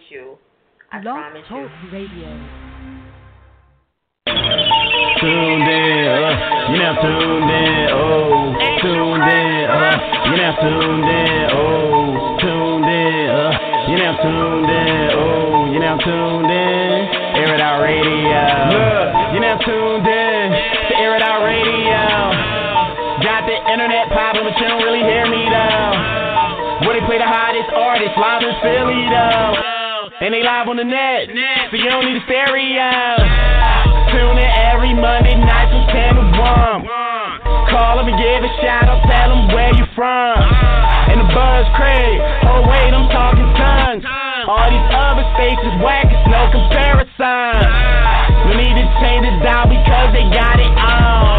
with you. I promise you. Tuned in, you're now tuned in, oh, tuned in, you're now tuned in, oh, tuned in, you're now tuned in, oh, you're now tuned in, Air It Out Radio. You're now tuned in to Air It Out Radio. Got the internet popping, but you don't really hear me though. Where they play the hottest artists live in Philly though, and they live on the net, so you don't need a stereo. Tune in every Monday night from 10 to 1. Call them and give a shout out, tell them where you from. And the buzz crazy. Oh wait, I'm talking tongues. All these other spaces whack, it's no comparison. We need to change it down because they got it on.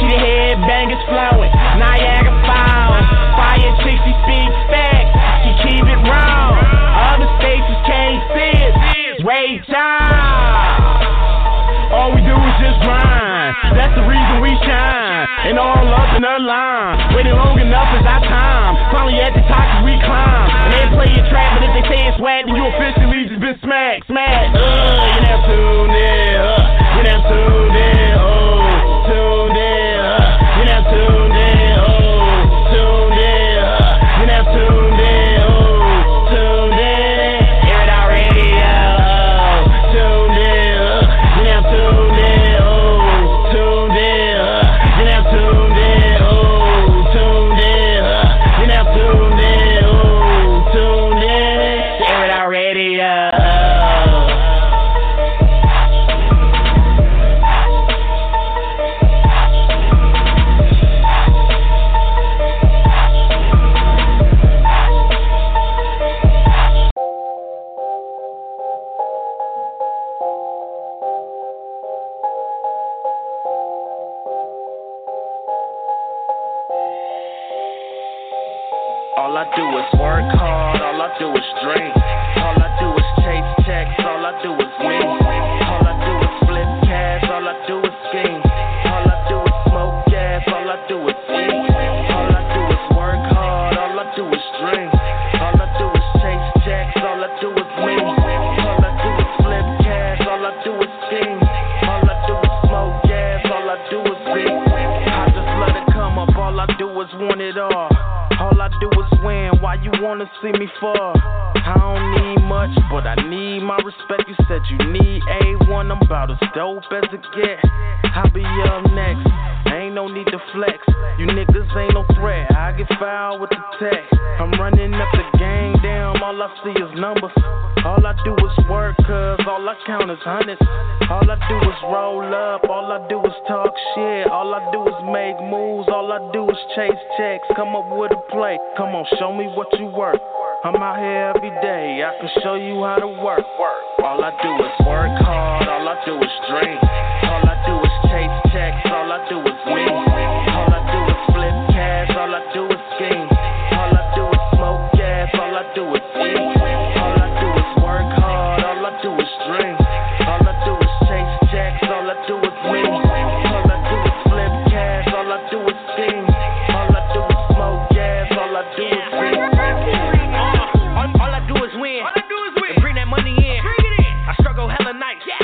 Keep the headbangers flowing, Niagara Falls. Fire chicks, she speak facts, she keep it wrong. Other spaces can't see it, wait y'all. All we do is just grind. That's the reason we shine. And all up in our line. Waiting long enough is our time. Finally at the top we climb. And they play your track, but if they say it's whack, then you officially just been smacked. You're now tuned in. You're now tuned in. Oh, tuned in. You're now tuned in. Oh, tuned in. You're now tuned in. Oh, tuned in. Air It Out Radio. Tuned in. You're now tuned in, oh, tuned in, you're now tuned in, oh, tuned in, you're now tuned in, oh, tuned in, Air It Out Radio. All I do is work hard, all I do is dream. All I do is chase checks, all I do is win. All I do is flip cash, all I do is scheme. All I do is smoke gas, all I do is win. All I do is work hard, all I do is dream. All I do is chase checks, all I do is win. All I do is flip cash, all I do is scheme. All I do is smoke gas, all I do is win. I just love to come up, all I do is want it all. All I do is win, why you wanna see me fall? I don't need much, but I need my respect. You said you need A1, I'm about as dope as it get. I'll be up next, ain't no need to flex. You niggas ain't no threat, I get fouled with the tech. I'm running up the game, damn, all I see is numbers. All I do is work, cause all I count is hundreds. All I do is roll up, all I do is talk shit. All I do is make moves, all I do is chase checks. Come up with a play, come on, show me what you worth. I'm out here every day, I can show you how to work. All I do is work hard, all I do is dream. All I do is chase checks, all I do is win. All I do is flip cash, all I do is scheme. All I do is smoke gas, all I do is win. All I do is work hard, all I do is dream. All I do is chase checks, all I do is win. All I do is flip cash, all I do is scheme. All I do is smoke gas, all I do is win. All I do is win. All I do is win. And bring that money in. Bring it in. I struggle hella nights. Yeah.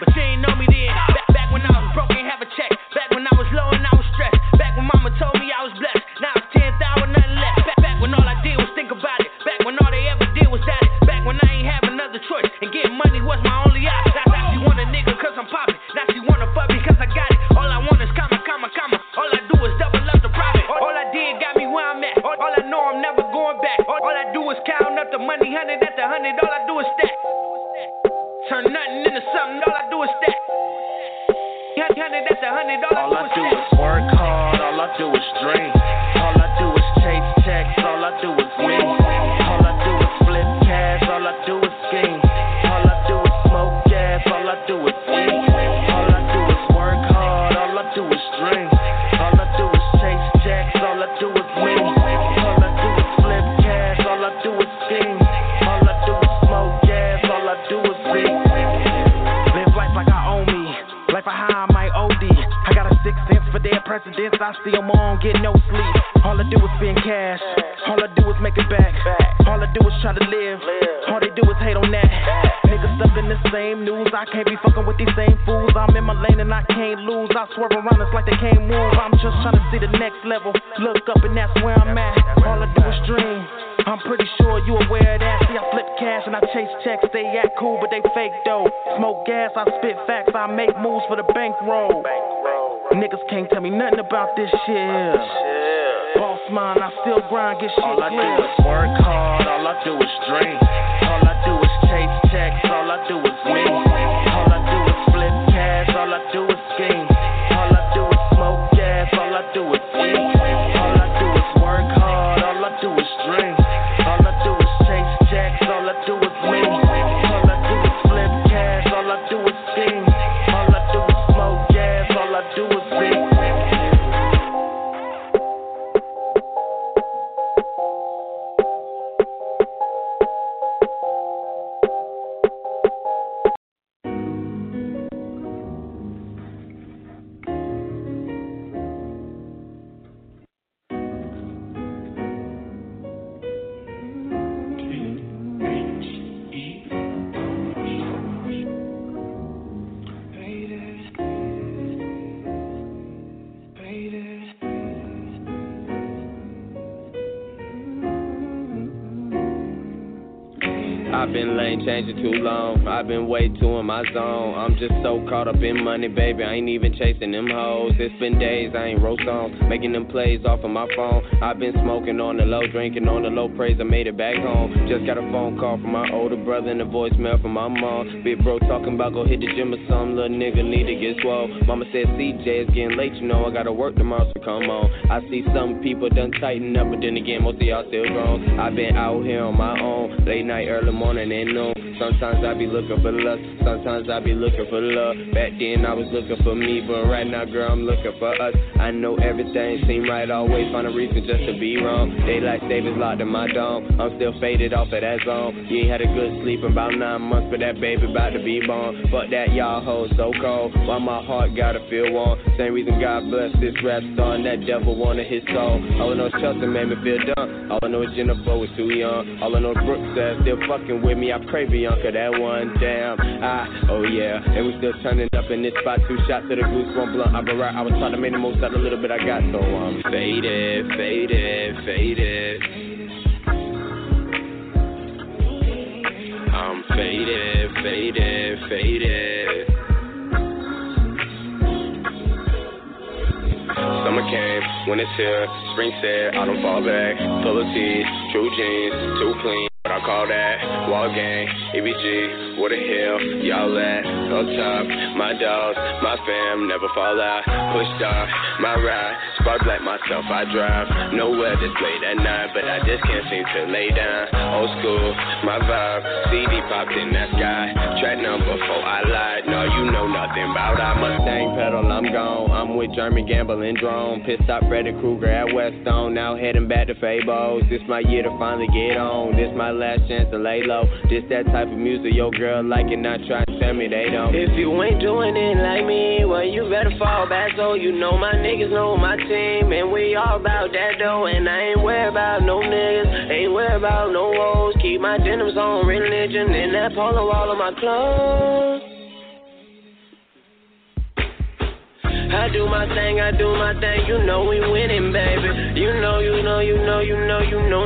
But you ain't know me then. No. Back when I was broke, ain't have a check. Back when I was low and I was stressed. Back when mama told me I was blessed. Now it's 10,000, nothing left. Back when all I did was think about it. Back when all they ever did was that it. Back when I ain't have another choice. And getting money was my only option. Now she want a nigga cause I'm poppin'. Now she wanna fuck me cause I got it. All I want is comma, comma, comma. All I do is double up the profit. All I did got me where I'm at. All I know I'm never going back. All I do is count up the money, 100 after 100. All I do is stack. Turn nothing into something. All I do is stack. 100 after 100. All I do is work hard. All I do is dream. All I do is chase checks. All I do is win. All I do is flip cash. All I do is scheme. All I do is smoke gas. All I do is win. All I do is work hard. All I do is dream. All I do is chase checks. All I do is win. All I do is flip cash. All I do is scheme. All I do is smoke gas. All I do is win. Live life like I own me. Life I high, I might OD. I got a 6 cents for their presidents. I see them all, get no sleep. All I do is spend cash. All I do is make it back. All I do is try to live. All they do is hate on that. same news. I can't be fucking with these same fools. I'm in my lane and I can't lose. I swerve around us like they can't move. I'm just trying to see the next level. Look up and that's where I'm at. All I do is dream. I'm pretty sure you aware of that. See, I flip cash and I chase checks. They act cool, but they fake though. Smoke gas, I spit facts. I make moves for the bankroll. Niggas can't tell me nothing about this shit. Boss mine, I still grind, get shit. All I do is work hard. All I do is dream. All I do is chase checks. All I do is win. All I do is flip cash. All I do is scheme. All I do is smoke gas. All I do is win. All I do is work hard. All I do is dream. I've been lane changing too long. I've been way too in my zone. I'm just so caught up in money, baby. I ain't even chasing them hoes. It's been days I ain't wrote songs, making them plays off of my phone. I've been smoking on the low, drinking on the low. Praise I made it back home. Just got a phone call from my older brother and a voicemail from my mom. Big bro talking about go hit the gym or something. Little nigga need to get swole. Mama said, CJ, it's getting late, you know I gotta work tomorrow, so come on. I see some people done tighten up, but then again, most of y'all still grown. I've been out here on my own, late night, early morning. Sometimes I be looking for lust, sometimes I be looking for love. Back then I was looking for me, but right now, girl, I'm looking for us. I know everything seem right, always find a reason just to be wrong. Daylight savings locked in my dome, I'm still faded off of that zone. You ain't had a good sleep in about 9 months, but that baby about to be born. Fuck that y'all hoes so cold, why my heart gotta feel warm. Same reason God bless this rap star and that devil wanted his soul. All I know is Chelsea made me feel dumb, all I know is Jennifer was too young. All I know is Brooks said still fucking with me, I pray Bianca that one damn oh yeah. And we still turning up in this spot. 2 shots to the goose, 1 blunt. I was trying to make the most out of the little bit I got, so I'm faded, faded, faded. I'm faded, faded, faded. Summer came, winter's here, spring said I don't fall back. Polo tees, true jeans, too clean. I call that wall gang, EBG, what the hell, y'all at, on top, my dogs, my fam, never fall out, pushed off, my ride, spark like myself, I drive, nowhere this late at night, but I just can't seem to lay down, old school, my vibe, CD popped in that sky, track number 4, I lied, no, you know nothing about I, Mustang pedal, I'm gone, I'm with German gambling drone, pissed off Freddy Krueger at Westone, now heading back to Fables, this my year to finally get on, this my last chance to lay low. Just that type of music your girl like it, not try to tell me they don't. If you ain't doing it like me, well you better fall back. So you know my niggas know my team, and we all about that though. And I ain't worried about no niggas, ain't worried about no woes. Keep my denims on religion and that polo all of my clothes. I do my thing, I do my thing, you know we winning, baby. You know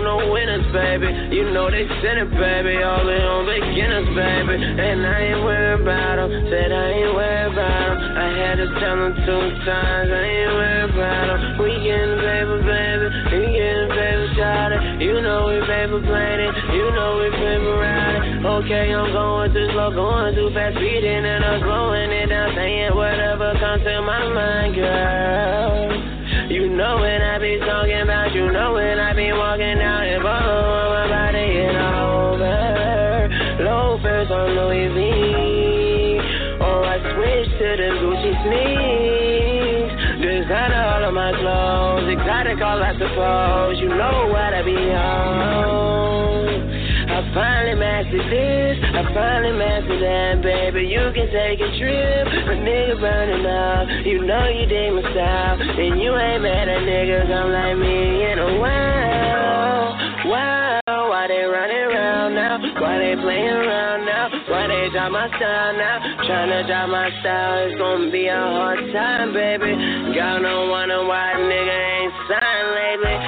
no winners, baby. You know they sent it, baby, all in on beginners, baby. And I ain't worried about them, said I ain't worried about them. I had to tell them 2 times, I ain't worried about them. We getting paper, baby, we getting paper, shawty. You know we paper planet, you know we paper riding. Okay, I'm going too slow, going too fast, speeding and I'm slowing it down, saying whatever comes to my mind, girl. You know what I be talking about, you know what I be walking out and boom, I'm about to get over. Loafers on Louis V, or I switch to the Gucci sneaks. Designer all of my clothes, exotic all I suppose. You know what I be on. I finally mastered this, I finally mastered that, baby. You can take a trip, a nigga burning up. You know you dig my style, and you ain't mad at niggas. I'm like me in a while. Wow, why they running around now? now? Why they playing around now? Why they drop my style now? Tryna drop my style, it's gonna be a hard time, baby. Y'all don't wonder why a nigga ain't signed lately.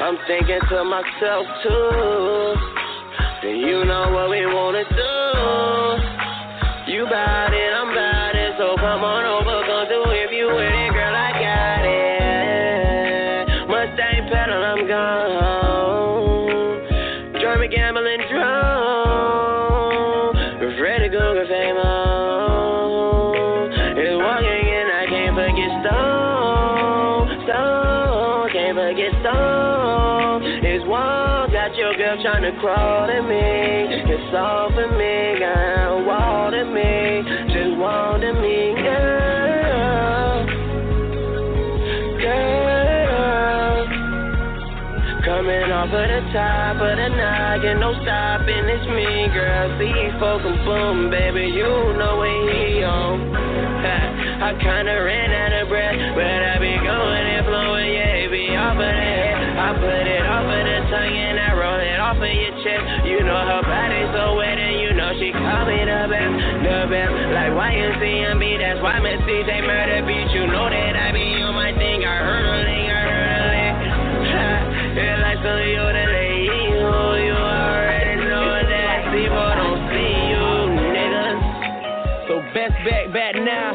I'm thinking to myself too, and you know what we wanna do. You bout it, I'm bout it, so come on over, gon' do it if you with it, girl. I got it. Mustang pedal, I'm gone. Driving, gambling, drunk. Ready to go get famous. It's walking and I can't forget stone, stone, can't forget stone. It's one got your girl trying to crawl to me. It's all for me, got a wall to me, just wall to me, girl. Coming off of the top of the noggin, no stopping, it's me, girl. See, folk and boom, baby, you know what he on. I kinda ran out of breath, but I be going and flowing, yeah, it be off of the head. I put it off of the tongue and I roll it off of your chest. You know her body's so wet and you know she call me the best, like YMCMB, that's why Miss DJ Murder Beat. You know that I be on my thing, I heard it. It's like so you to lay you, you already know that people don't see you, niggas. So best bet back now,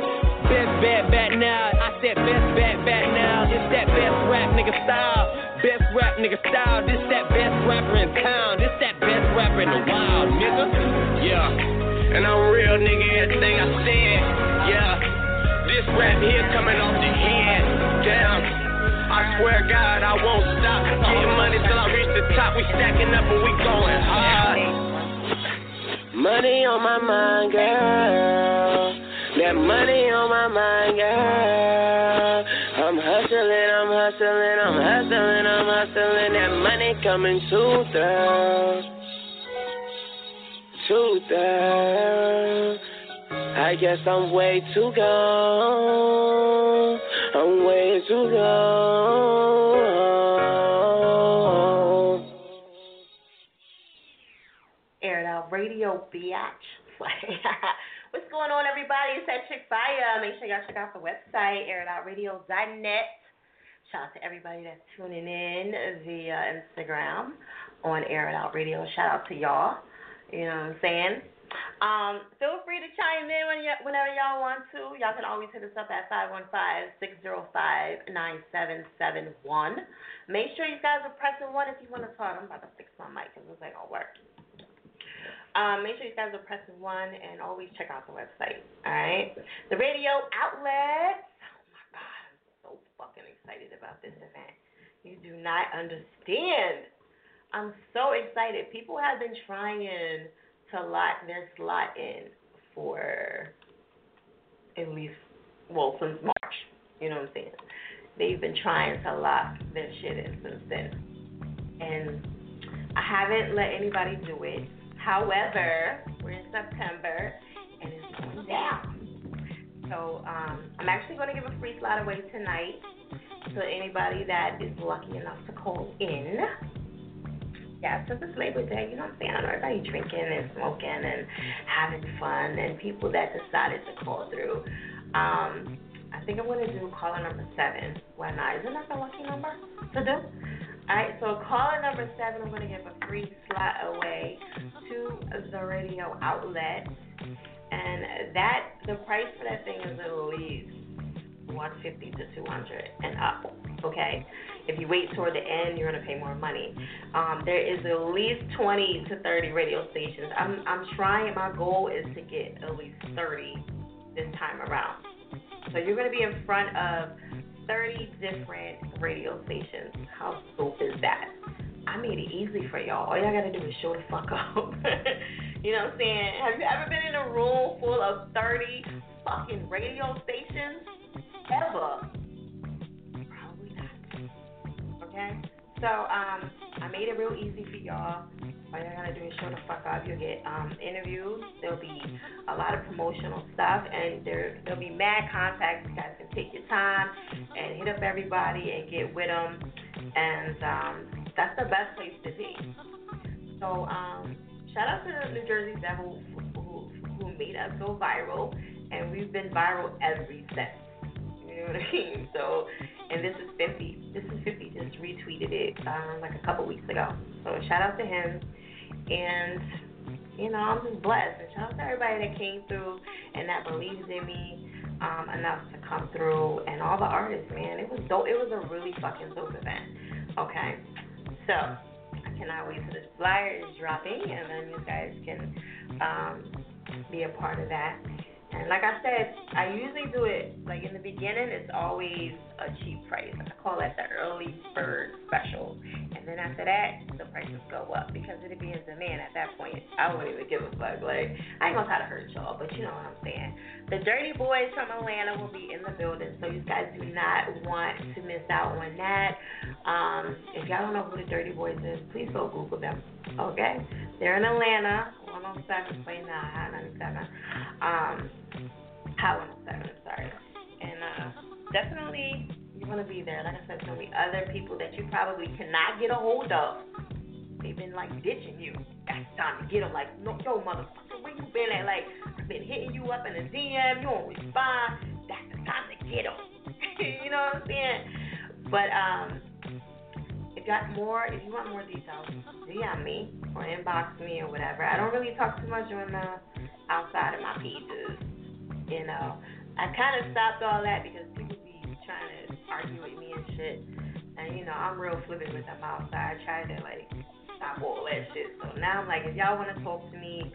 best bet back now. I said best bet back now. It's that best rap nigga style, best rap nigga style. This that best rapper in town, this that best rapper in the wild, nigga. Yeah, and I'm real nigga, everything I said. Yeah, this rap here coming off the head. Damn. I swear to God, I won't stop. Getting money till I reach the top. We stacking up and we going hard. Money on my mind, girl. That money on my mind, girl. I'm hustling, I'm hustling, I'm hustling, I'm hustling. That money coming two-thirds. I guess I'm way too gone. I'm way too long. Aired out radio, biatch. What's going on, everybody? It's that Chick Fire. Make sure y'all check out the website, airedoutradio.net. Shout out to everybody that's tuning in via Instagram on Air It Out Radio. Shout out to y'all. You know what I'm saying? Feel free to chime in whenever y'all want to. Y'all can always hit us up at 515-605-9771. Make sure you guys are pressing 1 if you want to talk. I'm about to fix my mic because this ain't going to work. Make sure you guys are pressing 1 and always check out the website. All right? The radio outlets. Oh, my God. I'm so fucking excited about this event. You do not understand. I'm so excited. People have been trying to lock this lot in for at least, well, since March. You know what I'm saying? They've been trying to lock this shit in since then. And I haven't let anybody do it. However, we're in September and it's going down. So I'm actually going to give a free slot away tonight to anybody that is lucky enough to call in. Yeah, since it's Labor Day, you know what I'm saying? Everybody drinking and smoking and having fun, and people that decided to call through. I think I'm going to do caller number 7. Why not? Isn't that the lucky number to do? All right, so caller number 7, I'm going to give a free slot away to the radio outlet. And that the price for that thing is at least $150 to $200 and up, okay? If you wait toward the end, you're gonna pay more money. There is at least 20 to 30 radio stations. I'm trying. My goal is to get at least 30 this time around. So you're gonna be in front of 30 different radio stations. How dope is that? I made it easy for y'all. All y'all gotta do is show the fuck up. You know what I'm saying? Have you ever been in a room full of 30 fucking radio stations? Ever. Probably not. Okay? So, I made it real easy for y'all. All y'all gotta do is show the fuck up. You'll get interviews. There'll be a lot of promotional stuff, and there'll be mad contacts. You guys can take your time and hit up everybody and get with them. And that's the best place to be. So So shout out to the New Jersey Devil who made us go viral, and we've been viral every since. You know what I mean? So, and this is 50. Just retweeted it like a couple weeks ago. So shout out to him. And you know, I'm just blessed. And shout out to everybody that came through and that believes in me enough to come through, and all the artists, man. It was dope. It was a really fucking dope event. Okay, so I cannot wait for this flyer is dropping, and then you guys can be a part of that. And like I said, I usually do it, like in the beginning, it's always a cheap price. I call that the early bird special. And then after that, the prices go up because it'll be in demand at that point. I wouldn't even give a fuck. Like, I ain't gonna try to hurt y'all, but you know what I'm saying. The Dirty Boys from Atlanta will be in the building, so you guys do not want to miss out on that. If y'all don't know who the Dirty Boys is, please go Google them, okay? They're in Atlanta, 107.9, 97. Hot 107, sorry. And definitely you want to be there. Like I said, there's going to be other people that you probably cannot get a hold of. They've been like ditching you. That's time to get them. Like, no, yo, motherfucker, where you been at? Like, I've been hitting you up in the DM. You don't respond. That's the time to get them. You know what I'm saying? But if you want more details, DM me or inbox me or whatever. I don't really talk too much on the outside of my pages. You know, I kind of stopped all that because people be trying to argue with me and shit. And, you know, I'm real flippant with the mouth, so I try to, like, stop all that shit. So now I'm like, if y'all want to talk to me,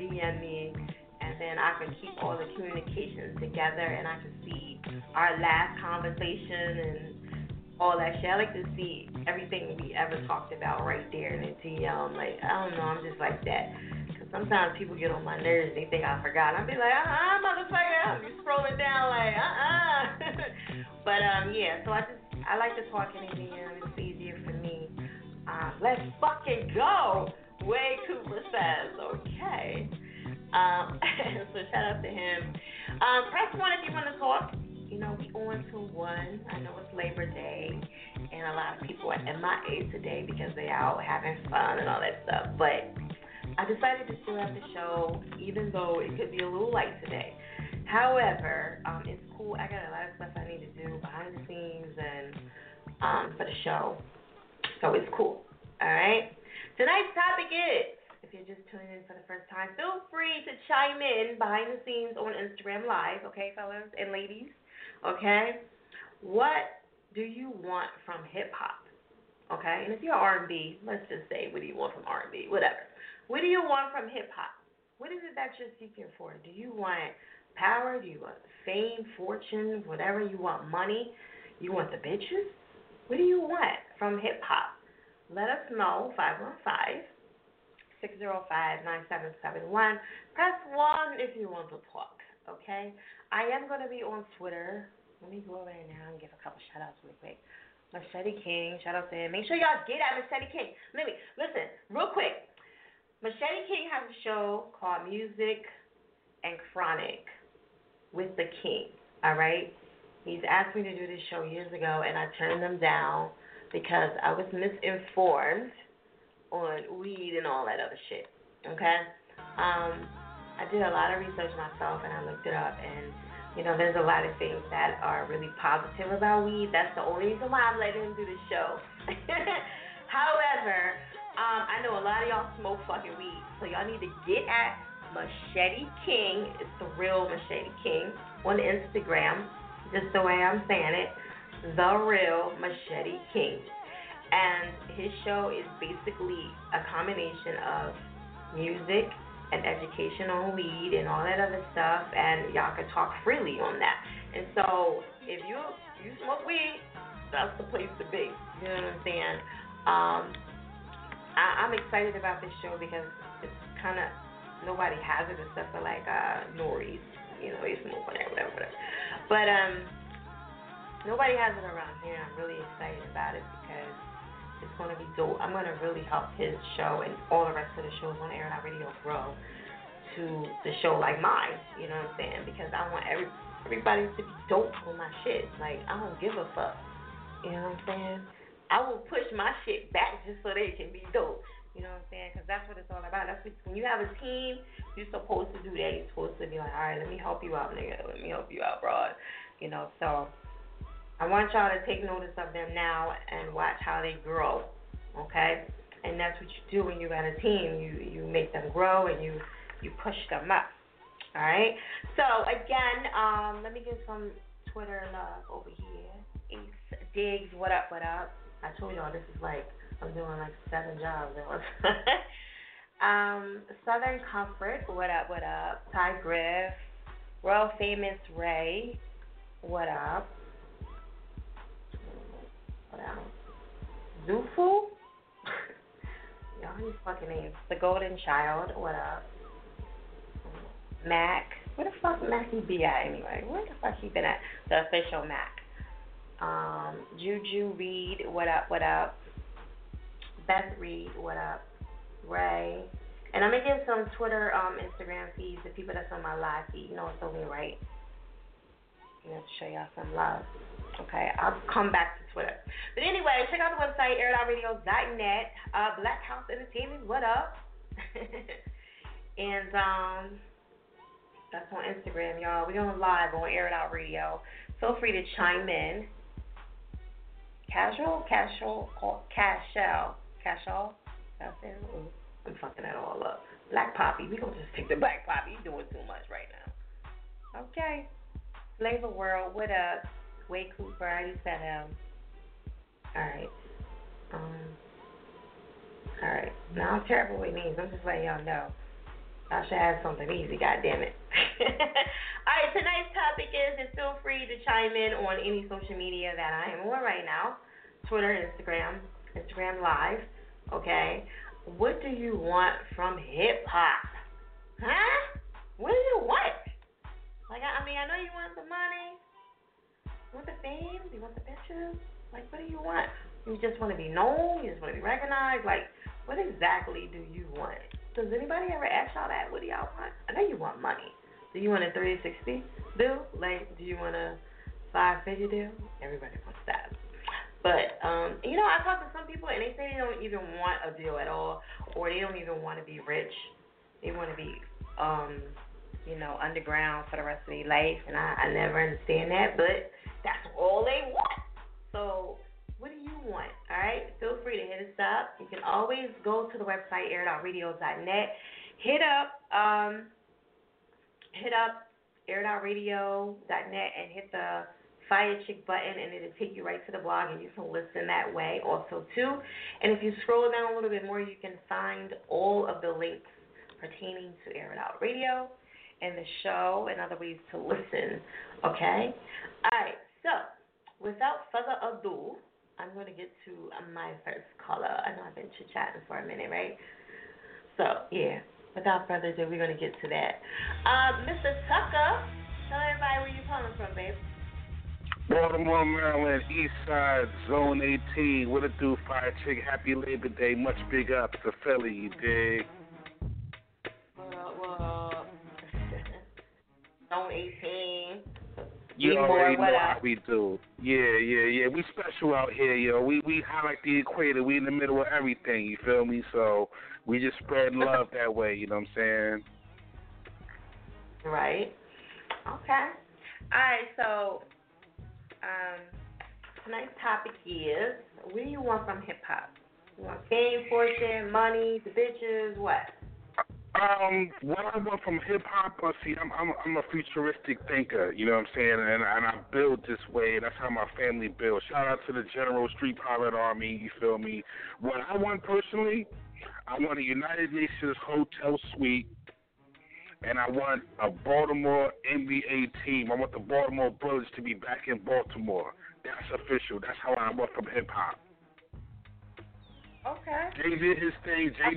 DM me, and then I can keep all the communications together and I can see our last conversation and all that shit. I like to see everything we ever talked about right there in the DM. Like, I don't know, I'm just like that. Sometimes people get on my nerves. They think I forgot. I'll be like, motherfucker. I'll be scrolling down like, But, yeah, so I like to talk in a DM. It's easier for me. Let's fucking go. Way Cooper says, okay. So shout out to him. Press 1 if you want to talk. You know, we on to 1. I know it's Labor Day, and a lot of people are MIA today because they out having fun and all that stuff. But I decided to still have the show, even though it could be a little light today. However, it's cool. I got a lot of stuff I need to do behind the scenes and for the show. So it's cool. All right? Tonight's topic is, if you're just tuning in for the first time, feel free to chime in behind the scenes on Instagram Live, okay, fellas and ladies? Okay? What do you want from hip-hop? Okay? And if you're R&B, let's just say, what do you want from R&B? Whatever. What do you want from hip-hop? What is it that you're seeking for? Do you want power? Do you want fame, fortune, whatever? You want money? You want the bitches? What do you want from hip-hop? Let us know, 515-605-9771. Press 1 if you want to talk, okay? I am going to be on Twitter. Let me go over there now and give a couple shout-outs real quick. Machete King, shout out to him. Make sure y'all get at Machete King. Listen, real quick. Machete King has a show called Music and Chronic with the King, all right? He's asked me to do this show years ago, and I turned them down because I was misinformed on weed and all that other shit, okay? I did a lot of research myself, and I looked it up, and, you know, there's a lot of things that are really positive about weed. That's the only reason why I'm letting him do the show. However, I know a lot of y'all smoke fucking weed, so y'all need to get at Machete King. It's the real Machete King on Instagram, just the way I'm saying it, the real Machete King. And his show is basically a combination of music and education on weed and all that other stuff, and y'all can talk freely on that. And so if you smoke weed, that's the place to be. You know what I'm saying? I'm excited about this show because it's kind of, nobody has it except for like Norris, you know, he's smoking that, whatever. But nobody has it around here. I'm really excited about it because it's going to be dope. I'm going to really help his show and all the rest of the shows on Air and I Radio grow to the show like mine, you know what I'm saying? Because I want everybody to be dope on my shit. Like, I don't give a fuck, you know what I'm saying? I will push my shit back just so they can be dope. You know what I'm saying? Because that's what it's all about. That's what, when you have a team, you're supposed to do that. You're supposed to be like, all right, let me help you out, nigga. Let me help you out, broad. You know, so I want y'all to take notice of them now and watch how they grow, okay? And that's what you do when you got a team. You make them grow and you push them up, all right? So, again, let me get some Twitter love over here. Ace Diggs, what up, what up? I told y'all this is like, I'm doing like 7 jobs at once. Southern Comfort, what up, what up? Ty Griff, World Famous Ray, what up? What else? Zufu? Y'all these fucking names. The Golden Child, what up? Mac, where the fuck Mackie be at anyway? Where the fuck he been at? The Official Mac. Juju Reed, what up, what up? Beth Reed, what up? Ray. And I'm going to give some Twitter, Instagram feeds, the people that's on my live feed. You know it's only right. I'm going to show y'all some love. Okay, I'll come back to Twitter. But anyway, check out the website, airoutradio.net. Black House Entertainment, what up? And that's on Instagram, y'all. We're going live on Air It Out Radio. Feel free to chime in. Casual. I'm fucking that all up. Black Poppy. We gonna just take the Black Poppy. You doing too much right now. Okay. Flavor World. What up? Way Cooper. I used that him. All right. All right. Now I'm terrible with names. I'm just letting y'all know. I should have something easy. God damn it. All right. Tonight's topic is, and feel free to chime in on any social media that I am on right now. Twitter, Instagram Live. Okay, what do you want from hip hop? Huh? What do you want? Like, I mean, I know you want the money. You want the fame? You want the bitches? Like, what do you want? You just want to be known? You just want to be recognized? Like, what exactly do you want? Does anybody ever ask y'all that? What do y'all want? I know you want money. Do you want a 360 deal? Like, do you want a 5-figure deal? Everybody wants that. But, you know, I talk to some people and they say they don't even want a deal at all, or they don't even want to be rich. They want to be, you know, underground for the rest of their life. And I never understand that, but that's all they want. So what do you want? All right. Feel free to hit us up. You can always go to the website, airoutradio.net. Hit up airoutradio.net and hit the Fire Chick button, and it'll take you right to the blog, and you can listen that way also too. And if you scroll down a little bit more, you can find all of the links pertaining to Air It Out Radio and the show and other ways to listen. Okay? All right. So without further ado, I'm going to get to my first caller. I know I've been chit-chatting for a minute, right? So, yeah. Without further ado, we're going to get to that. Mr. Tucker, tell everybody where you calling from, babe. Baltimore, Maryland, East Side, Zone 18. What it do, Fire Chick? Happy Labor Day. Much big up to Philly, you dig? What up, what up? Zone 18. You already know how we do. Yeah. We special out here, yo. We high like the equator. We in the middle of everything, you feel me? So we just spread love that way, you know what I'm saying? Right. Okay. All right, so... tonight's topic is, what do you want from hip hop? You want fame, fortune, money, the bitches, what? What I want from hip hop, see, I'm a futuristic thinker, you know what I'm saying, and I build this way. That's how my family builds. Shout out to the General Street Pirate Army, you feel me? What I want personally, I want a United Nations hotel suite. And I want a Baltimore NBA team. I want the Baltimore Bullets to be back in Baltimore. That's official. That's how I want from hip-hop. Okay. Jay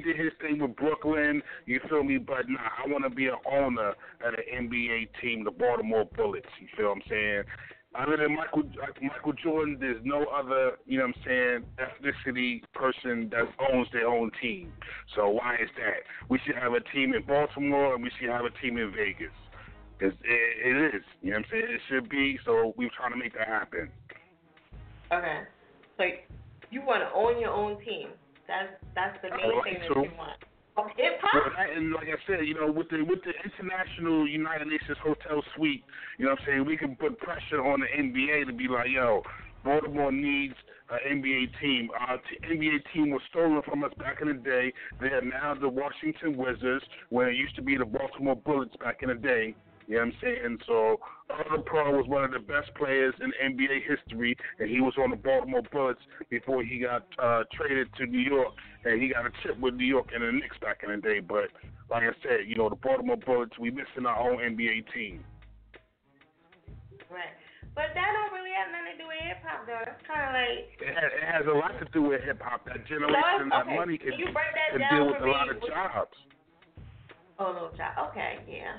did his thing with Brooklyn. You feel me? But, nah, I want to be an owner of the NBA team, the Baltimore Bullets. You feel what I'm saying? Other than Michael Jordan, there's no other, you know what I'm saying, ethnicity person that owns their own team. So why is that? We should have a team in Baltimore and we should have a team in Vegas. It is. You know what I'm saying? It should be. So we're trying to make that happen. Okay. So you want to own your own team. That's the main thing that you want. Hip-hop? Well, and like I said, you know, with the International United Nations Hotel Suite, you know what I'm saying, we can put pressure on the NBA to be like, yo, Baltimore needs an NBA team. Our NBA team was stolen from us back in the day. They are now the Washington Wizards, where it used to be the Baltimore Bullets back in the day. You know what I'm saying? So Otto Porter was one of the best players in NBA history, and he was on the Baltimore Bullets before he got traded to New York, and he got a chip with New York and the Knicks back in the day. But like I said, you know, the Baltimore Bullets, we missing our own NBA team. Right. But that don't really have nothing to do with hip-hop, though. That's kind of like... It has a lot to do with hip-hop. That generation, that money can deal with a lot of jobs. Oh, no job. Okay, yeah.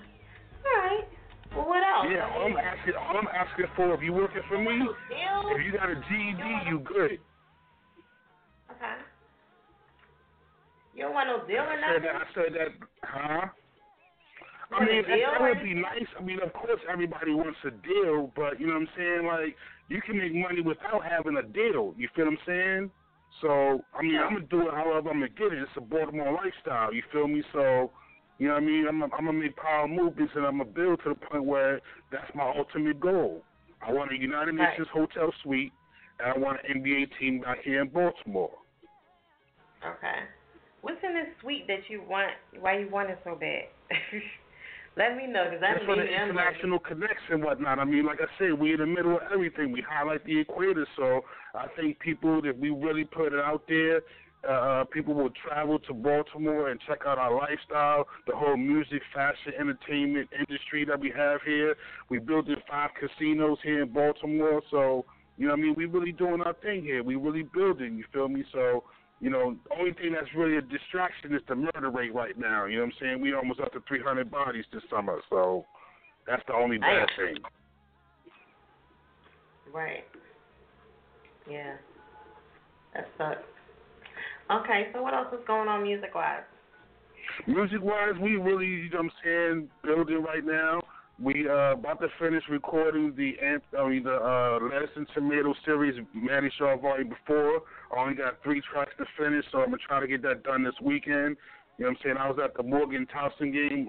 All right. Well, what else? Yeah, all I'm asking for, if you working for me, if you got a GED, you good. Okay. You don't want no deal or nothing? I said that, huh? I mean, that would be nice. I mean, of course, everybody wants a deal, but you know what I'm saying? Like, you can make money without having a deal. You feel what I'm saying? So, I mean, I'm going to do it however I'm going to get it. It's a Baltimore lifestyle. You feel me? So, you know what I mean? I'm going to make power movements, and I'm going to build to the point where that's my ultimate goal. I want a United Nations Hotel Suite, and I want an NBA team back here in Baltimore. Okay. What's in this suite that you want? Why you want it so bad? Let me know, because that's for the international connects and whatnot. I mean, like I said, we're in the middle of everything. We highlight the equator, so I think people, if we really put it out there, people will travel to Baltimore and check out our lifestyle, the whole music, fashion, entertainment industry that we have here. We built 5 casinos here in Baltimore, so, you know what I mean, we really doing our thing here. We really building, you feel me? So, you know, the only thing that's really a distraction is the murder rate right now. You know what I'm saying? We almost up to 300 bodies this summer, so that's the only bad thing. Right. Yeah. That sucks. Okay, so what else is going on music-wise? Music-wise, we really, you know what I'm saying, building right now. We about to finish recording the Lettuce & Tomato series, Manny Shaw Volume 4. I only got 3 tracks to finish, so I'm going to try to get that done this weekend. You know what I'm saying? I was at the Morgan Towson game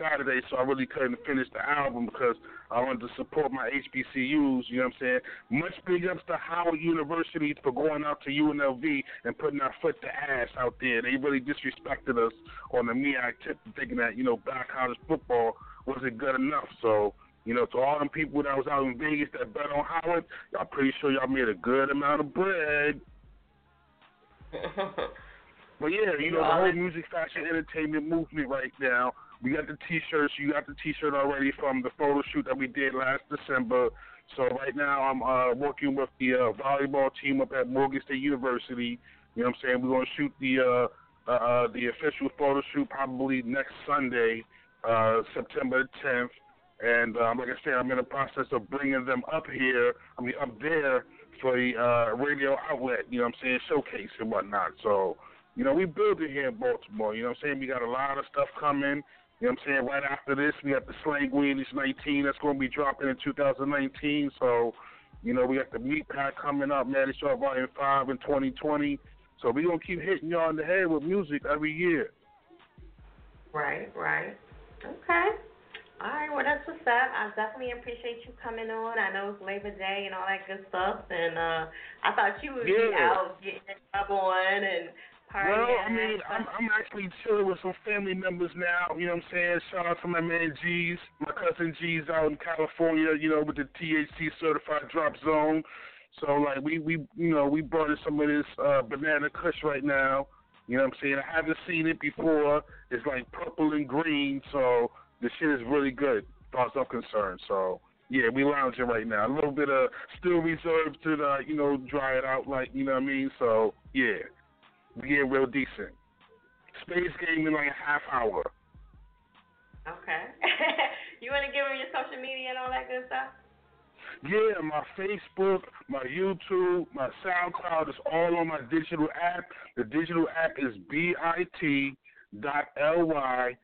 Saturday, so I really couldn't finish the album because I wanted to support my HBCUs. You know what I'm saying? Much big ups to Howard University for going out to UNLV and putting our foot to ass out there. They really disrespected us on the MEAC tip, thinking that, you know, black college football wasn't good enough. So, you know, to all them people that was out in Vegas that bet on Howard, y'all pretty sure y'all made a good amount of bread. But, yeah, you know, the whole music, fashion, entertainment movement right now, we got the T-shirts. You got the T-shirt already from the photo shoot that we did last December. So right now I'm working with the volleyball team up at Morgan State University. You know what I'm saying? We're going to shoot the official photo shoot probably next Sunday, September 10th. And like I said, I'm in the process of bringing them up there for the radio outlet, you know what I'm saying, showcase and whatnot. So, you know, we building here in Baltimore, you know what I'm saying? We got a lot of stuff coming, you know what I'm saying? Right after this, we got the Slanguinish 19 that's going to be dropping in 2019. So, you know, we got the Meat Pack coming up, Manny Shaw Volume 5 in 2020. So we're going to keep hitting y'all in the head with music every year. Right. Okay. All right, well, that's what's up. I definitely appreciate you coming on. I know it's Labor Day and all that good stuff, and I thought you would be out getting your job on and partying. Well, I mean, I'm actually chilling with some family members now, you know what I'm saying? Shout out to my man G's, my cousin G's out in California, you know, with the THC-certified drop zone. So, like, we you know, we brought in some of this banana kush right now, you know what I'm saying? I haven't seen it before. It's, like, purple and green, so... this shit is really good, far as I'm concerned. So, yeah, we lounging right now. A little bit of still reserved to, the, you know, dry it out, like, you know what I mean? So, yeah, we getting real decent. Space game in like a half hour. Okay. You want to give them your social media and all that good stuff? Yeah, my Facebook, my YouTube, my SoundCloud is all on my digital app. The digital app is bit.ly/TUCKFLAV.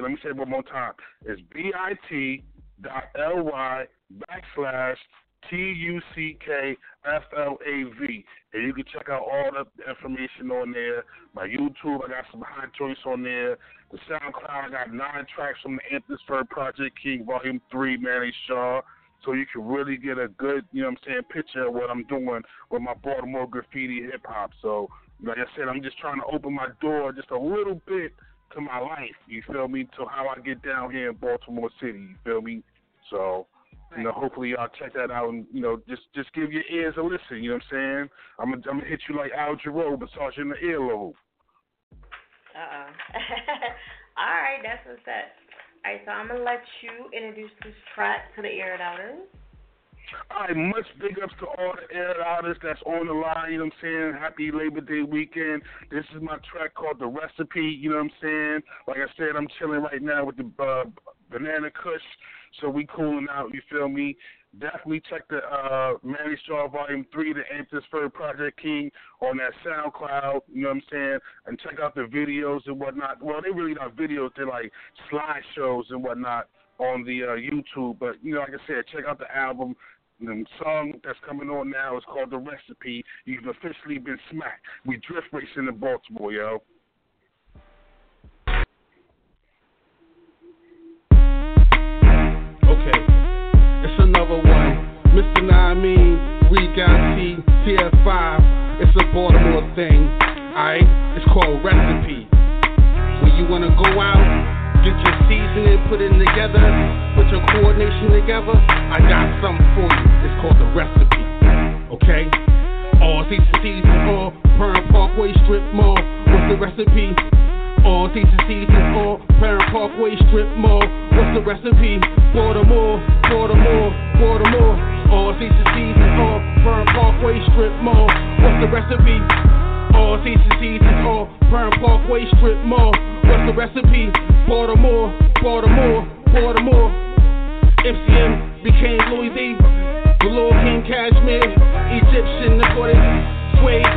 Let me say it one more time. It's bit.ly/ TUCKFLAV. And you can check out all the information on there. My YouTube, I got some high choice on there. The SoundCloud, I got 9 tracks from the Amphithispheric Project King, Volume 3, Manny Shaw. So you can really get a good, you know what I'm saying, picture of what I'm doing with my Baltimore graffiti hip-hop. So, like I said, I'm just trying to open my door just a little bit to my life, you feel me, to how I get down here in Baltimore City, you feel me? So, you know, hopefully y'all check that out and, you know, just give your ears a listen, you know what I'm saying? I'm gonna hit you like Al Jarreau, massage in the earlobe. Uh-oh. All right, that's what's up. All right, so I'm going to let you introduce this track to the Air It Outers. All right, much big ups to all the Air It Outers that's on the line, you know what I'm saying? Happy Labor Day weekend. This is my track called The Recipe, you know what I'm saying? Like I said, I'm chilling right now with the Banana Kush, so we cooling out, you feel me? Definitely check the Manny Shaw Volume 3, the Amphithispheric Project King, on that SoundCloud, you know what I'm saying? And check out the videos and whatnot. Well, they're really not videos. They're like slideshows and whatnot on the YouTube. But, you know, like I said, check out the album. The song that's coming on now is called The Recipe. You've officially been smacked. We drift racing in Baltimore, yo. Another one, Mr. Naeem, we got TF5, it's a Baltimore thing, alright, it's called Recipe. When you wanna go out, get your seasoning, put it together, put your coordination together, I got something for you, it's called The Recipe, okay? All C's and C's and all, Burn Parkway Strip Mall, what's the recipe? All C's and C's and all, Burn Parkway Strip Mall, what's the recipe? Baltimore, Baltimore, Baltimore. All C's and C's and all, Burn Parkway Strip Mall, what's the recipe? All C's and C's and all, Burn Parkway Strip Mall, what's the recipe? Baltimore, Baltimore, Baltimore. MCM became Louis V, Galore King Cashmere, Egyptian imported, suede,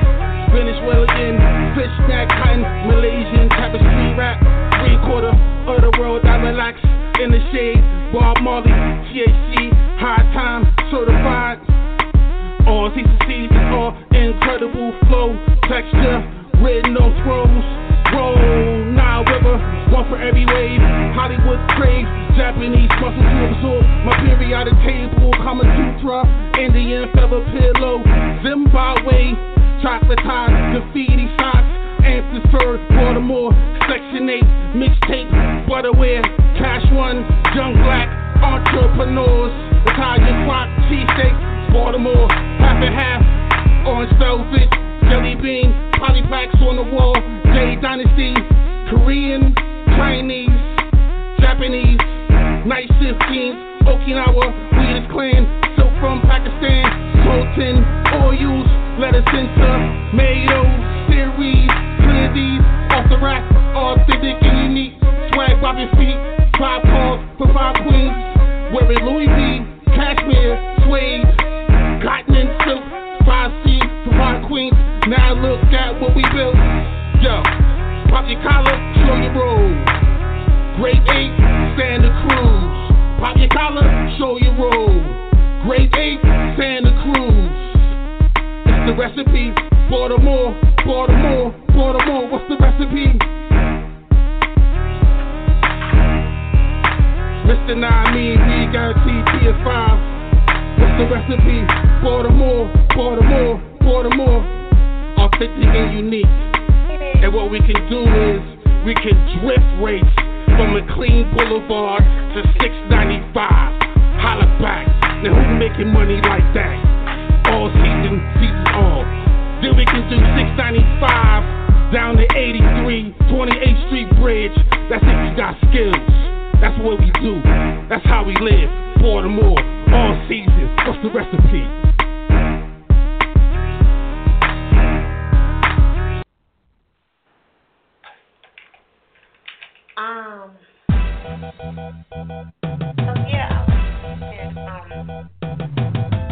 Venezuelan, fish snack, cotton, Malaysian, tapestry wrap, 3/4 of the world I relax. In the shade, Bob Marley, THC, high time, certified. All C's and C's and all, incredible flow, texture, red nose rolls, roll, Nile River, one for every wave, Hollywood craze, Japanese muscle to absorb, my periodic table, Kamasutra, Indian feather pillow, Zimbabwe, chocolate ties, graffiti socks, Amphithispheric, Baltimore, Section 8, mixtape, Butterware, Cash One, Young Black, Entrepreneurs, Italian Clock, Cheesesteak, Baltimore, half and half, Orange Velvet, Jelly Bean, Polypacks on the wall, Jay Dynasty, Korean, Chinese, Japanese, Night Shift Teams, Okinawa, Weedus Clan, Silk from Pakistan, Sultan, Oils, Letter Center, Mayo, Series, these, off the rack, authentic and unique, swag bobbing feet, 5 calls for 5 queens, wearing Louis V, cashmere, suede, cotton and silk, 5 C's for 5 queens, now look at what we built, yo, pop your collar, show your rolls, grade 8, Santa Cruz, pop your collar, show your rolls, grade 8, Santa Cruz, it's the recipe, Baltimore, Baltimore, Baltimore, what's the recipe? Mr. Naeem, we got TF5. What's the recipe? Baltimore, Baltimore, Baltimore. Authentic and unique. And what we can do is, we can drift race from McLean Boulevard to 695. Holla back. Now who's making money like that? All season, season all. Then we can do 695. Down to 83, 28th Street Bridge. That's if you got skills. That's what we do. That's how we live. Baltimore, all season. What's the recipe?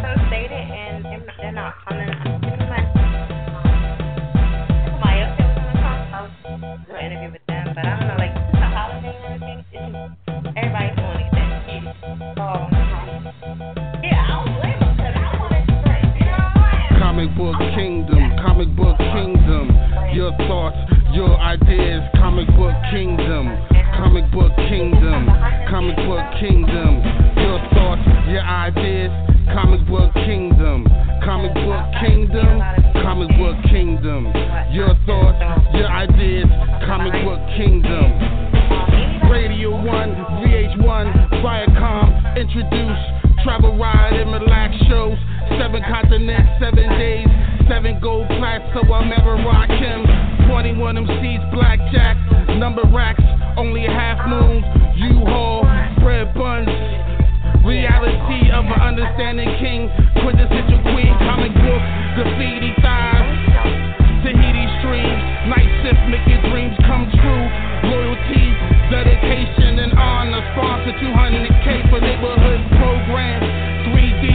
So stated and they're not coming. Interview with them, but I don't know, like, it's a holiday and everything, it's just, everybody's doing it, yeah, I don't blame them, is comic book kingdom, comic book kingdom, comic book kingdom. Your thoughts, your ideas, comic book kingdom, comic book kingdom, comic book kingdom. Your thoughts, your ideas, comic book kingdom. Radio 1, VH1, Viacom, introduce travel ride and relax shows. 7 continents, 7 days, 7 gold plaques, so I'll never rock him. 21 MCs, blackjack, number racks, only half moons, U-Haul, bread buns, reality of an understanding king, quintessential queen, comic book, graffiti thighs, Tahiti streams, night shift, make your dreams come true, loyalty, dedication, and honor, sponsor 200K for neighborhood programs, 3D,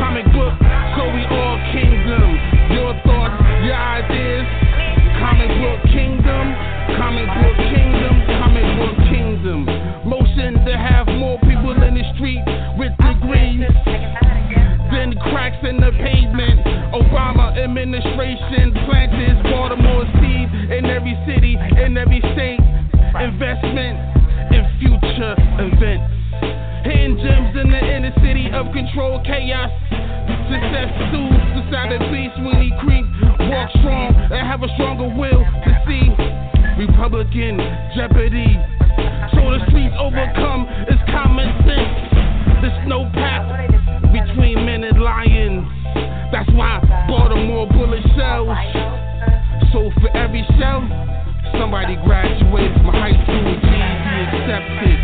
comic book, so we all kingdom, your thoughts, your ideas, comic book kingdom, comic book kingdom, comic book kingdom. Motion to have more people in the street with degrees than cracks in the pavement. Obama administration planted Baltimore seed in every city, in every state. Investment in future events. Hidden gems in the inner city of control, chaos. Success soothes the savage beast when he creep. Walk strong and have a stronger will to see Republican jeopardy. So the streets overcome is common sense. There's no path between men and lions. That's why Baltimore bullet shells. So for every shell, somebody graduates from high school. GED accepted.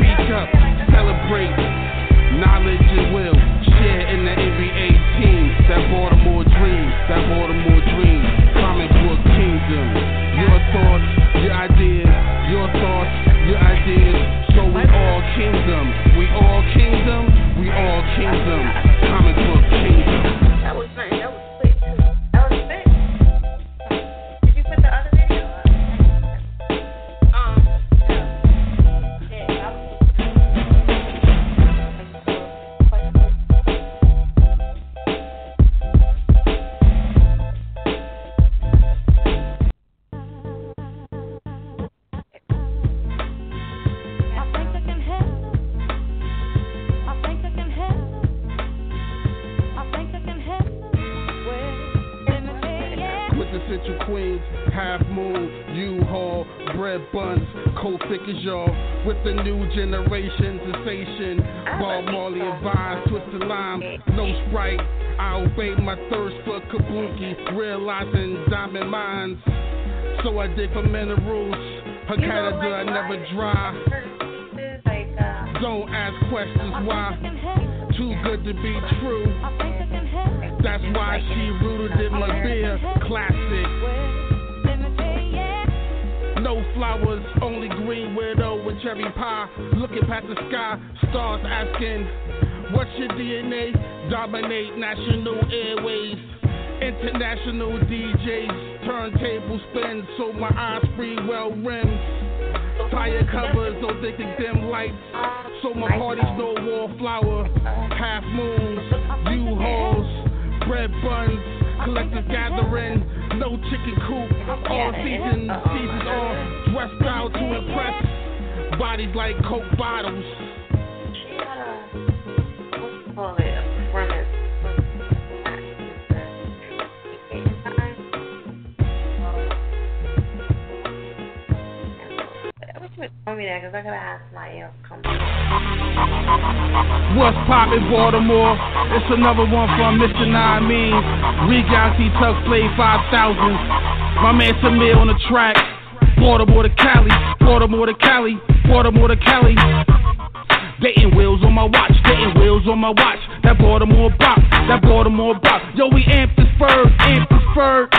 Speak up. Celebrate knowledge and will. Share in the NBA team. That Baltimore dream. That Baltimore dream. Comic book kingdom. Your thoughts, your ideas. Your thoughts, your ideas. So we all kingdom. We all kingdom. We all kingdom. Comic book kingdom. That was nice. That was sweet too. That was sick. Did you put the other video up? With the new generation sensation, Bob Marley and Vine, twisted lime, no Sprite. I obey my thirst for kabuki, realizing diamond mines. So I dig for minerals. Her Canada, I never dry. Don't ask questions why. Too good to be true. That's why she rooted in my beer. Classic. No flowers, only green widow with cherry pie. Looking past the sky, stars asking, what's your DNA? Dominate national airways. International DJs, turntable spins, so my eyes free well rims. Tire covers, don't think the dim lights. So my party's no wallflower. Half moons, U-Hauls, bread buns, collective gathering. No chicken coop, all season, seasons all dressed out to impress. Bodies like Coke bottles. What's the call it? I wish you would tell me that because I gotta have somebody else come. What's poppin', Baltimore? It's another one from Mr. Naeem. Regality Tuck Play 5000. My man Tamir on the track. Baltimore to Cali, Baltimore to Cali, Baltimore to Cali. Dating wheels on my watch, dating wheels on my watch. That Baltimore bop, that Baltimore bop. Yo, we amped this bird, amped this bird.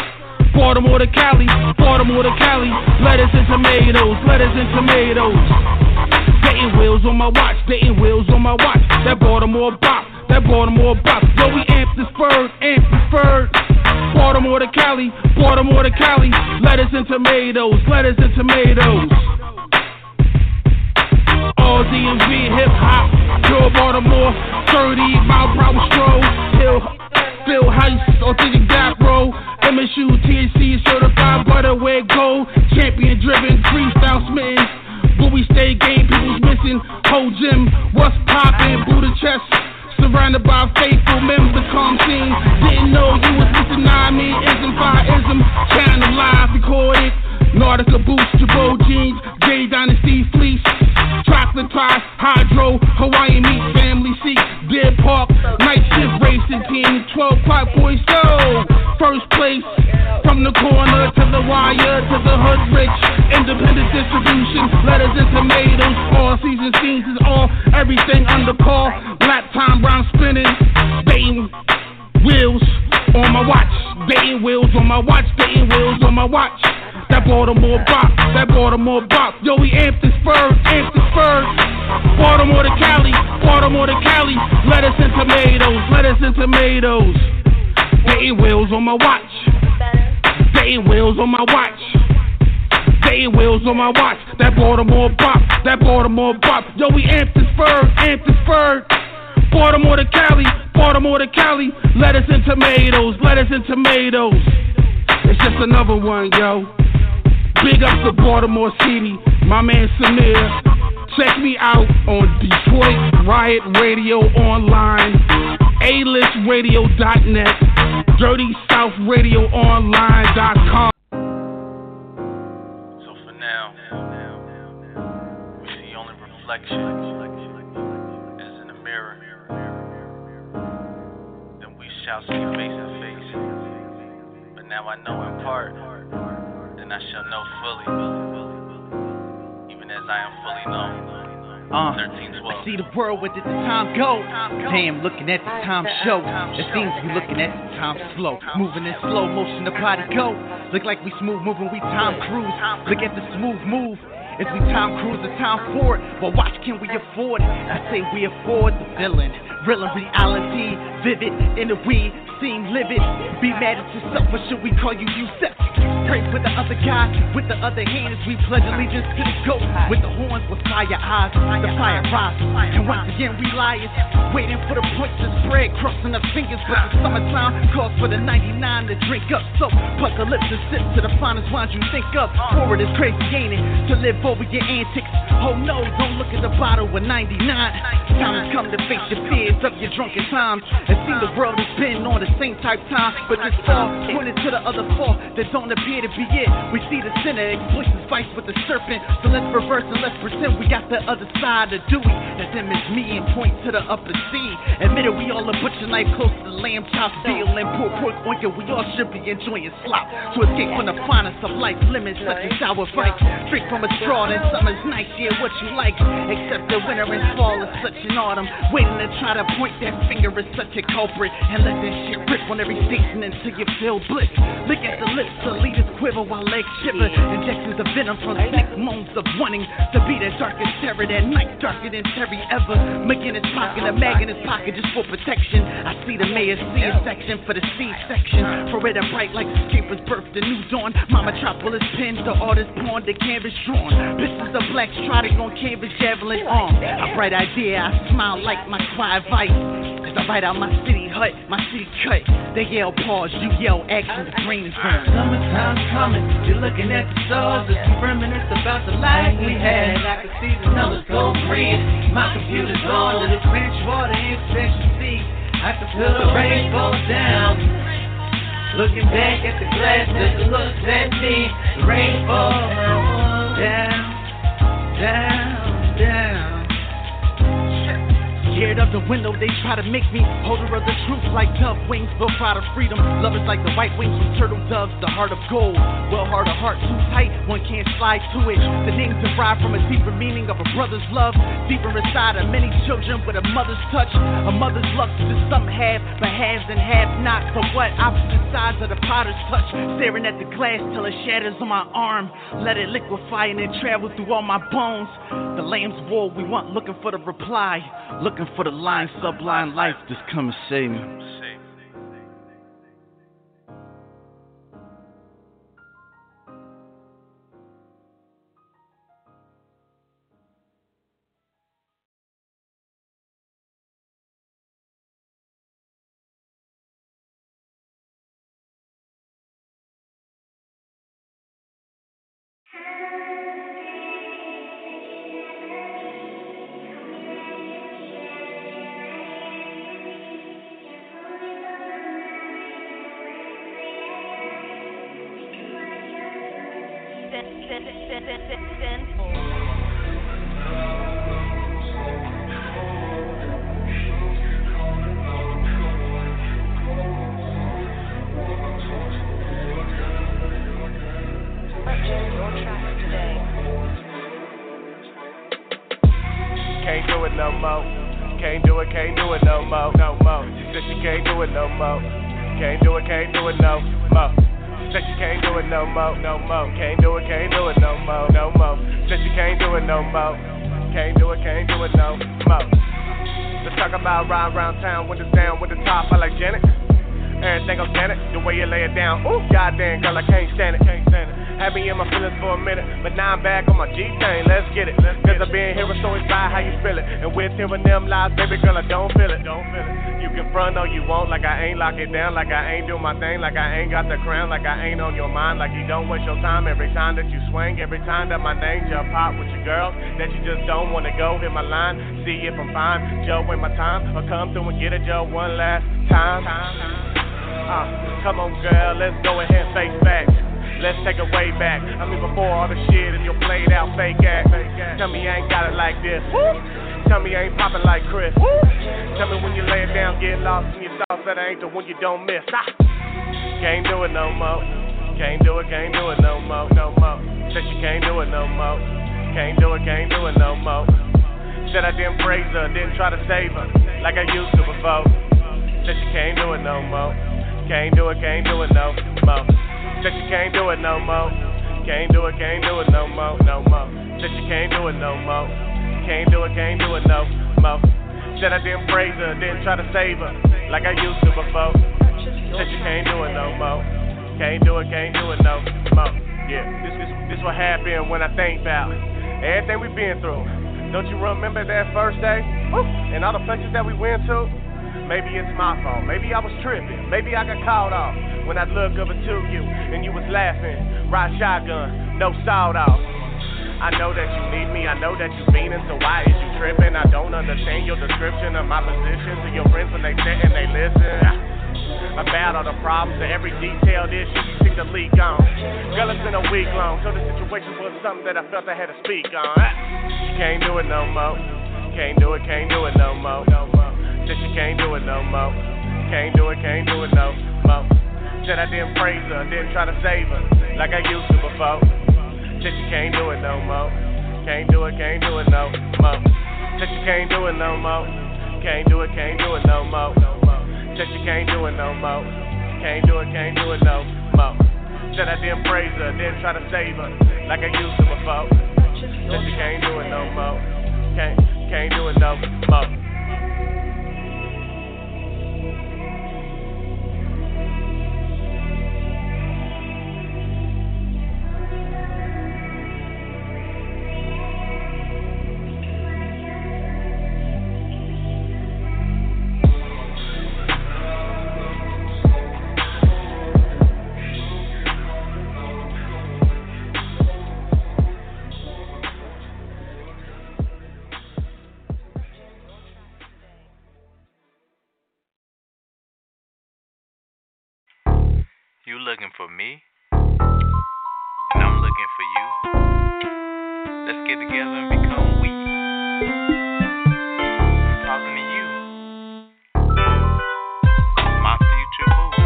Baltimore to Cali, Baltimore to Cali. Lettuce and tomatoes, lettuce and tomatoes. Dating wheels on my watch, dating wheels on my watch. That Baltimore bop, that Baltimore bop. Yo, we amp this bird, Baltimore to Cali, Baltimore to Cali. Lettuce and tomatoes, lettuce and tomatoes. All DMV hip hop, pure Baltimore. 30 mile per hour stroll, Phil Heist, authentic gap roll. MSU THC certified butterware gold. champion driven, freestyle smitten. But we stay game, people's missing. Whole gym, what's poppin'? Buddha chest, surrounded by faithful members. Calm scene, didn't know you was listening. I mean, ism, fireism, channel live, recorded. Nautica boots, Jabot jeans, J Dynasty fleece, chocolate pies, hydro, Hawaiian meat, family seat, dead park, night shift racing team, 12 o'clock boys go. First place, from the corner to the wire to the hood rich, independent distribution, lettuce and tomatoes, all season scenes is all, everything under call, lap time round spinning, dating wheels on my watch, dating wheels on my watch, dating wheels on my watch. That Baltimore bop, yo, we amped this bird. Baltimore to Cali, lettuce and tomatoes. Day wheels on my watch. That Baltimore bop, yo, we amped this bird. Baltimore to Cali, lettuce and tomatoes. It's just another one, yo. Big up to Baltimore City, my man Samir. Check me out on Detroit Riot Radio online, alist radio.net, dirtysouthradioonline.com. So for now, we see only reflection as in the mirror. Then we shall see face to face. But now I know in part. I shall know fully, even as I am fully known. 13-12. I see the world where did the time go? Damn, looking at the time show. It seems we looking at the time slow. Moving in slow motion, the body go. Look like we smooth moving, we time cruise. Look at the smooth move. As we time cruise, the time forward. But watch, can we afford it? I say we afford the villain. Real and reality, vivid, in the we seem livid. Be mad at yourself, or should we call you Yusef? Pray for the other guy, with the other hand as we pledge allegiance to the goat. With the horns, with fire eyes, the fire rises. And once again we liars, waiting for the point to spread, crossing our fingers. But the summertime calls for the 99 to drink up. So pluck a lip and sip to the finest wines you think of. Forward is crazy gaining, to live over your antics. Oh no, don't look at the bottle with 99. Time has come to face your fears of your drunken times. It seems the world has been on the same type time. But this all pointed to the other four that don't appear to be it. We see the sinner exploits his vice with the serpent. So let's reverse and let's pretend we got the other side of Dewey. That them is me and point to the upper sea. Admit it, we all a butcher knife close to the lamb chop deal and pulled pork on you. We all should be enjoying slop to escape from the finest of life. Lemons such as sour bites, drink from a straw in summer's night. Yeah, what you like, except the winter and fall is such an autumn. Waiting to try to point that finger is such a culprit. And let this shit rip on every station until you feel bliss. Look at the lips of leaders quiver while legs shiver. Injections of venom from sick moans of wanting to be the darkest terror that night, darker than Terry ever. Making his pocket a mag in his pocket just for protection. I see the mayor's C-section for the C-section. For red and bright like the escaper's birth, the new dawn. My metropolis pins, the artist pawn, the canvas drawn. Pistols of blacks trotting on canvas, javelin arm. A bright idea, I smile like my quiet vice. I bite out my city hut, my city cut. They yell pause, you yell action, the brain is burning. Summertime's coming, you're looking at the stars. As you reminisce about the life we had. I can see the numbers go green. My computer's on, little trench water in section C. I can feel the rain fall down. Looking back at the glass as it looks at me. The rain falls down, down, down. Scared of the window, they try to make me holder of the truth like dove wings, built out of freedom. Love is like the white wings from turtle doves, the heart of gold. Well, heart of heart, too tight, one can't slide to it. The name derived from a deeper meaning of a brother's love. Deeper inside of many children with a mother's touch. A mother's love to some have, but haves and have not. So what? Opposite sides of the potter's touch. Staring at the glass till it shatters on my arm. Let it liquefy and it travel through all my bones. The lamb's wool we want, looking for the reply. Looking for the line, sublime life, just come and save me. It down like I ain't do my thing, like I ain't got the crown, like I ain't on your mind, like you don't waste your time. Every time that you swing, every time that my name jump pop with your girls, that you just don't wanna go. Hit my line, see if I'm fine. Joe, ain't my time, I'll come through and get it, Joe, one last time. Come on, girl, let's go ahead and face facts. Let's take it way back. I mean, before all the shit and your played out fake act. Tell me I ain't got it like this. Tell me I ain't poppin' like Chris. Tell me when you lay it down, get lost in your thoughts, that I ain't the one you don't miss. Can't do it no more. Can't do it no more, no more. Said she can't do it no more. Can't do it no more. Said I didn't praise her, didn't try to save her like I used to before. Said she can't do it no more. Can't do it no more. Said she can't do it no more. Can't do it no more, no more. Said she can't do it no more. Can't do it no more. Said I didn't praise her, didn't try to save her like I used to before. Said you can't do it no more. Can't do it no more. Yeah, this what happened when I think about everything we've been through. Don't you remember that first day? And all the places that we went to? Maybe it's my fault, maybe I was tripping, maybe I got called off. When I looked over to you and you was laughing, ride shotgun, no sawed off. I know that you need me, I know that you meanin', so why is you trippin'? I don't understand your description of my position to your friends when they sit and they listen. About all the problems and every detail this shit you seem to leak on. Girl, it's been a week long, so the situation was something that I felt I had to speak on. She can't do it no more, can't do it no more. Said she can't do it no more, can't do it no more. Said I didn't praise her, didn't try to save her like I used to before. Said you can't do it no more. Can't do it no more. Said you can't do it no more. Can't do it no more. Said you can't do it no more. Can't do it no more. Said I didn't praise her, didn't try to save her like I used to before. Said you can't do it no more. Can't do it no more. You looking for me, and I'm looking for you. Let's get together and become we. I'm talking to you, my future boo.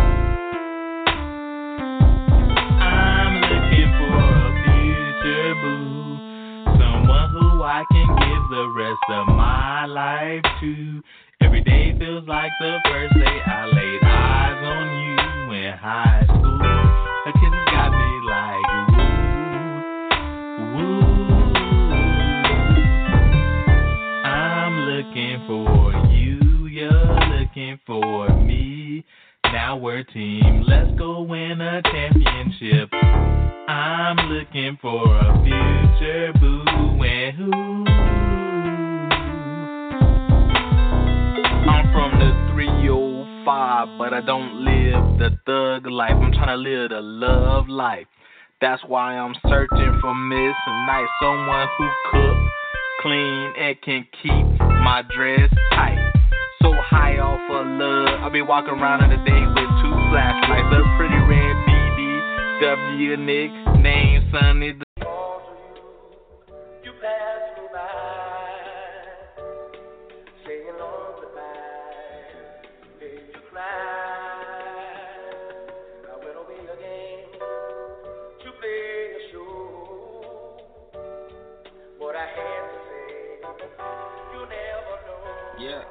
I'm looking for a future boo, someone who I can give the rest of my life to. Every day feels like the first day I laid eyes on you. In high school, her kisses got me like ooh, ooh. I'm looking for you, you're looking for me. Now we're a team, let's go win a championship. I'm looking for a future boo and who. I'm from the 3-0 but I don't live the thug life. I'm trying to live the love life. That's why I'm searching for Miss Nice, someone who cook, clean, and can keep my dress tight. So high off of love, I be walking around in the day with two flashlights, a pretty red BBW nickname, Sunny. You pass me by, saying all the time, did you cry? Yeah.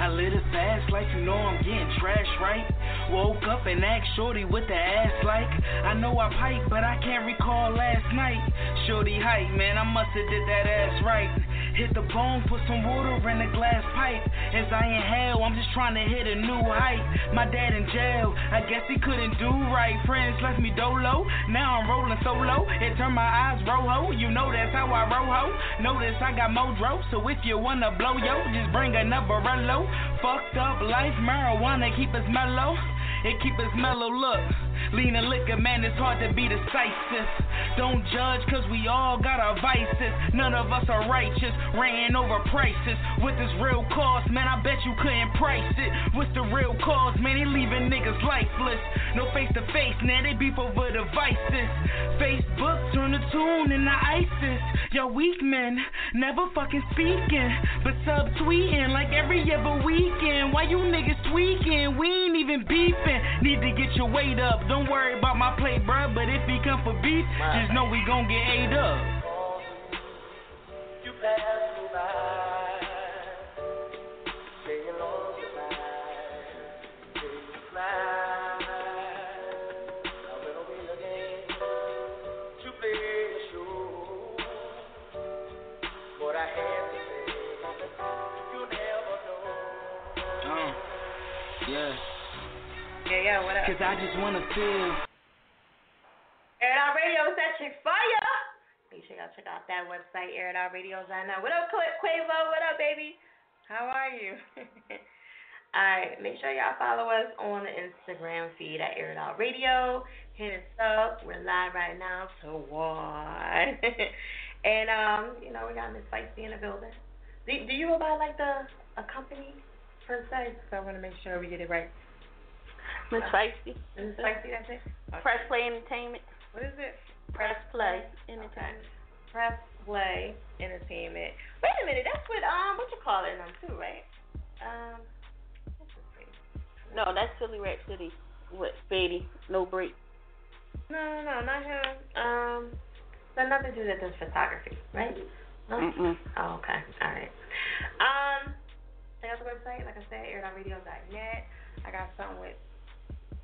I lit his ass like you know I'm getting trash, right? Woke up and asked shorty what the ass like. I know I pipe, but I can't recall last night. Shorty hype, man, I musta did that ass right. Hit the bone, put some water in a glass pipe. As I in hell, I'm just trying to hit a new height. My dad in jail, I guess he couldn't do right. Friends left me dolo, now I'm rolling solo. It turned my eyes roho, you know that's how I roho. Notice I got modro, so if you wanna blow yo, just bring another rello. Fucked up life, marijuana keep us mellow. It keep us mellow, look. Lean and liquor, man, it's hard to be decisive. Don't judge, cause we all got our vices. None of us are righteous, ran over prices. With this real cause, man, I bet you couldn't price it. What's the real cause, man, they leaving niggas lifeless. No face to face, now they beef over the vices. Facebook turn the tune into ISIS. Yo, weak men, never fucking speaking, but subtweeting like every other weekend. Why you niggas tweaking? We ain't even beefing. Need to get your weight up. Don't worry about my plate, bruh. But if he come for beef, just know we gon' get ate up. You passed me by, saying all the time, did you cry? I will be again to play the show. What I had to say, you never know. Yes. Yeah, what up? Cause I just wanna feel. Air.Out Radio is actually fire. Make sure y'all check out that website, Air.Out Radio. What up, Quavo? What up, baby? How are you? Alright, make sure y'all follow us on the Instagram feed at Air.Out Radio. Hit us up. We're live right now, so what? And you know, we got Miss Feisty in the building. Do you go by like a company per se? So I wanna make sure we get it right. Miss Feisty. Miss Feisty, that's it? Okay. Press Play Entertainment. What is it? Press Play Entertainment. Okay. Press Play Entertainment. Wait a minute, that's what you call it on too, right? No, that's Philly Rap City. What? Fetty, No Break. No, not him. So nothing to do with this photography, right? No? Mm-mm. Oh, okay. All right. Check out the website, like I said, air.radio.net. I got something with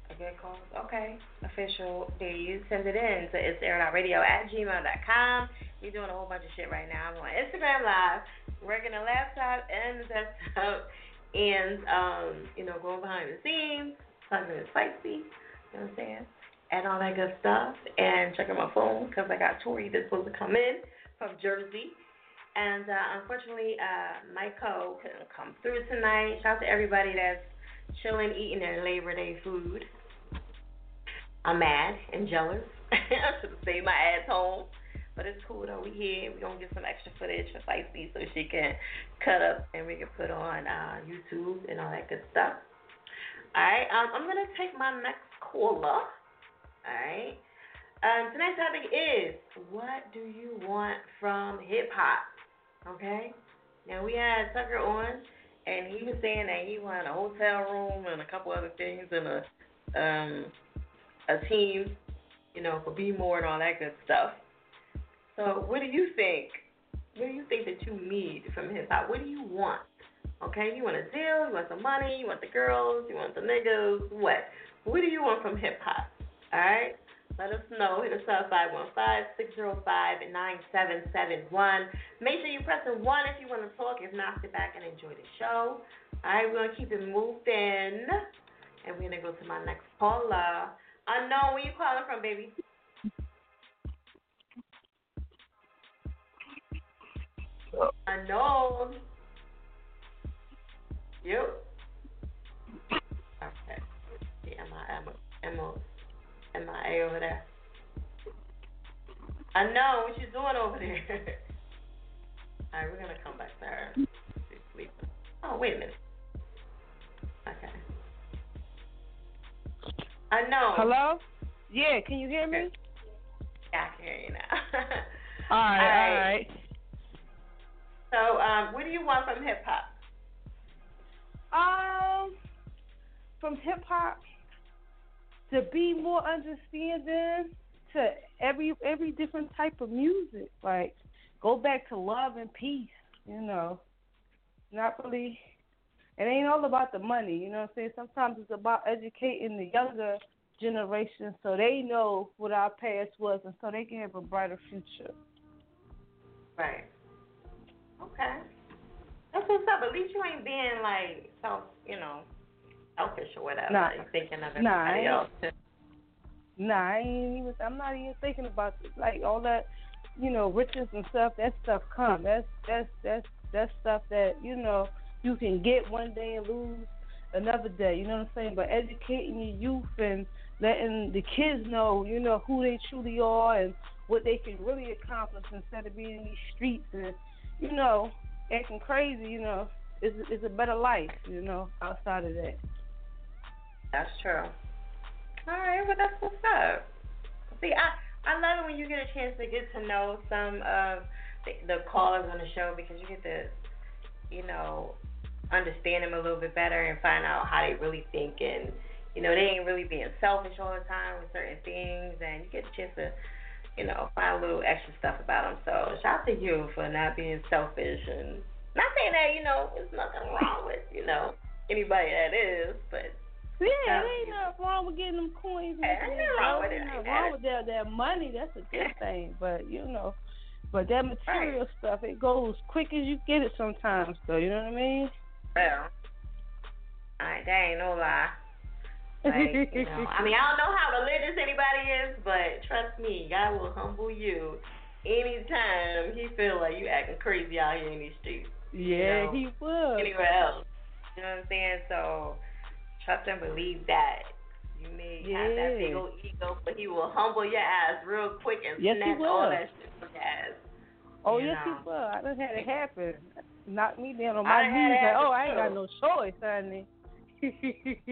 a good cause. Okay. Official. There you send it in. So it's airoutradio@gmail.com. We're doing a whole bunch of shit right now. I'm on Instagram Live, working the laptop and the desktop, and you know, going behind the scenes, plugging in spicy, you know what I'm saying, and all that good stuff, and checking my phone because I got Tori that's supposed to come in from Jersey, and unfortunately, Michael couldn't come through tonight. Shout out to everybody that's chilling, eating their Labor Day food. I'm mad and jealous. I should have stayed my ass home. But it's cool though. We here. We're going to get some extra footage for Feisty so she can cut up and we can put on YouTube and all that good stuff. All right. I'm going to take my next caller. All right. Tonight's topic is, what do you want from hip-hop? Okay. Now, we had Tucker on. And he was saying that he wanted a hotel room and a couple other things and a team, you know, for B-more and all that good stuff. So what do you think? What do you think that you need from hip-hop? What do you want? Okay, you want a deal, you want some money, you want the girls, you want the niggas, what? What do you want from hip-hop? All right? Let us know. Hit us up 515-605-9771. Make sure you press the 1 if you want to talk. If not, sit back and enjoy the show. All right, we're going to keep it moving. And we're going to go to my next caller. Unknown, where you calling from, baby? Unknown. Yep. Okay. Yeah, I'm in my eye over there. I know what you doing over there. All right, we're gonna come back to her. She's sleeping. Oh, wait a minute. Okay. I know. Hello? Yeah, can you hear me? Yeah, I can hear you now. All right. So, what do you want from hip hop? From hip hop to be more understanding to every different type of music. Like go back to love and peace. You know, not really. It ain't all about the money. You know what I'm saying? Sometimes it's about educating the younger generation so they know what our past was and so they can have a brighter future. Right. Okay. That's what's up. At least you ain't being like selfish or whatever. Nah. You're thinking of everybody else. I'm not even thinking about this. Like all that, riches and stuff. That stuff comes. That's stuff that you can get one day and lose another day. You know what I'm saying? But educating your youth and letting the kids know, who they truly are and what they can really accomplish instead of being in these streets and acting crazy. It's a better life. Outside of that. That's true. All right, well, that's what's up. See, I love it when you get a chance to get to know some of the callers on the show because you get to, understand them a little bit better and find out how they really think and, they ain't really being selfish all the time with certain things and you get a chance to, find a little extra stuff about them. So shout out to you for not being selfish and not saying that, there's nothing wrong with, anybody that is, but. Yeah, it ain't nothing wrong with getting them coins. Ain't nothing wrong with that money. That's a good thing. But, but that material stuff, it goes quick as you get it sometimes, though. You know what I mean? Well, that ain't no lie. Like, I don't know how religious anybody is, but trust me, God will humble you anytime he feel like you acting crazy out here in these streets. Yeah, he will. Anywhere else. You know what I'm saying? So... trust and believe that. You may have that big old ego, but he will humble your ass real quick and snatch all that shit from your ass. Oh, yes, he will. I done had it happen. Knock me down on my knees. Like, I ain't got no choice, honey.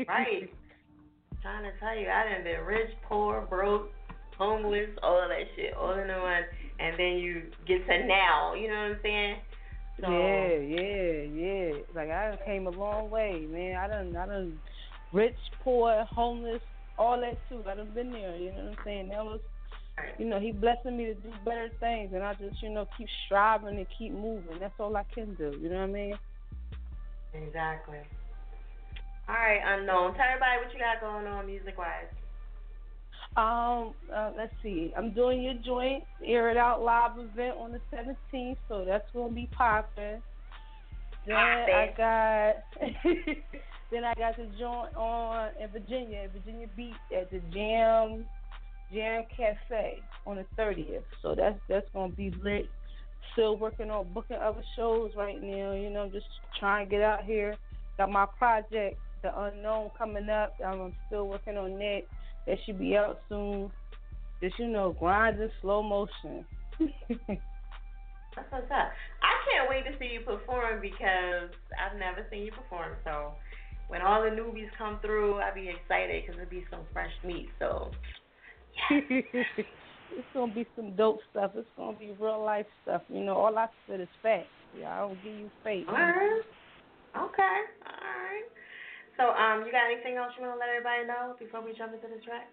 Right. I'm trying to tell you, I done been rich, poor, broke, homeless, all that shit, all in one. And then you get to now. You know what I'm saying? So, yeah. Like, I done came a long way, man. I done rich, poor, homeless, all that too. I done been there, you know what I'm saying? That was, he blessing me to do better things, and I just, keep striving and keep moving. That's all I can do, you know what I mean? Exactly. All right, Unknown. Tell everybody what you got going on music-wise. Let's see. I'm doing Your Joint, Air It Out live event on the 17th, so that's going to be popping. Then I got the joint on in Virginia Beach at the Jam Cafe on the 30th. So that's gonna be lit. Still working on booking other shows right now. Just trying to get out here. Got my project, The Unknown, coming up. I'm still working on that. That should be out soon. Just grinding slow motion. That's what's up. I can't wait to see you perform because I've never seen you perform. So when all the newbies come through, I'll be excited because it'll be some fresh meat. So yeah. It's going to be some dope stuff. It's going to be real life stuff. All I said is facts. I don't give you fake. All right. Okay. All right. So you got anything else you want to let everybody know before we jump into the track?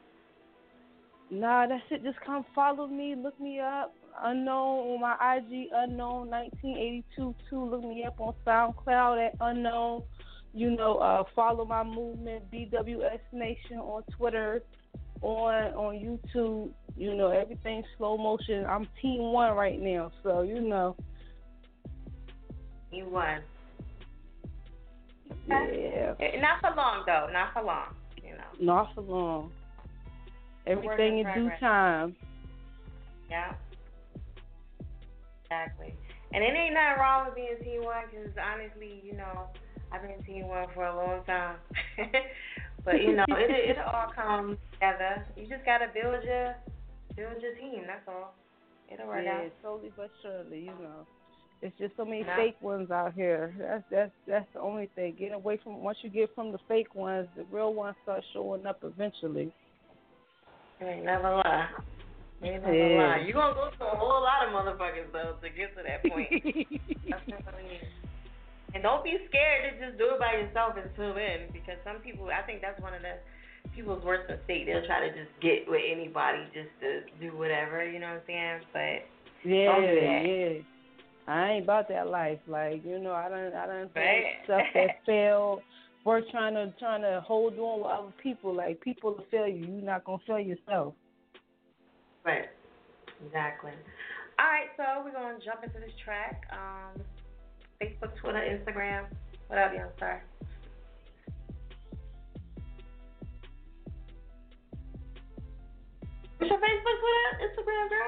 Nah, that's it. Just come follow me. Look me up. Unknown on my IG, Unknown 1982 too. Look me up on SoundCloud at Unknown. Follow my movement, BWS Nation on Twitter, on YouTube. Everything slow motion. I'm Team One right now, so Team One. Yeah. Not for long though. Not for long. Not for long. Everything in due time. Yeah. Exactly. And it ain't nothing wrong with being Team One because honestly, I've been Team One for a long time. But you know, it'll all come together. You just gotta build your team. That's all. It'll work out. Yeah, slowly but surely. You know, it's just so many fake ones out here. That's the only thing. Get away from. Once you get from the fake ones, the real ones start showing up eventually. You ain't never lie. You're going to go through a whole lot of motherfuckers, though, to get to that point. That's what I mean. And don't be scared to just do it by yourself and tune in, because some people, I think that's one of the people's worst mistake. They'll try to just get with anybody just to do whatever, you know what I'm saying? But don't do that. Yeah. I ain't about that life. Like, you know, I done stuff that failed. We're trying to hold on with other people. Like, people will fail you. You're not going to fail yourself. Right. Exactly. All right, so we're going to jump into this track. Facebook, Twitter, Instagram. What up, y'all? Sorry. What's your Facebook, Twitter, Instagram, girl?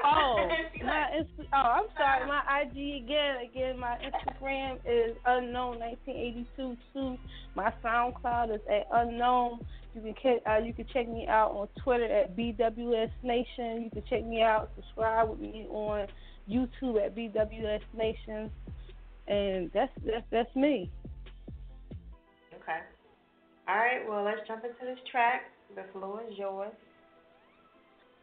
I'm sorry. My IG again. My Instagram is unknown1982. My SoundCloud is at unknown. You can check me out on Twitter at BWS Nation. You can check me out. Subscribe with me on YouTube at BWS Nation. And that's me. Okay. All right. Well, let's jump into this track. The floor is yours.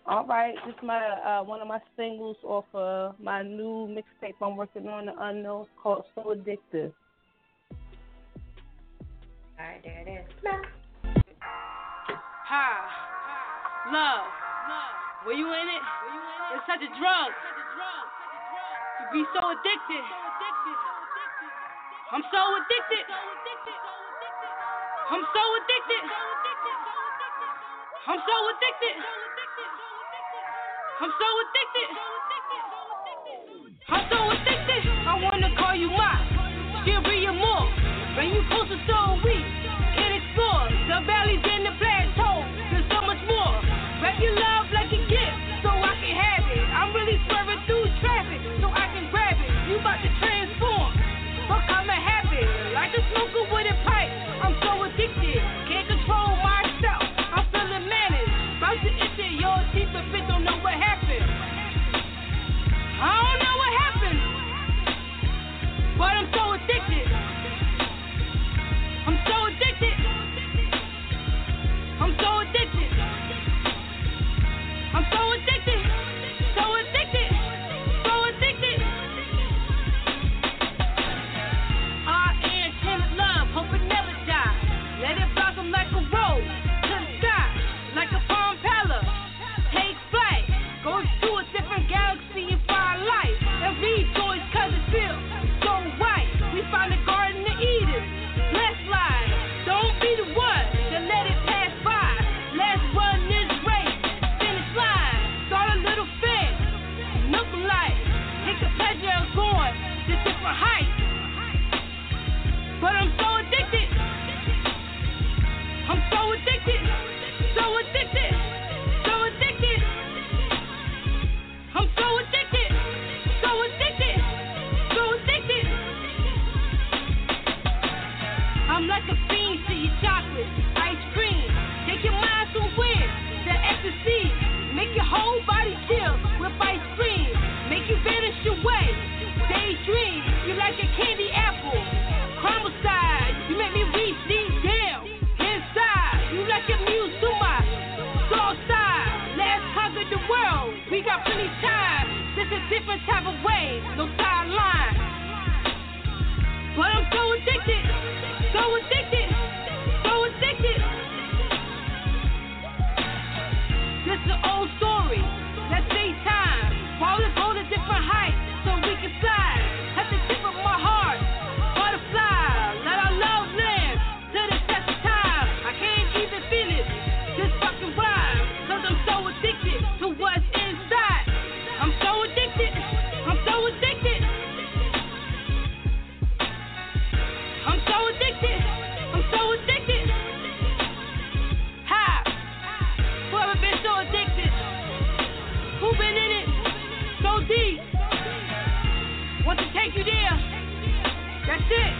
All right. This is my one of my singles off of my new mixtape I'm working on, The Unknown, called So Addictive. All right, there it is. Smack. Hi, love, were you in it? It's such a drug to be so addicted. I'm so addicted. I'm so addicted. I'm so addicted. I'm so addicted. I'm so addicted. I wanna call you mine. She'll be your more. When you post a song, we can explore the valleys in the plains. Wrap your love like a gift so I can have it. I'm really swerving through traffic so I can grab it. You about to transform, fuck, I'ma have it. Like a smoker with a pipe, I'm so addicted. Can't control myself, I'm feeling managed. Bounce it into your teeth, but bitch don't know what happened. I don't know what happened, but I'm so addicted. I'm so addicted. I'm so addicted. I'm so addicted, so addicted, so addicted. R.N. love, hope it never dies. Let it blossom like a rose to the sky, like a palm pillar. Take flight, goes to a different galaxy and find life. And rejoice cause it feels so right. We find a garden to Eden, blessed lives. Don't be the one to let it pass by. Let's run this going to different heights, but I'm so addicted. I'm so addicted, so addicted, so addicted. I'm so addicted, so addicted, so addicted. I'm like a fiend to your chocolate ice cream. Take your mind to win the ecstasy. Make your whole body chill with ice cream. Make you vanish away, daydream. You like a candy apple, crumble side. You make me reach deep down inside. You like a muse to my soft side. Let's conquer the world. We got plenty time. This is a different type of way, no sideline. But I'm so addicted, so addicted, so addicted. This is an old story. Let's say time. Wall is on a different height, so we can slide. At the tip of my heart, butterfly. Let our love live to the test of time. I can't even finish this fucking rhyme, cause I'm so addicted to what's inside. I'm so addicted. I'm so addicted. I'm so addicted. I'm so addicted. Hi. Whoever been so addicted? Who been in it? So deep. Want to take you there. That's it.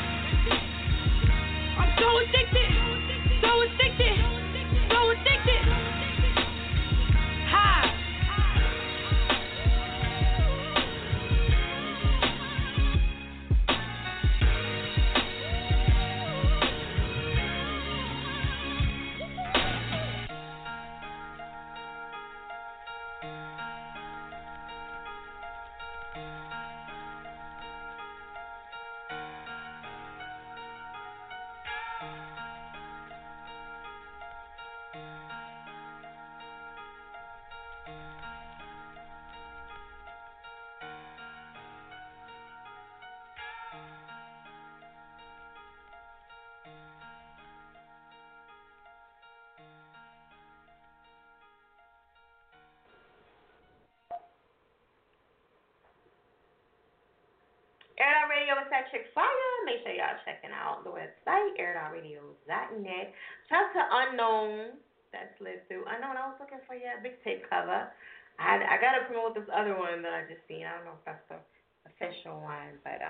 I'm so addicted. So addicted. It's at Chick Fire. Make sure y'all checking out the website, air.radio.net. Shout out to Unknown. That's lived through. Unknown, I was looking for your big tape cover. I got to promote this other one that I just seen. I don't know if that's the official one, but,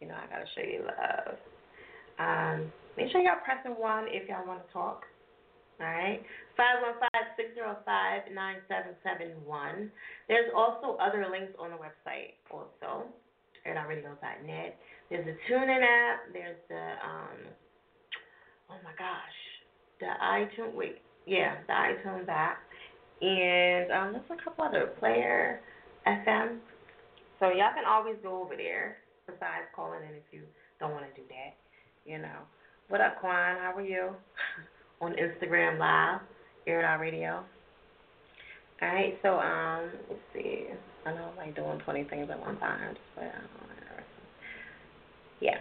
you know, I got to show you love. Make sure y'all pressing 1 if y'all want to talk. All right, 515-605-9771. There's also other links on the website also, air.radio.net. There's the TuneIn app. There's the, the iTunes app. And there's a couple other player FM. So y'all can always go over there besides calling in if you don't want to do that, you know. What up, Quan? How are you? On Instagram Live, Air.Out Radio. All right, so let's see. I know I'm like doing 20 things at one time, but I don't know. Yeah.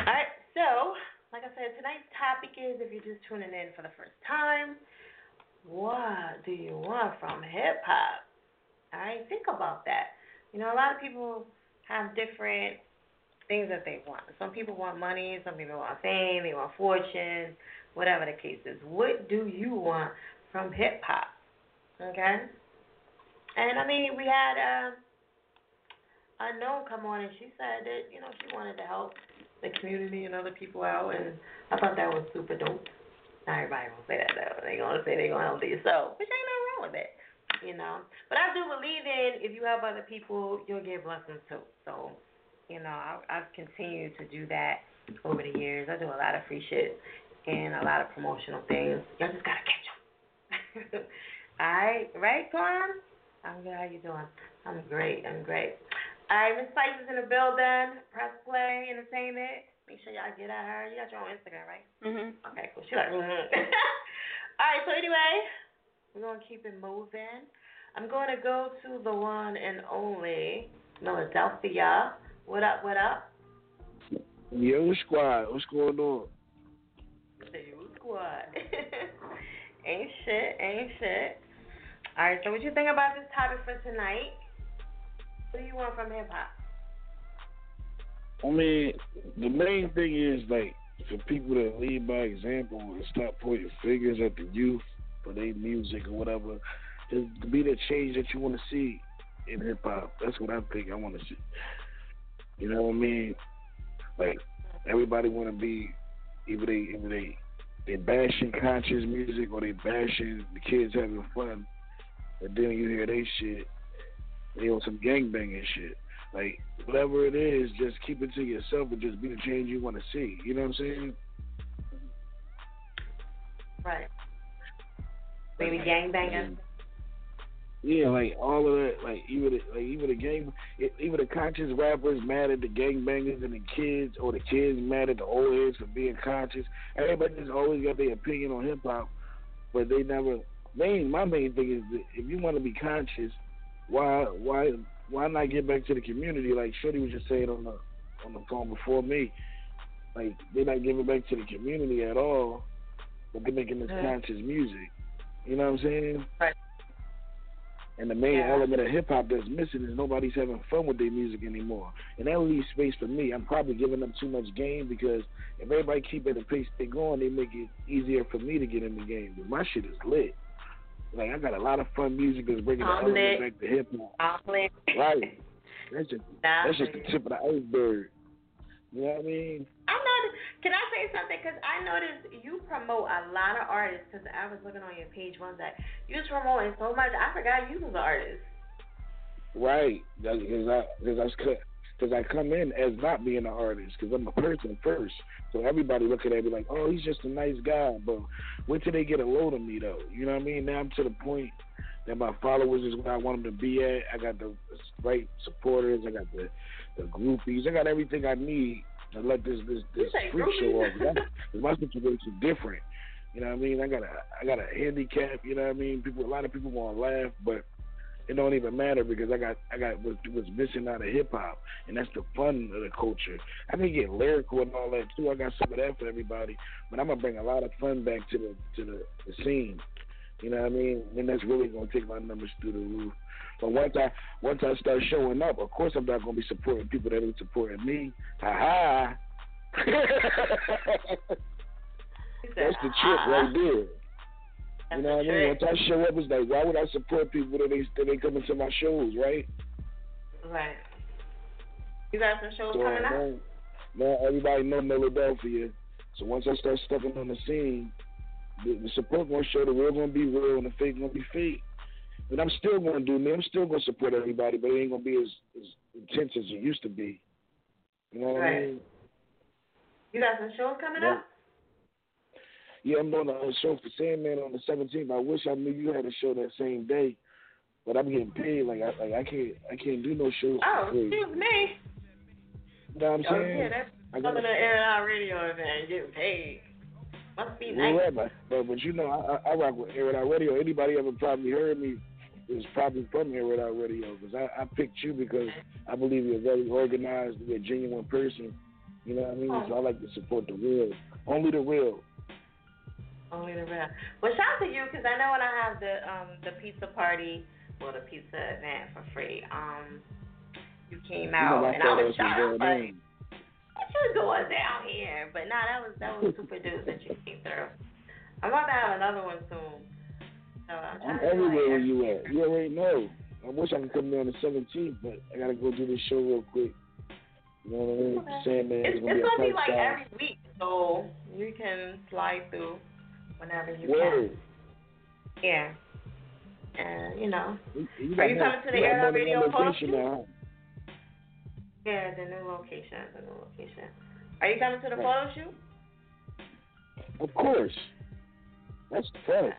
All right, so like I said, tonight's topic is, if you're just tuning in for the first time, what do you want from hip hop? All right, think about that. You know, a lot of people have different things that they want. Some people want money, some people want fame, they want fortune. Whatever the case is, what do you want from hip-hop, okay? And, I mean, we had Unknown come on, and she said that, you know, she wanted to help the community and other people out, and I thought that was super dope. Not everybody will say that, though. They're going to say they're going to help themselves, which ain't nothing wrong with that, you know? But I do believe in, if you help other people, you'll get blessings, too. So, you know, I've continued to do that over the years. I do a lot of free shit and a lot of promotional things. Y'all just gotta catch them. All right, right, Quan? I'm good. How you doing? I'm great. I'm great. All right, Miss Spice is in the building. Press play, entertainment. Make sure y'all get at her. You got your own Instagram, right? Mhm. Okay, cool. She like. Mm-hmm. All right. So anyway, we're gonna keep it moving. I'm gonna go to the one and only Philadelphia. What up? What up? Yo, squad. What's going on? What? Ain't shit. All right, so what you think about this topic for tonight? What do you want from hip hop? I mean, the main thing is, like, for people that lead by example and stop pointing fingers at the youth for their music or whatever, just to be the change that you want to see in hip hop. That's what I think I want to see. You know what I mean? Like, everybody want to be either they bashing conscious music or they bashing the kids having fun, and then you hear they shit, they on some gangbanging shit. Like, whatever it is, just keep it to yourself and just be the change you want to see. You know what I'm saying? Right. Maybe gangbanging. Yeah, like all of that. Like even the conscious rappers mad at the gangbangers and the kids, or the kids mad at the old heads for being conscious. Everybody's always got their opinion on hip hop, but they never. My main thing is that if you want to be conscious, why not get back to the community? Like Shorty was just saying on the phone before me, like they're not giving back to the community at all, but they're making this conscious music. You know what I'm saying? Right. And the main element of hip-hop that's missing is nobody's having fun with their music anymore. And that leaves space for me. I'm probably giving them too much game, because if everybody keep at the pace they're going, they make it easier for me to get in the game. But my shit is lit. Like, I got a lot of fun music that's bringing the element back to hip-hop. Right. That's just the tip of the iceberg. You know what I mean? Can I say something? Because I noticed you promote a lot of artists, because I was looking on your page one day. You was promoting so much, I forgot you was an artist. Right. Because I come in as not being an artist, because I'm a person first. So everybody looking at me like, oh, he's just a nice guy. But wait till they get a load of me, though. You know what I mean? Now I'm to the point that my followers is where I want them to be at. I got the right supporters. I got the groupies. I got everything I need. I let this freak show off. My situation's different. You know what I mean? I got a handicap. You know what I mean? A lot of people want to laugh, but it don't even matter, because I got what's missing out of hip hop, and that's the fun of the culture. I can get lyrical and all that too. I got some of that for everybody, but I'm gonna bring a lot of fun back to the scene. You know what I mean? And that's really gonna take my numbers through the roof. But once I start showing up, of course I'm not going to be supporting people that ain't supporting me. Ha ha. That's the trick right there. You know what I mean? Once I show up, it's like, why would I support people that ain't coming to my shows, right? Right. You got some shows coming up? Now everybody know Philadelphia. So once I start stepping on the scene, the support gonna show, the real gonna be real and the fake gonna be fake. But I'm still gonna do me. I'm still gonna support everybody, but it ain't gonna be as intense as it used to be. You know what I mean? You got some shows coming up? Yeah, I'm doing a show for Sandman on the 17th. I wish I knew you had a show that same day, but I'm getting paid. I can't do no shows. Oh, excuse me. You know what I'm saying? Yeah, that's coming to Air Radio and getting paid. Must be nice. But you know, I rock with Air Out Radio. Anybody ever probably heard me is probably from Air Out Radio, because I picked you because I believe you're very organized, you're a genuine person. You know what I mean? So I like to support the real, only the real. Only the real. Well, shout out to you, because I know when I have the pizza party, well, the pizza event for free, you came out, and I was shocked. Like, what you doing down here? But nah, that was super dudes that you came through. I'm about to have another one soon. So I'm everywhere where you at. You already know. I wish I could come there on the 17th, but I gotta go do this show real quick. You know what I mean? Okay. Sandman, it's gonna be like every week, so you can slide through whenever you can. Yeah. And you know, are you coming to the Air Radio Photo? Yeah, the new location. Are you coming to the photo shoot? Of course. That's fun.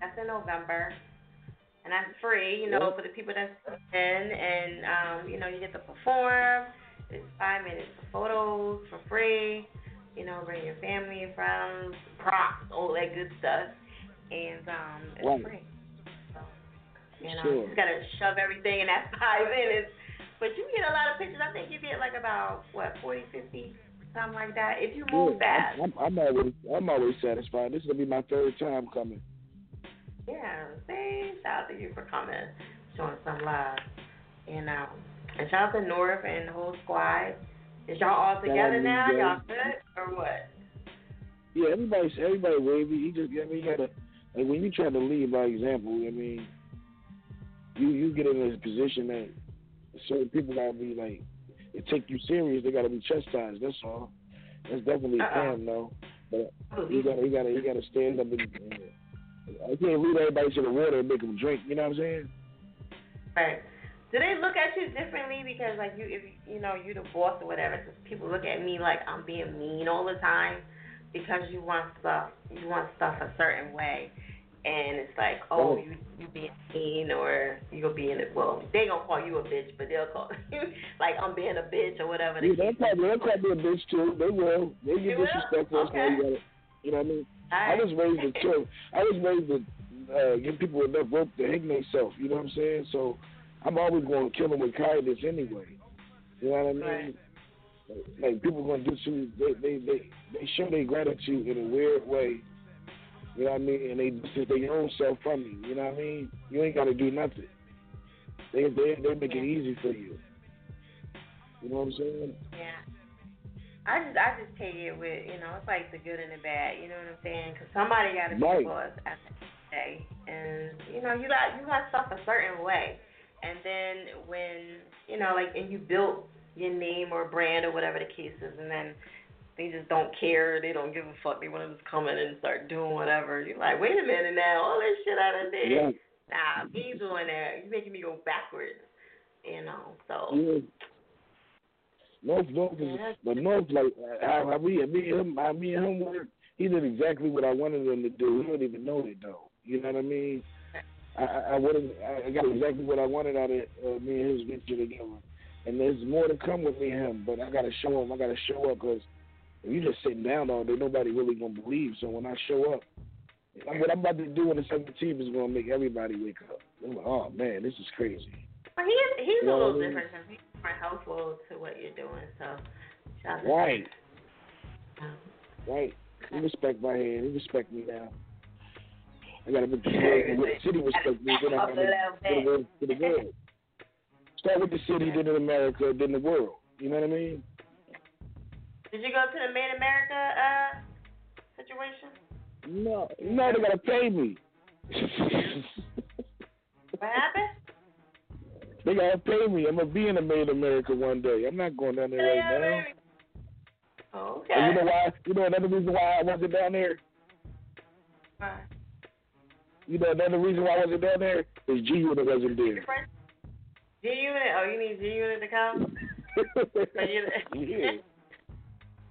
That's in November. And that's free, you know, for the people that's in. And, you know, you get to perform. It's 5 minutes of photos for free. You know, bring your family and friends, props, all that good stuff. And it's free. So, you know, you just got to shove everything in that 5 minutes. But you get a lot of pictures. I think you get like about, 40, 50, something like that, if you move fast. I'm always satisfied. This is going to be my third time coming. Yeah, see? Shout out to you for coming, showing some love. And shout out to North and the whole squad. Is y'all all together now? Y'all good or what? Yeah, everybody wavy. You gotta, like, when you try to lead by example, I mean, you get in this position that certain people gotta be like, they take you serious. They gotta be chastised. That's all. That's definitely fam, though. But you gotta stand up. I can't lead everybody to the water and make them drink. You know what I'm saying? Right. Do they look at you differently because, like, if you the boss or whatever? So people look at me like I'm being mean all the time because you want stuff a certain way. And it's like, oh, you being mean, or you're being, well, they gonna call you a bitch, but they'll call you like I'm being a bitch or whatever. Yeah, they'll probably be a bitch too. They will. They get disrespectful. Okay. You know what I mean? Right. I was raised to give people enough rope to hang themselves. You know what I'm saying? So I'm always gonna kill them with kindness anyway. You know what I mean? Right. Like people gonna do too. They show their gratitude in a weird way. You know what I mean? And they own self from you. You know what I mean? You ain't got to do nothing. They make it easy for you. You know what I'm saying? Yeah. I just take it with, you know, it's like the good and the bad. You know what I'm saying? Because somebody got to be the boss at the day. And, you know, you got stuff a certain way. And then when, you know, like, and you built your name or brand or whatever the case is, and then they just don't care. They don't give a fuck. They want to just come in and start doing whatever. You're like, wait a minute now. All this shit I done did. Yeah. Nah, me doing that. You're making me go backwards. You know, so. Yeah. North, like, how me and him worked, he did exactly what I wanted him to do. He didn't even know it, though. You know what I mean? I got exactly what I wanted out of me and his venture together. And there's more to come with me and him, but I got to show him. I got to show up because if you just sitting down all day, nobody really going to believe. So when I show up, like what I'm about to do on the 17th is going to make everybody wake up. I'm like, oh, man, this is crazy. Well, he's a little different because he's more helpful to what you're doing. So, Right. He respect my hand. He respect me now. I got to make sure what the city was supposed to be. Then I got to the world. Start with the city, then in America, then the world. You know what I mean? Did you go to the Mid America situation? No, they got to pay me. What happened? They got to pay me. I'm going to be in the Mid America one day. I'm not going down there right now. Oh, okay. And you know why? You know another reason why I wasn't down there? Why? You know another reason why I wasn't down there? Is G-Unit wasn't there. G-Unit? Oh, you need G-Unit to come? Yeah.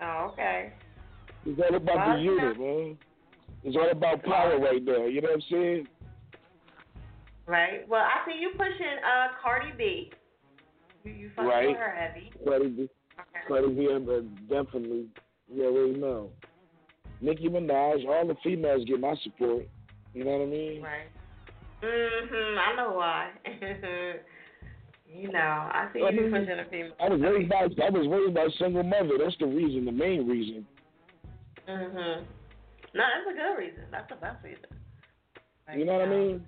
Oh, okay. It's all about the unit, man. It's all about power right now. You know what I'm saying? Right. Well, I see you pushing Cardi B. You fucking with her heavy. Cardi B. Okay. Cardi B and definitely, you already know. Nicki Minaj, all the females get my support. You know what I mean? Right. Mm-hmm. I know why. You know, I see you pushing a female. I was worried about single mother. That's the reason, the main reason. Mm-hmm. No, that's a good reason. That's the best reason. Like, you know what I mean?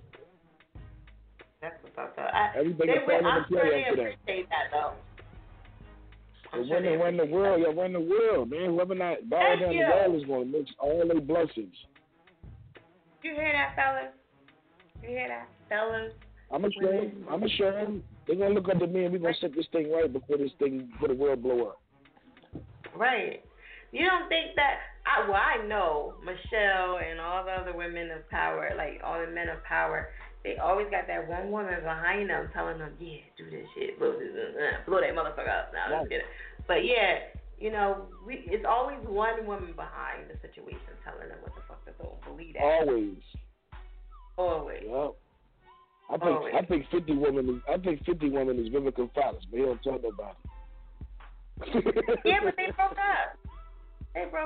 That's what's up, though. I'm sure they appreciate that, though. When the world, y'all run the world, man. Whoever not bowing down the wall is going to mix all their blessings. You hear that, fellas? You hear that, fellas? I'm going to show them. They're going to look up to me and we're going to set this thing right before the world blow up. Right. You don't think that, I know Michelle and all the other women of power, like all the men of power, they always got that one woman behind them telling them, yeah, do this shit, blow that motherfucker up. Now, let's get it. But yeah, you know, it's always one woman behind the situation telling them what the fuck they're going to believe. Always. Yep. I think 50 women is biblical fathers, but he don't tell nobody. Yeah, but they broke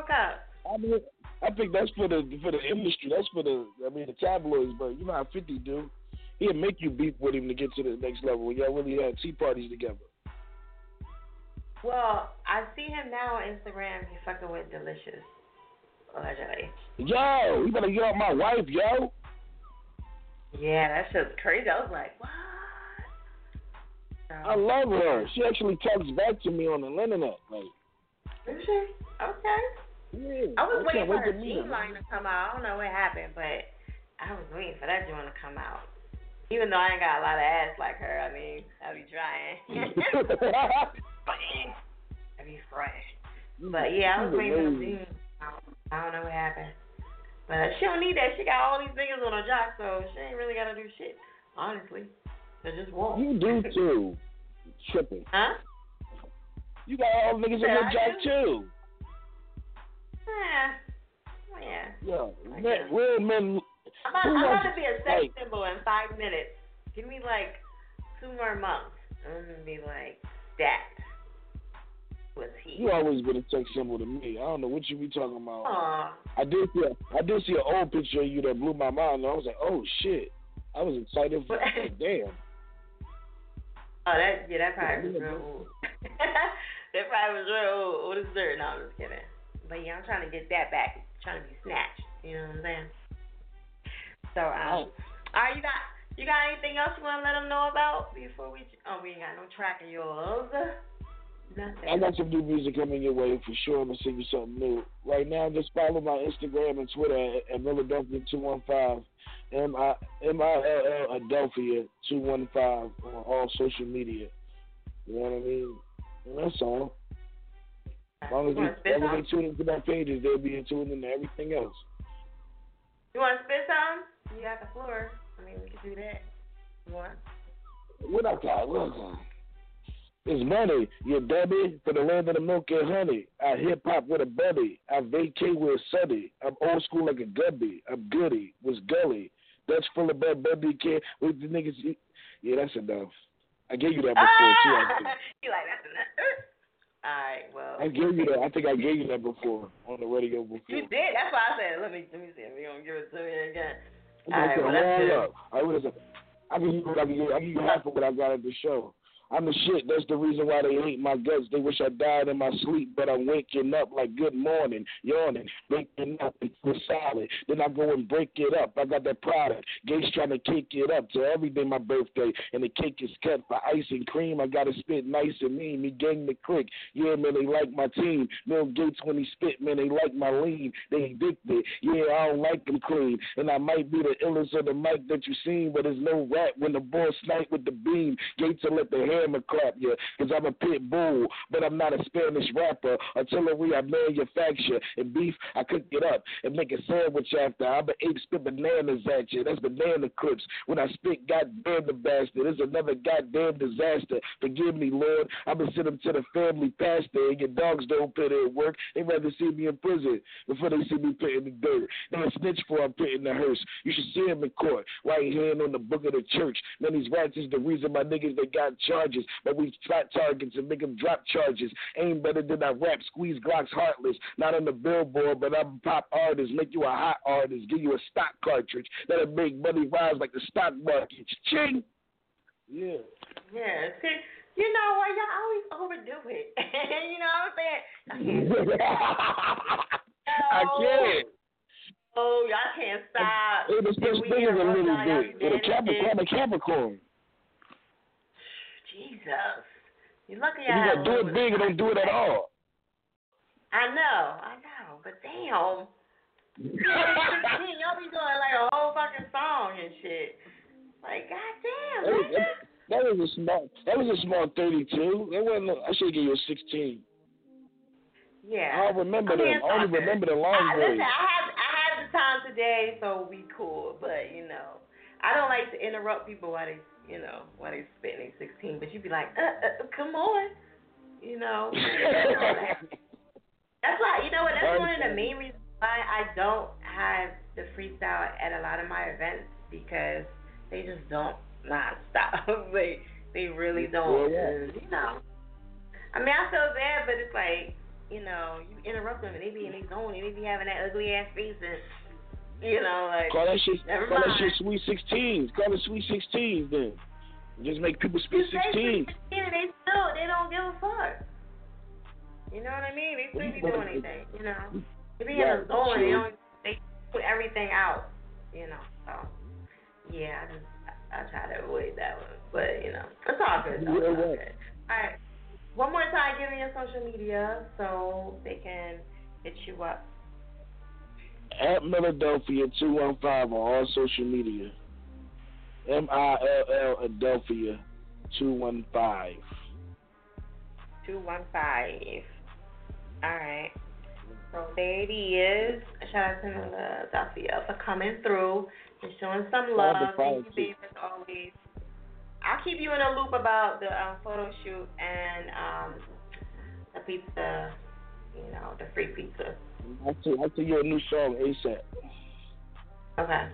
up. I mean, I think that's for the industry. That's for the tabloids. But you know how 50 do. He'll make you beef with him to get to the next level. Y'all really had tea parties together. Well, I see him now on Instagram. He's fucking with Delicious. Allegedly. Yo, you better get off my wife, yo. Yeah, that shit's crazy. I was like, what? I love her. She actually talks back to me on the internet. Like, is she? Okay. Yeah, I was waiting for her G-line to come out. I don't know what happened, but I was waiting for that joint to come out. Even though I ain't got a lot of ass like her, I mean, I be trying. I be fronting. But yeah, I was waiting for the G-line. I don't know what happened. But she don't need that. She got all these niggas on her jock, so she ain't really got to do shit, honestly. They just won't. You do too. Tripping. Huh? You got all niggas on your jock too. Yeah. Real men. I'm about to be a sex symbol in 5 minutes. Give me like 2 more months. I'm gonna be like that. Was he? You always been a sex symbol to me. I don't know what you be talking about. Aww. I did see an old picture of you that blew my mind, and I was like, oh shit. I was excited for that. Damn. Oh, that probably was real old. That probably was real old. What is there? No, I'm just kidding. But yeah, I'm trying to get that back. I'm trying to be snatched. You know what I'm saying? So, all right, you got anything else you want to let them know about before we? Oh, we ain't got no track of yours. Nothing. I got some new music coming your way for sure. I'm gonna send you something new. Right now, just follow my Instagram and Twitter at Philadelphia215, MILLAdelphia215 on all social media. You know what I mean? And that's all. As long as they tune into my pages, they'll be tuned into everything else. You want to spit something? You got the floor. I mean, we can do that. You want? What I got? It's money, you dummy, for the land of the milk and honey. I hip-hop with a buddy. I vacate with a sunny. I'm old school like a gubby. I'm goody. Was gully. That's full of bad bubby kid. With the niggas eat. Yeah, that's enough. I gave you that before, too. You like, that's enough. All right, well. I gave you that. I think I gave you that before on the radio before. You did. That's why I said, let me see if you're going to give it to me again. All right, well, that's good. I give you half of what I got at the show. I'm a shit. That's the reason why they hate my guts. They wish I died in my sleep, but I'm waking up like good morning, yawning, waking up and solid. Then I go and break it up. I got that product. Gates trying to cake it up to every day my birthday, and the cake is cut for ice and cream. I got to spit nice and mean. Me gang the crick. Yeah, man, they like my team. Bill Gates when he spit, man, they like my lean. They addicted. Yeah, I don't like them clean. And I might be the illest of the mic that you seen, but there's no rap when the ball snipe with the beam. Gates will let the hammer clap you, because I'm a pit bull, but I'm not a Spanish rapper. Artillery, I manufacture, and beef, I cook it up and make a sandwich after. I'm an ape, spit bananas at you. That's banana clips. When I spit, goddamn the bastard, it's another goddamn disaster. Forgive me, Lord. I'm going to send them to the family pastor, and your dogs don't put in work. They'd rather see me in prison before they see me put in the dirt. They'll snitch before I put in the hearse. You should see him in court, right hand on the book of the church. Now these rats is the reason my niggas, they got charges, but we flat targets and make them drop charges. Ain't better than I rap, squeeze Glocks heartless, not on the billboard, but I'm a pop artist, make you a hot artist, give you a stock cartridge, that'll make money rise like the stock market. Ching! Yeah. Yeah, see, you know what, y'all always overdo it. You know what I'm saying? I can't. Oh, y'all can't stop. It was just bigger a little bit. With a Capricorn. Jesus. You're lucky I do it big and don't do it at all. I know. But damn. Y'all be doing like a whole fucking song and shit. Like, goddamn, man. That was a small 32. I should give you a 16. Yeah. I only remember the long way. I had the time today, so we cool. But, you know, I don't like to interrupt people while they spitting 16. But you be like, come on. You know. That's why, you know what, that's one of the main reasons why I don't have the freestyle at a lot of my events, because they just don't non-stop. They really don't. Yeah. You know. I mean, I feel bad, but it's like, you know, you interrupt them and they be in their zone and they be having that ugly ass face and, you know, like, call that shit Sweet 16s. Call it Sweet 16s then. Just make people spit 16. They don't give a fuck. You know what I mean? They shouldn't be doing anything, you know. They be in a zone. They put everything out, you know. So, yeah, I try to avoid that one. But, you know, it's all good. Yeah, it's all good. All right. One more time, give me your social media so they can hit you up. At Milladelphia215 on all social media. MILLadelphia215. 215. All right. So there it is. Shout out to Milladelphia for coming through and showing some love. Thank you, babe, as always. I'll keep you in a loop about the photo shoot and the pizza, you know, the free pizza. I'll tell you a new song ASAP. Okay.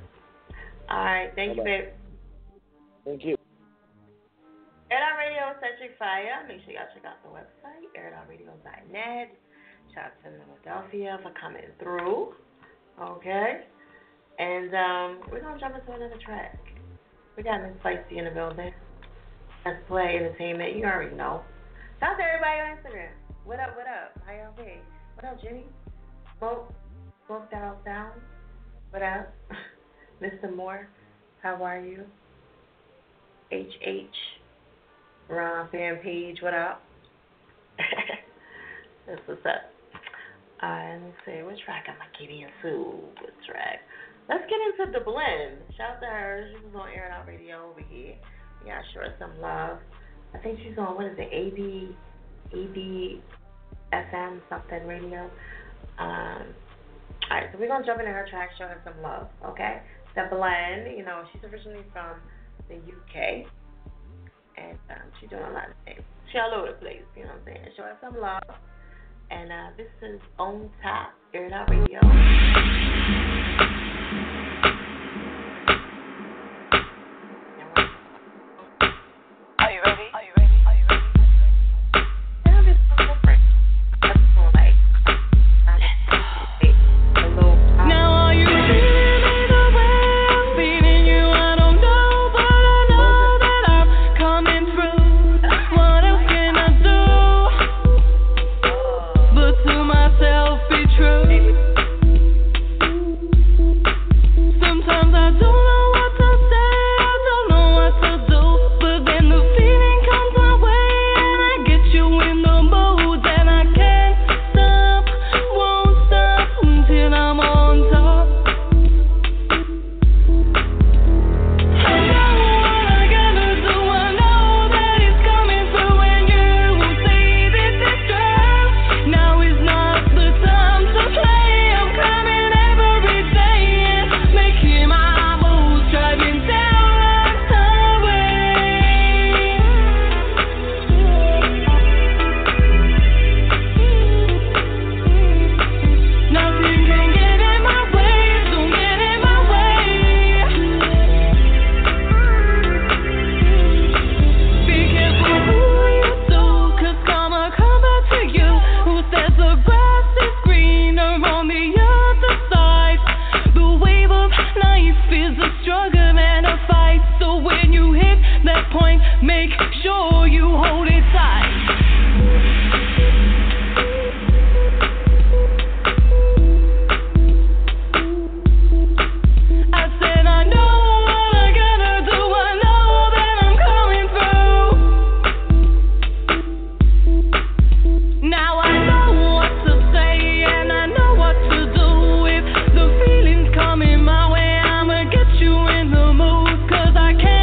All right. Thank you, babe. Thank you. Air Radio Centric Fire. Make sure y'all check out the website, airdotradio.net. Shout out to Philadelphia for coming through. Okay. And we're going to jump into another track. We got Miss Feisty in the building. Let's Play Entertainment. You already know. Shout out to everybody on Instagram. What up? How y'all doing? What up, Jimmy? Smoke Down Sound. What up? Mr. Moore, how are you? HH. Ron Fan Page, what up? That's what's up. Alright, let me see. What track am I getting into? What track? Let's get into The Blend. Shout out to her. She was on Air Out Radio over here. Yeah, I showed her some love. I think she's on, what is it, ABFM something radio. All right, so we're going to jump into her track, show her some love, okay? The Blend, you know, she's originally from the UK. And she's doing a lot of things. She all over the place, you know what I'm saying? Show her some love. And this is On Top, Air Out Radio. know you hold it tight. I said I know what I gotta do. I know that I'm coming through. Now I know what to say and I know what to do. If the feeling's coming my way, I'ma get you in the mood. 'Cause I can't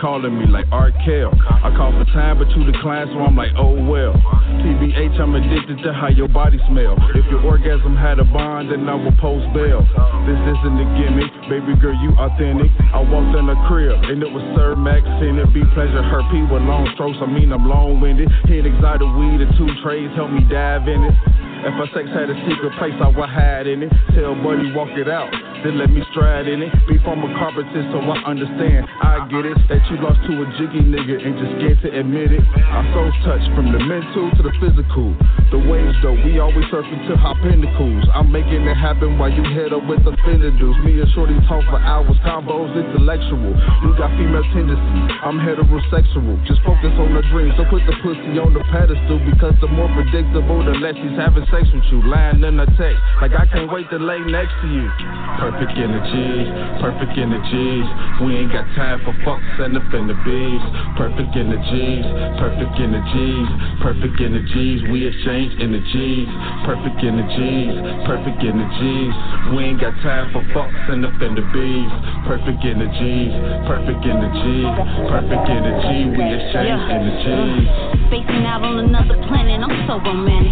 calling me like R. Kell. I call for time, but you decline, so I'm like, oh well. TBH, I'm addicted to how your body smell. If your orgasm had a bond, then I would post bail. This isn't a gimmick, baby girl, you authentic. I walked in the crib, and it was Sir Max, and it be pleasure, her pee with long strokes. I mean, I'm long-winded. Hit exotic weed and two trays, help me dive in it. If our sex had a secret place, I would hide in it. Tell buddy, walk it out, then let me stride in it. Be from a carpenter, so I understand. I get it, that you lost to a jiggy nigga and just scared to admit it. I'm so touched from the mental to the physical. The waves, though, we always surfing to high pinnacles. I'm making it happen while you head up with the finidals. Me and Shorty talk for hours, combos intellectual. You got female tendencies, I'm heterosexual. Just focus on the dream, so put the pussy on the pedestal. Because the more predictable, the less she's having sex with you. Lying in a text, like I can't wait to lay next to you. Perfect energies, we ain't got time for fucks and offender bees. Perfect energies, we exchange energies. Perfect energies, we ain't got time for fucks and offender bees. Perfect energy, we exchange energies. Spacing out on another planet, I'm so romantic.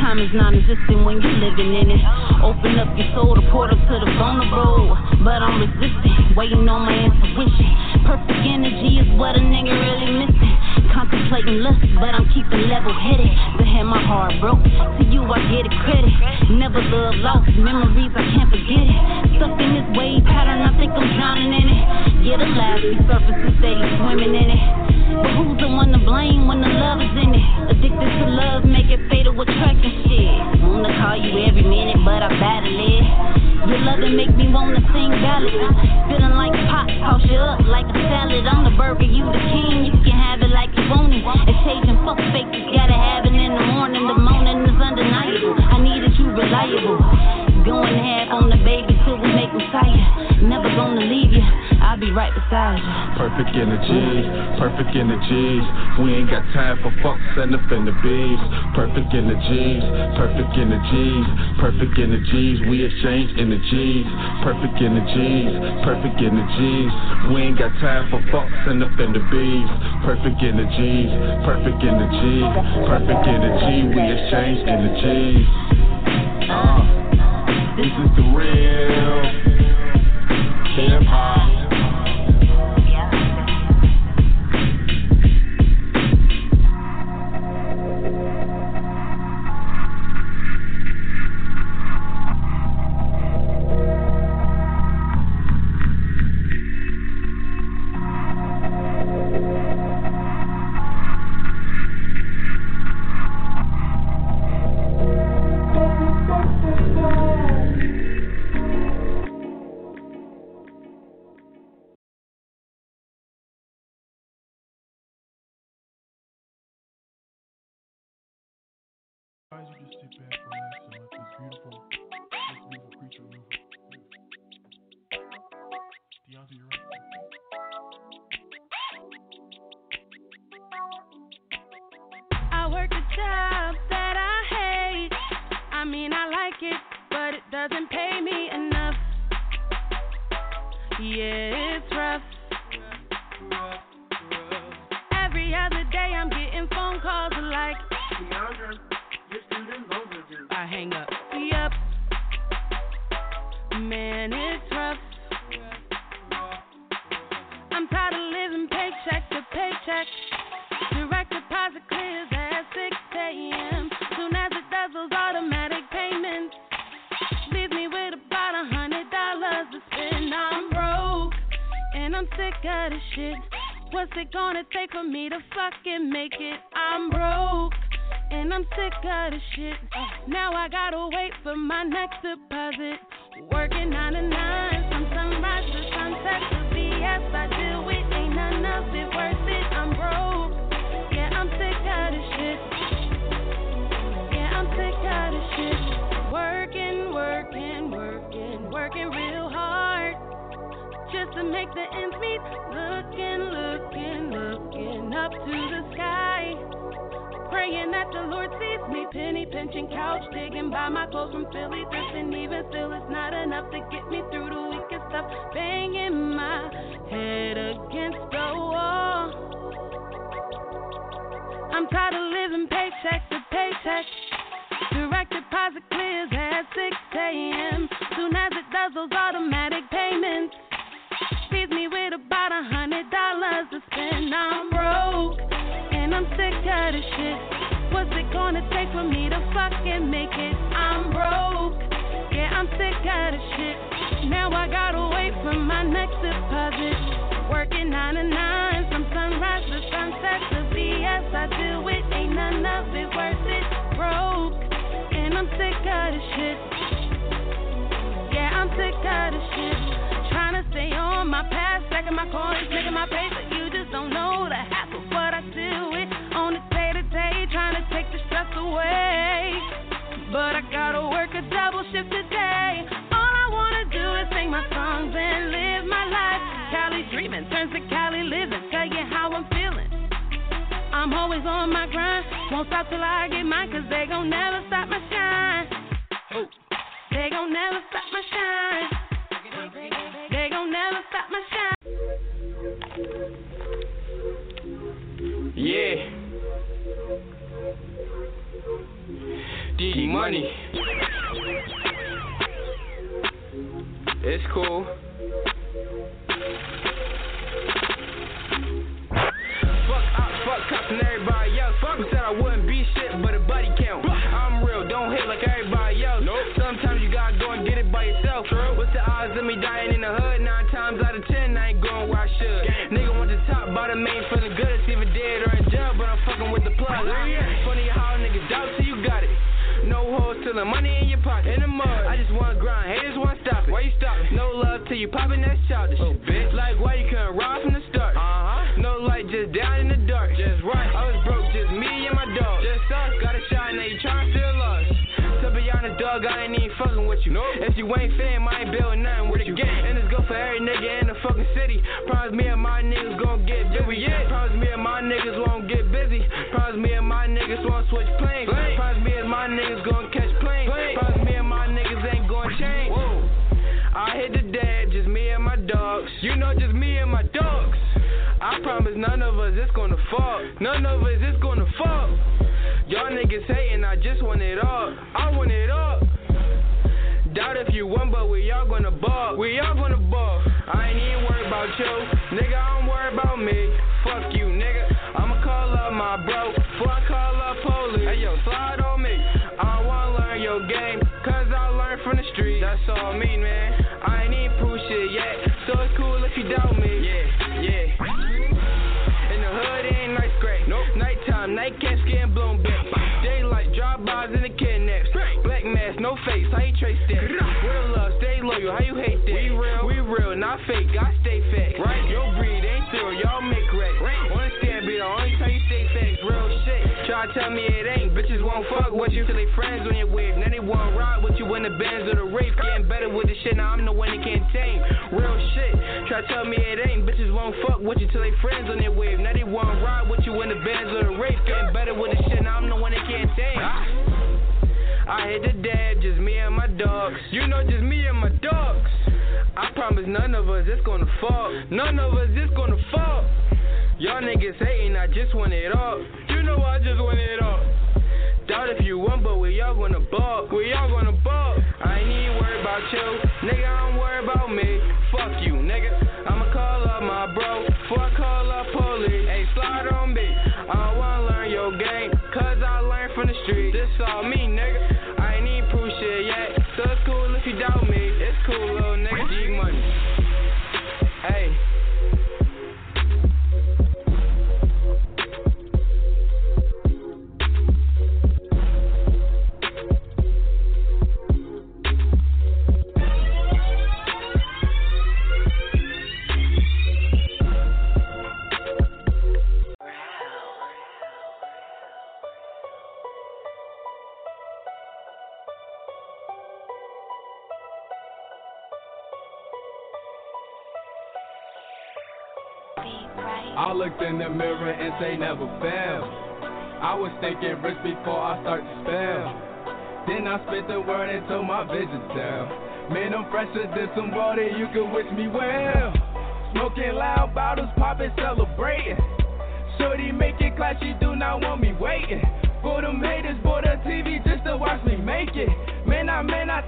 Time is non-existent when you're living in it. Open up your soul to portal to the vulnerable. But I'm resistant, waiting on my intuition. Perfect energy is what a nigga really missing. Contemplating lust, but I'm keeping level-headed. To have my heart broke, to you I get it credit. Never love lost, memories I can't forget it. Stuck in this wave pattern, I think I'm drowning in it. Yeah, the last few surfaces steady swimming in it. But who's the one to blame when the love is in it? Addicted to love, make it fatal with attraction shit. Wanna call you every minute, but I battle it. Your loving make me wanna sing ballads. Feeling like pop, toss you up like a salad. I'm the burger, you the king, you can have it like you want it. It's changing fuck fake, you gotta have it in the morning is undeniable. I needed you reliable. Going half on the baby till we make them tired. Never gonna leave you, I'll be right beside you. Perfect energies, we ain't got time for fucks and offender bees. Perfect energies, we exchange energies. Perfect energies, we ain't got time for fucks and offender bees. Perfect energy, we exchange energies. This is the real hip hop. You can sit back, relax, and let this beautiful creature move. Deonta, you're right. I work a job that I hate. I mean, I like it, but it doesn't pay me enough. Yeah, it's rough. Every other day, I'm getting phone calls like, Deonta. I hang up. Yep. Man, it's rough. I'm tired of living paycheck to paycheck. Direct deposit clears at 6 a.m. Soon as it does those automatic payments, leaves me with about $100 to spend. I'm broke, and I'm sick of this shit. What's it gonna take for me to fucking make it? I'm broke, and I'm sick of this shit. Now I gotta wait for my next deposit. Working 9 to 9, from sunrise to sunset. The BS I deal with ain't none of it worth it. I'm broke. Yeah, I'm sick of this shit. Yeah, I'm sick of this shit. Working real hard just to make the ends meet. Looking up to the sky. Praying that the Lord sees me, penny pinching, couch digging, buy my clothes from Philly, thrifting, even still it's not enough to get me through the week and stuff. Banging my head against the wall. I'm tired of living paycheck to paycheck. Direct deposit clears at 6 a.m. Soon as it does those automatic payments, leaves me with about $100 to spend. I'm broke. I'm sick of this shit. What's it gonna take for me to fucking make it? I'm broke. Yeah, I'm sick of this shit. Now I gotta wait for my next deposit. Working 9 to 9, from sunrise to sunset. The BS I deal with ain't none of it worth it. Broke, and I'm sick of this shit. Yeah, I'm sick of this shit. Trying to stay on my path, stacking my coins, making my pay, but you just don't know the hassle. What I deal with on the day-to-day, trying to take the stress away. But I gotta work a double shift today. All I wanna do is sing my songs and live my life. Cali dreaming turns to Cali living. Tell you how I'm feeling. I'm always on my grind. Won't stop till I get mine, cause they gon' never stop my shine. Ooh. They gon' never stop my shine. They gon' never stop my shine. Yeah, D Money. It's cool. Fuck cops and everybody else. Fuck said I wouldn't be shit, but a buddy count. I'm real, don't hate like everybody else. Nope. Sometimes you gotta go and get it by yourself. True. What's the odds of me dying in the hood? 9 times out of 10, I ain't going where I should. Damn. Nigga want the top, bottom, main for the good. It's either dead or in jail, but I'm fucking with the plug. Funny how niggas doubt till you got it. No hoes till the money in your pocket. In the mud, I just wanna grind. Haters wanna stop it. Why you stop it? No love till you poppin' that childish. Oh, bitch. Like why you couldn't ride from the start? Uh-huh. No light, just down in the dark. Just right. I was broke, just me and my dog. Just us, got a shot now you tryna steal us. Beyond the dog, I ain't even fucking with you. Nope. If you ain't fam, I ain't building nothing with you. And it's good for every nigga in the fucking city. Promise me and my niggas gon' get busy. Yeah. Promise me and my niggas won't get busy. Promise me and my niggas won't switch planes. Promise me and my niggas gon' catch planes. Promise me and my niggas ain't gon' change. Whoa. I hit the dad, just me and my dogs. You know, just me and my dogs. I promise none of us is gonna fall. None of us is gonna fall. Y'all niggas hating, I just want it all. I want it all. Doubt if down, but we all gonna ball. We all gonna ball. I ain't even worried about you, nigga. I don't worry about me. Fuck you, nigga. I'ma call up my bro before I call up police. Hey, yo, slide on me. I don't wanna learn your game, cause I learned from the street. That's all I mean, man. I ain't even proof shit yet, so it's cool if you doubt me. Yeah, yeah. In the hood, it ain't nice gray. Nope. Nighttime, night cats getting blown back. Daylight, drive-bys in the kidnaps. Black mask, no face, how you trace that? Real love, stay loyal, how you hate that? We real, not fake, I stay fake. Right, your breed ain't thorough, y'all make racks. Understand, be the only time you say facts, real shit. Try to tell me it ain't, bitches won't fuck with you till they friends on your wave. Now they won't ride with you in the bands or the rape. Getting better with the shit, now I'm the one that can't tame. Real shit, try to tell me it ain't, bitches won't fuck with you till they friends on their wave. Now they won't ride with you in the bands or the rape. Getting better with the shit, now I'm the one that can't tame. I hit the dab, just me and my dogs. You know, just me and my dogs. I promise none of us is gonna fall. None of us is gonna fall. Y'all niggas hating, I just want it all. You know I just want it all. Doubt if you want, but we all gonna ball. We all gonna ball. I ain't even worried about you, nigga. I don't worry about me. Fuck you, nigga. I'ma call up my bro before I call up police. Hey, slide on me. I don't wanna learn your game, cause I learned from the street. This all me, nigga. Doubt me, it's cool, little nigga. G money. Hey. I looked in the mirror and say never fail. I was thinking rich before I start to spell. Then I spit the word until my vision tell. Man, I'm fresher than somebody you can wish me well. Smoking loud bottles, popping, celebrating. Shorty make it clear she do not want me waiting. For them haters, bought a TV just to watch me make it. Man, I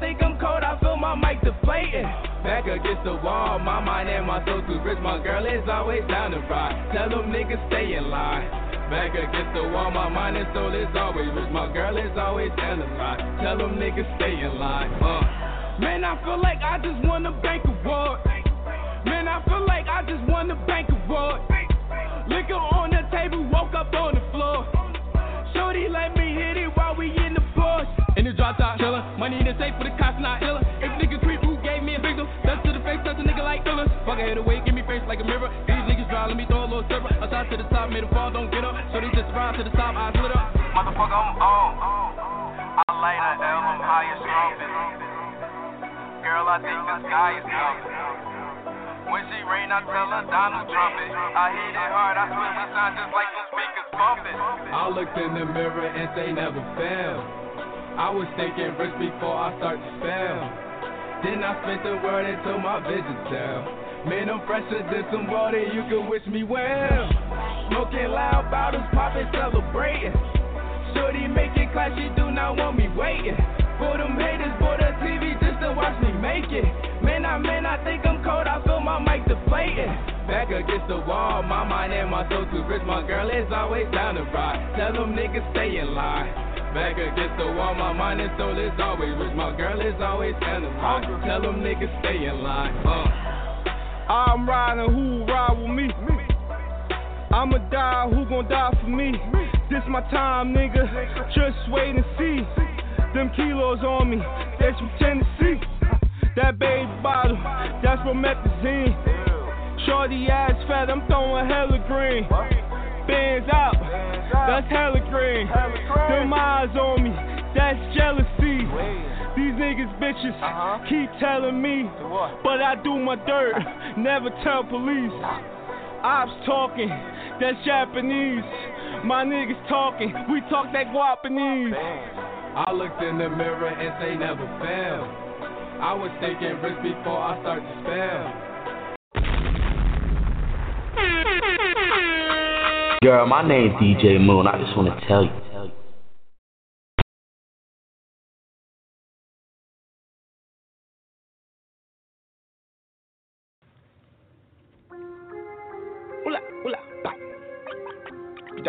think I'm cold, I feel my mic deflating. Back against the wall, my mind and my soul too rich. My girl is always down to ride. Tell them niggas stay in line. Back against the wall, my mind and soul is always rich. My girl is always down to ride. Tell them niggas stay in line. Man, I feel like I just won a bank award. Man, I feel like I just won a bank award. Liquor on the table, woke up on the floor. Shorty let me hit it while we in the bush. In the drop top, killer. Money in the safe for the cops, not hiller. If niggas creep, who gave me a victim? Dust to the face, touch a nigga like fillers. Fuck a head away, give me face like a mirror. These niggas dry, let me throw a little silver. I shot to the top, made a fall, don't get up. So they just ride to the top, I slid up. Motherfucker, I'm on. I light an L, I'm high as trumpet. Girl, I think the sky is coming. When she rain, I tell her Donald Trump it. I hit it hard, I split the sign just like some speakers bumping. I looked in the mirror and they never fail. I was thinking rich before I start to spell. Then I spit the word until my vision tell. Man, I'm fresher than somebody you can wish me well. Smoking loud bottles, popping, celebrating. Shorty make it clear she do not want me waiting. For them haters, bought a TV just to watch me make it. Man, I think I'm cold, I feel my mic deflating. Back against the wall, my mind and my soul too rich. My girl is always down to ride. Tell them niggas stay in line. Back against the wall, my mind and soul is always rich. My girl is always standing high. Tell them niggas stay in line. I'm riding, who ride with me? I'ma die, who gon' die for me? This my time, nigga. Just wait and see. Them kilos on me, that's from Tennessee. That baby bottle, that's from methazine. Shorty ass fat, I'm throwing hella green. Bands out, that's hella green. Them eyes on me, that's jealousy. These niggas bitches keep telling me, but I do my dirt, never tell police. Ops talking, that's Japanese. My niggas talking, we talk that Guapanese. I looked in the mirror and they never fail. I was thinking rich before I start to spell. Girl, my name's DJ Moon. I just want to tell you.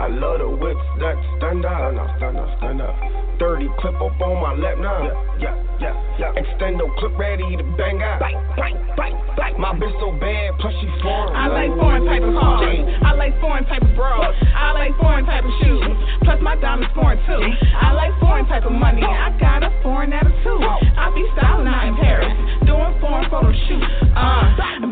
I love the whips that stand up, stand up, stand up. 30 clip up on my lap now. Yeah, yeah, yeah, yeah. Extendo clip ready to bang out. Bite, bite, bite, bite. My bitch so bad, plus she foreign. I like foreign type of cars. I like foreign type of bras. I like foreign type of shoes. Plus my diamonds foreign too. I like foreign type of money. I got a foreign attitude. I be styling out in Paris, doing foreign photo shoots.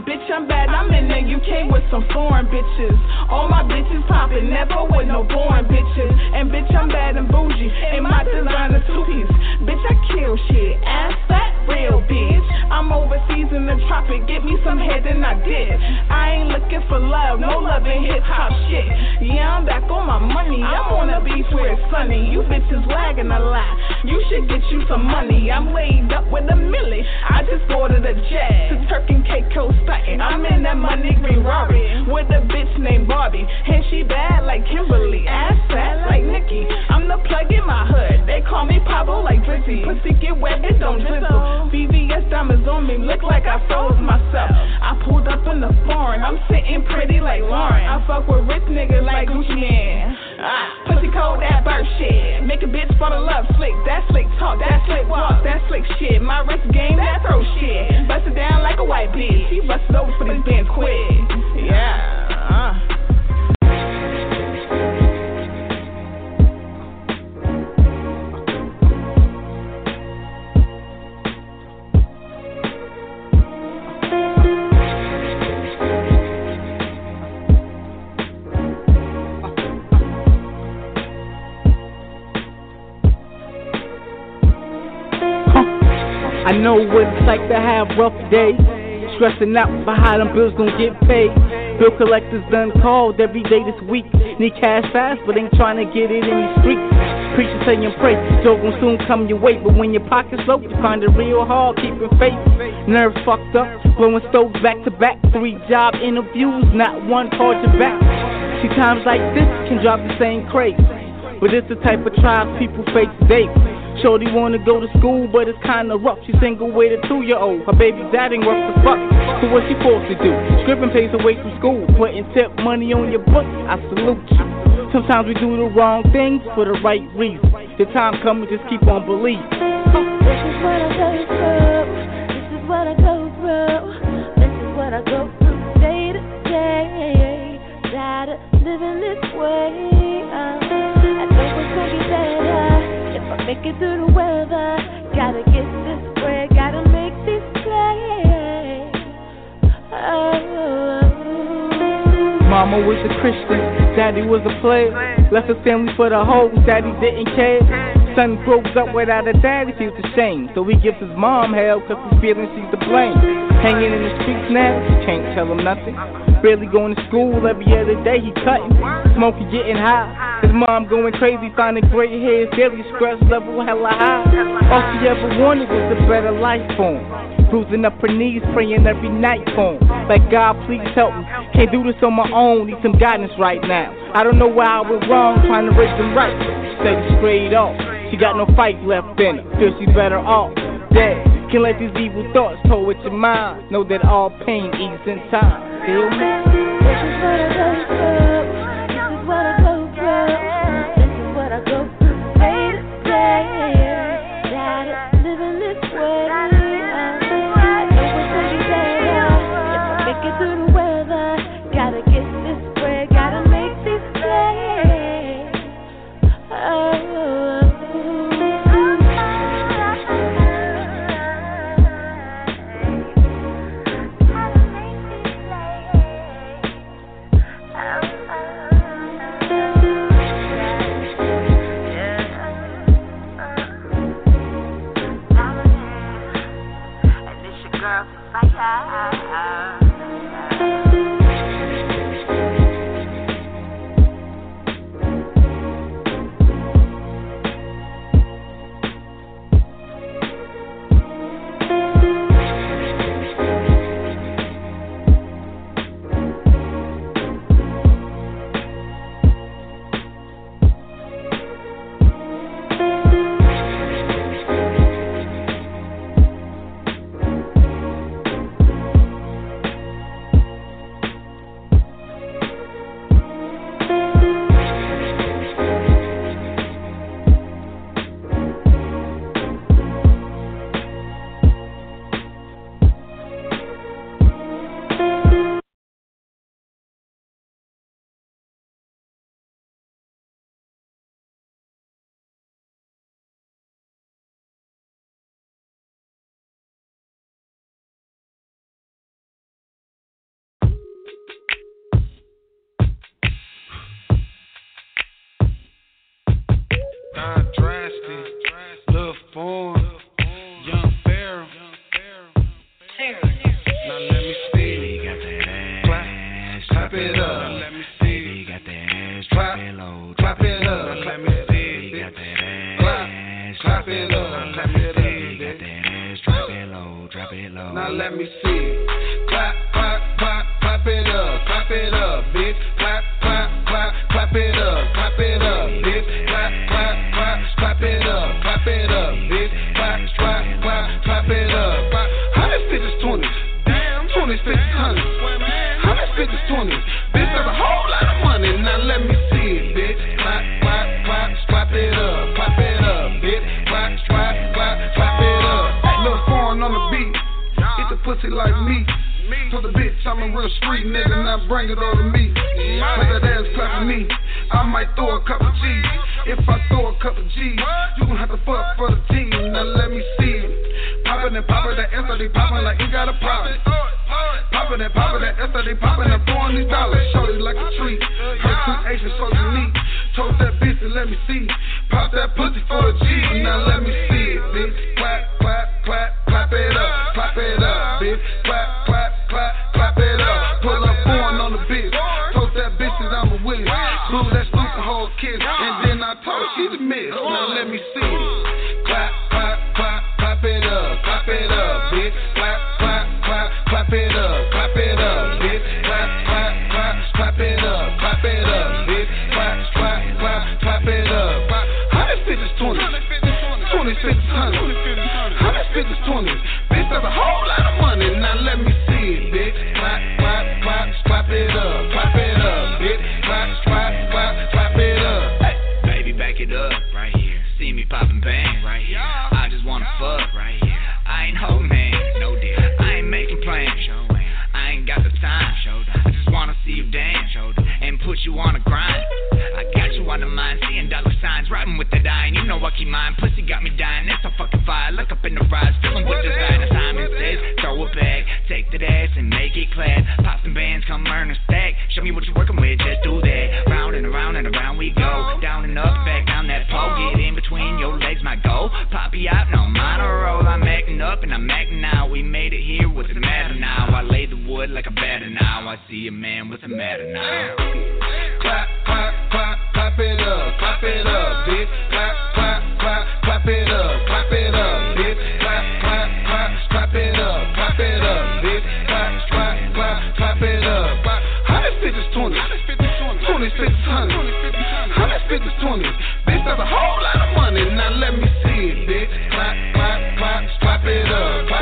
Bitch, I'm bad. I'm in the UK with some foreign bitches. All my bitches poppin', never with no boring bitches. And bitch, I'm bad and bougie. And my designer two-piece. Bitch, I kill shit. Ass fat, real bitch. I'm overseas in the tropic. Get me some head and I did. I ain't looking for love. No love in hip-hop shit. Yeah, I'm back on my money. I'm on a beach where it's sunny. You bitches wagging a lot. You should get you some money. I'm laid up with a milli. I just ordered a jet to Turk and Caicos, stuntin'. I'm in that money green Rari with a bitch named Barbie. And she bad like Kimberly, ass fat like Nikki. I'm the plug in my hood. They call me Pablo like Drizzy. Pussy get wet, it don't drizzle. VVS diamonds on me, look like I froze myself. I pulled up in the foreign. I'm sitting pretty like Lauren. I fuck with rich niggas like Gucci Man. Pussy cold, that bird shit. Make a bitch fall in love, slick. That slick talk, that slick walk, that slick shit. My wrist game, that throw shit. Bust it down like a white bitch. She busted over for this band quick. Yeah. I know what it's like to have rough days, stressing out about how them bills gon' get paid. Bill collectors done called every day this week. Need cash fast, but ain't trying to get it in these streets. Preachers say and pray, joke gon' soon come your way. But when your pocket's low, you find it real hard keeping faith. Nerve fucked up, blowing stoves back to back. 3 job interviews, not one called you back. See, times like this can drop the same craze, but it's the type of trials people face today. Shorty wanna go to school, but it's kinda rough. She single with a 2-year-old. Her baby dad ain't worth the fuck. So what she forced to do? Stripping pays away from school, putting tip money on your books. I salute you. Sometimes we do the wrong things for the right reason. The time comes, just keep on believing. This is what I go through. This is what I go through. This is what I go through day to day. Gotta live in this way. I think it's gonna be better. Make it through the weather, gotta get this bread, gotta make this play. Oh. Mama was a Christian, daddy was a player. Left his family for the hoes, daddy didn't care. Son grows up without a daddy, feels ashamed. So he gives his mom hell, cause he's feeling she's to blame. Hanging in the streets now, she can't tell him nothing. Barely going to school every other day, he cutting. Smokey getting high. His mom going crazy, finding great hairs, daily stress level hella high. All she ever wanted was a better life for him. Bruising up her knees, praying every night for him. Like, God, please help me. Can't do this on my own, need some guidance right now. I don't know why I was wrong, trying to raise them right. Steady straight on. She got no fight left in her. Feel she better off dead. Can't let these evil thoughts toy with your mind. Know that all pain eats in time. Feel me? This is what I go through. This is what I go through. This is what I go through day to day. Gotta live in this way. I know it's gonna be better. If I make it through the weather, gotta get this bread, gotta make this play. Oh. now let me see it. Clap, clap, clap, clap it up, bitch. Clap, clap, clap, clap it up, bitch. Clap, clap, clap, clap it up, bitch. Clap, clap, clap, clap it up. 150 is 20, damn, 2600. 150 is 20, bitch. That's a whole lot of money. Now let me see it, bitch. Clap, clap, clap, clap it up, bitch. Clap, clap, clap, clap it up. Little foreign on the beat. It's a pussy like me. Told the bitch I'm a real street nigga, now bring it all to me. Put that ass clap to me. I might throw a couple G's. If I throw a couple G's, you gon' have to fuck for the team. Now let me see it. Poppin' and poppin', that ass they poppin' like you got a problem. Poppin' and poppin', that ass they poppin', I'm throwing these dollars. Shorty like a treat. Her creation so unique. Told that bitch to let me see. Pop that pussy for a G. Now let me see it, bitch. Clap, clap, clap, clap it up. Clap it up, bitch. Clap, clap, clap, clap it up. Pull up foreign on the bitch. Told that bitch that I'm a witness. Blew that stupid whole kiss. And then I told her she's a miss. Now let me see it. Clap, clap, clap, clap it up. Clap it up, bitch. Clap, clap, clap, clap it up. Clap it up, bitch. Clap, clap, clap, clap it up. Clap it up, bitch. Clap, clap, clap, clap it up. 150 is 20. 2600. 150 is 20. Bitch, that's a whole lot of money. Now let me see it, bitch. Clap, clap, clap, clap it up, bitch. Clap, clap, clap, clap it up. Hey, baby, back it up right here. See me poppin' bang right here. I just wanna fuck right here. I ain't holdin' hands, no deal. I ain't making plans. I ain't got the time. I just wanna see you dance and put you on a grind. I got you on the mind, seeing dollar signs, riding with the dime. You know I keep mine. Pussy got me dying. That's a fucking fire. Look up in the rise, filling with design. As Simon says, throw it back, take that ass and make it clap. Pop some bands, come earn a stack. Show me what you're working with, just do that. Round and around and around we go. Down and up, back down that pole. Get in between your legs, my goal. Poppy out, no monoroll. I'm acting up and I'm acting out. We made it here. What's the matter now? I lay the wood like a batter now. I see a man. What's the matter now? Clap, clap, clap, clap it up, bitch. Clap, clap, clap, clap it up, bitch. Clap, clap, clap, clap it up, bitch. Clap, clap, clap, clap it up. 150 is 20, 2600, 150 is 20. Bitch, that's a whole lot of money. Now let me see it, bitch. Clap, clap, clap, clap it up,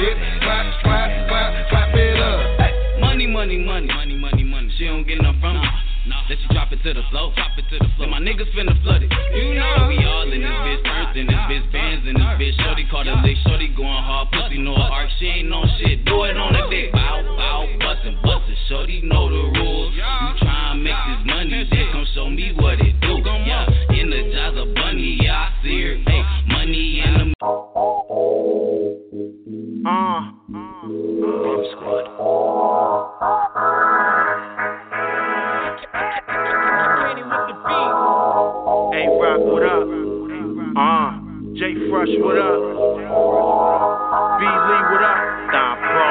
bitch. Clap, clap, clap, clap it up. Money, money, money, money, money, money. She don't get enough from me. Let you drop it to the flow. Then my niggas finna flood it. You know we all in this bitch. Earth in this bitch. Bands in this bitch. Shorty caught a lick. Shorty going hard. Pussy no arc. She ain't no shit. Do it on the dick. Bow, bow, bustin', bustin'. Shorty know the rules. You tryin' make this money. Then come show me what it do. Yeah, energize a bunny. Yeah, I see her. Hey, money in the Rub Squad. Hey, Rock, what up? J Fresh, what up? B Lee, what up? Nah, bro.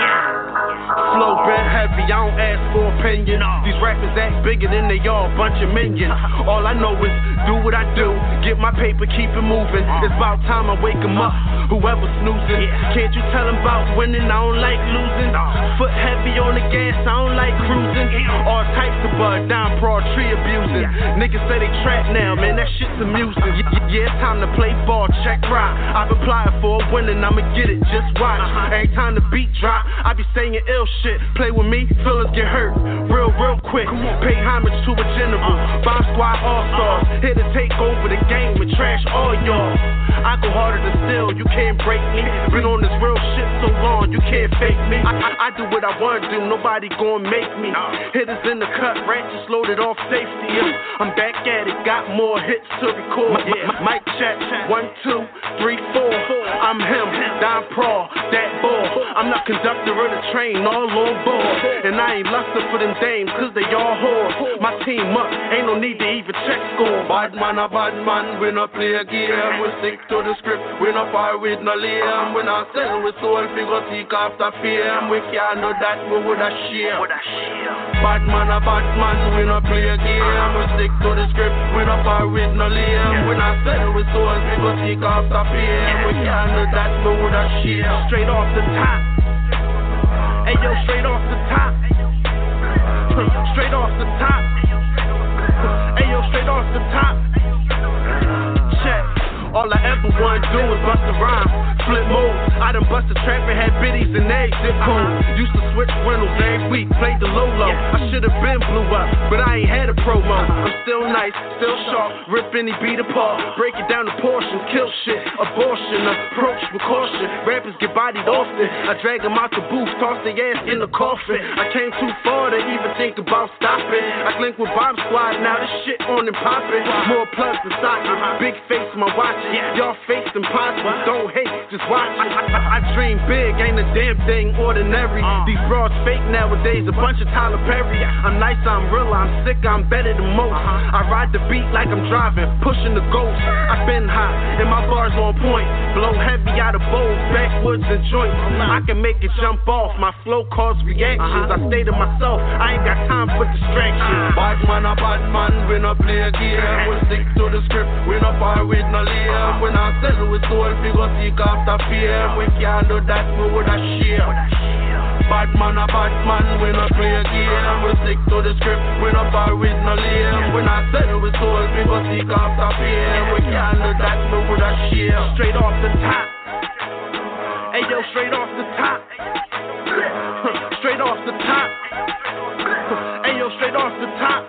Yeah. Flow been heavy, I don't ask for opinion. These rappers act bigger than they all, bunch of minions. All I know is do what I do, get my paper, keep it moving. It's about time I wake them up, whoever's snoozing. Can't you tell them about winning? I don't like losing. Foot heavy on the gas, I don't like cruising. All types of bud, down pro, tree abusing. Niggas say they trap now, man, that shit's amusing. Yeah, it's time to play ball, check rock. I've applied for a win and I'ma get it, just watch. Every time the beat drop, I be saying ill shit. Play with me, feelings get hurt, real quick. Pay homage to a general, bomb squad all-stars. Here to take over the game and trash all y'all. I go harder than steel, you can't break me. Been on this real shit so long, you can't fake me. I do what I wanna do, nobody gon' make me. Hitters in the cut, ratchets loaded off safety. I'm back at it, got more hits to record. Mic check, 1, 2, 3, 4. I'm him, Don Prawl, that ball. I'm not conductor of the train, all on board. And I ain't lustin' for them dames. cause they all whores. My team up, ain't no need to even check score. Bad man a bad man, we no play a game. We stick to the script, we no fight with no lame. We no sell with soul, figure seek after fame. We can't do that, we woulda share. A bad man, we no play a game. We stick to the script, we no fight with no lame. We no sell with soul, figure seek after fame. We can't do that, we woulda share. Straight off the top. Ayo, straight off the top. Straight off the top. Ayo, straight off the top. Check. All I ever want to do is bust a rhyme. Flip moves. I done busted trap and had biddies and eggs. Zip code. Used to switch rentals every week. Played the Lolo. I should have been blew up, but I ain't had a promo. I'm still nice, still sharp. Rip any beat apart. Break it down to portions. Kill shit. Abortion. Approach with caution. Rappers get bodied often. I drag them out the booth. Toss their ass in the coffin. I came too far to even think about stopping. I linked with Bomb Squad. Now this shit on and popping. More plugs than sockets. Big face my watch. Yeah. Y'all faked impossible, don't hate, just watch it. I dream big, ain't a damn thing ordinary. These broads fake nowadays, a bunch of Tyler Perry. I'm nice, I'm real, I'm sick, I'm better than most. I ride the beat like I'm driving, pushing the ghost. I've been hot, and my bars on point. Blow heavy out of bowls, backwoods and joints. I can make it jump off, my flow cause reactions. I stay to myself, I ain't got time for distractions. Bad man, a bad man, we no play a game. We stick to the script, we no fight with no lead. When I sell with soul, we go seek after fear. We can't do that, we woulda share. A bad man, we no play a game. We stick to the script, we no fight with no lame. When I sell with soul, we go seek after fear. We can't do that, we woulda share. Straight off the top. Ayo, straight off the top. Straight off the top. Ayo, straight off the top.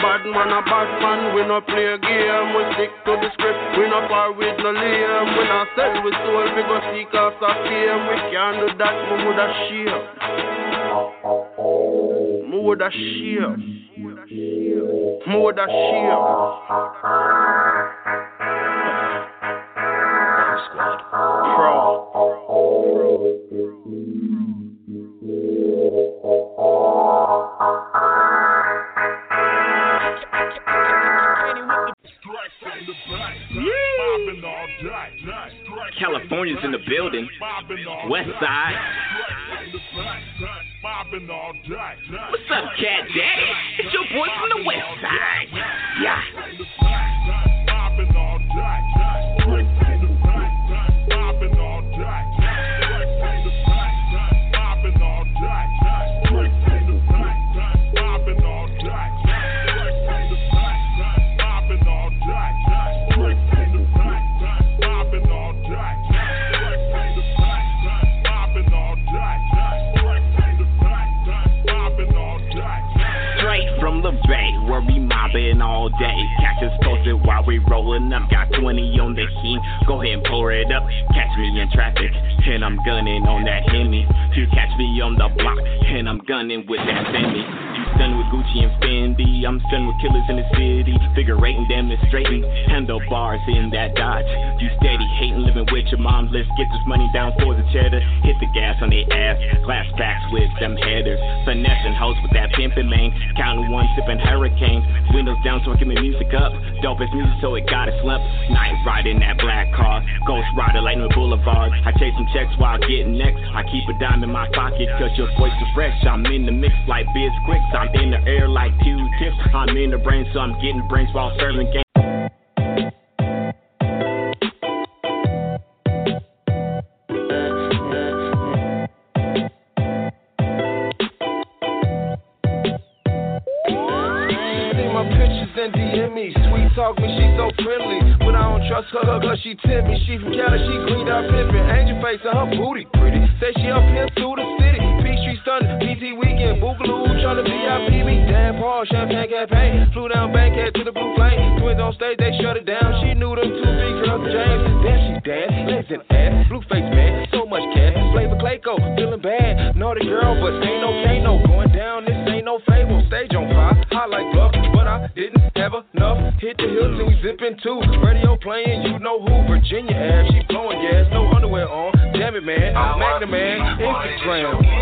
Bad man a bad man, we no play a game. We stick to the script, we no fight with no lame. We no sell with soul, we go seek after fame. We can't do that, we woulda share. We woulda share. We woulda share. California's in the building. West Side. What's up, Cat Daddy? It's your boy from the West Side. Yeah. All day, catches posted while we rolling up. Got 20 on the heat, go ahead and pour it up. Catch me in traffic, and I'm gunning on that Hemi. You catch me on the block, and I'm gunning with that Bentley. You stunned with Gucci and Fendi, I'm stunned with killers in the city. Figure eight and demonstrating, handlebars in that Dodge. You steady hating, living with your mom. Let's get this money down for the cheddar. Hit the gas on the ass, glass backs with them headers. Finessing hoes with that pimpin' lane. Counting one, sipping hurricanes. Windows down, so I can make music up. Dope as music, so it got a slump. Night riding that black car. Ghost rider, Lightning Boulevard. I chase some checks while getting next. I keep a dime in my pocket, cause your voice is fresh. I'm in the mix like Biz Quicks. I'm in the air like Q-tips. I'm in the brain, so I'm getting brains while serving games. Cause she tip me, she from Cali, she cleaned out pimpin'. Angel face and her booty pretty. Say she up here to the city. Peachtree stunning, PT weekend, Boogaloo, tryna VIP me. Damn Paul, champagne campaign. Flew down Bankhead to the blue flame. Twins on stage, they shut it down. She knew them two big girls, James. Then she danced, legs and ass, blue face man, so much cash. Flavor Clayco, feeling bad. Naughty girl, but ain't no Kano. Going down, this ain't no fable. Stage on fire, hot like bluff, but I didn't have enough. Hit the hill till we zippin' too. Radio playing. You know who, Virginia ass, she blowing gas, no underwear on, damn it man, I'm Magna Man, Instagram.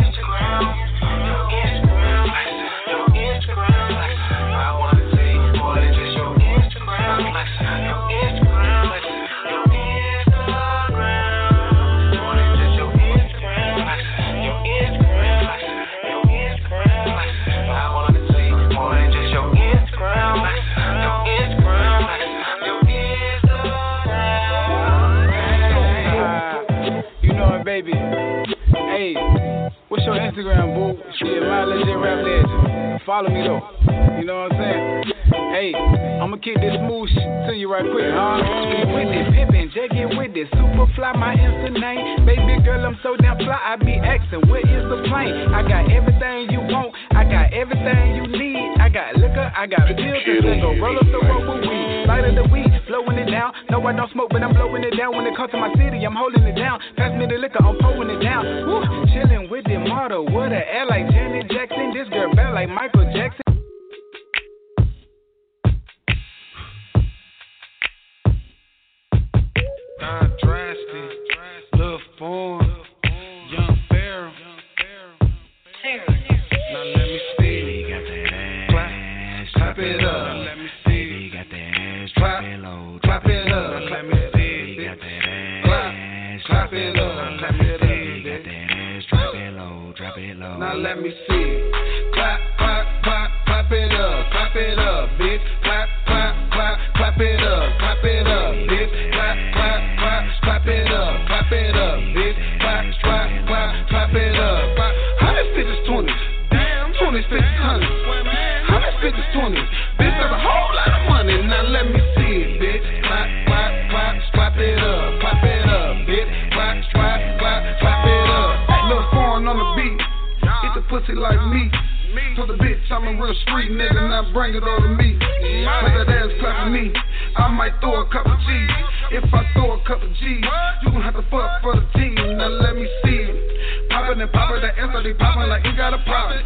Yeah, my legit rap legend. Follow me though. You know what I'm saying? Hey, I'ma kick this smooth shit to you right quick, huh? Get with it, pimpin', just get with it. Super fly, my Insta name. Baby girl, I'm so damn fly, I be asking, what is the plan? I got everything you want, I got everything you need. I got liquor, I got pills to take. Roll up the rope with weed, light of the weed, blowing it down. No, I don't smoke, but I'm blowing it down. When it comes to my city, I'm holding it down. Pass me the liquor, I'm pulling it down. Woo, chilling with the motto, what a air like Janet Jackson. This girl bad like Michael Jackson. Now let me see. Clap, clap, clap, clap it up, bitch. Clap, clap, clap, clap it up, bitch. Clap, clap, clap, clap it up, bitch. Clap, clap, clap, clap it up. 150 is 20. Damn, 20 is 50 hundred. 150 is 20. Bitch, that's a whole lot of money. Now let me see, bitch. Clap, clap, clap, clap it up, bitch. Clap, clap, clap, clap it up. Look foreign on the beat. Pussy like me, told the bitch I'm a real street nigga, and I bring it all to me. Put that ass clap for me, I might throw a couple G's. If I throw a couple G's, you gon' have to fuck for the team. Now let me see it. Poppin' and poppin', that S.O.D. poppin' like you got a problem.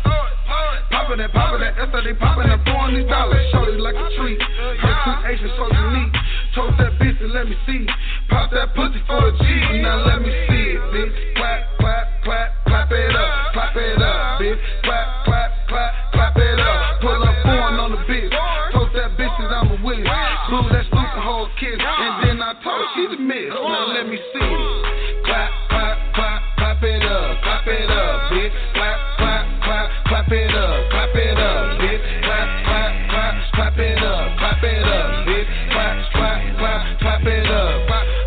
Poppin' and poppin', that S.O.D. poppin', I'm throwing these dollars. Shorty like a tree, her two Asians so unique. Told that bitch to let me see, pop that pussy for a G. Now let me see it, bitch. Clap, clap, clap, clap it up. Clap it up, bitch. Clap, clap, clap, clap it up. Pull up foreign on the bitch. Toast that bitch that I'm a witness. Blew that stupid whole kiss, and then I told her she the miss. Now let me see it. Clap, clap, clap, clap it up, bitch. Clap, clap, clap, clap it up, bitch. Clap, clap, clap, clap it up, bitch. Clap, clap, clap, clap it up.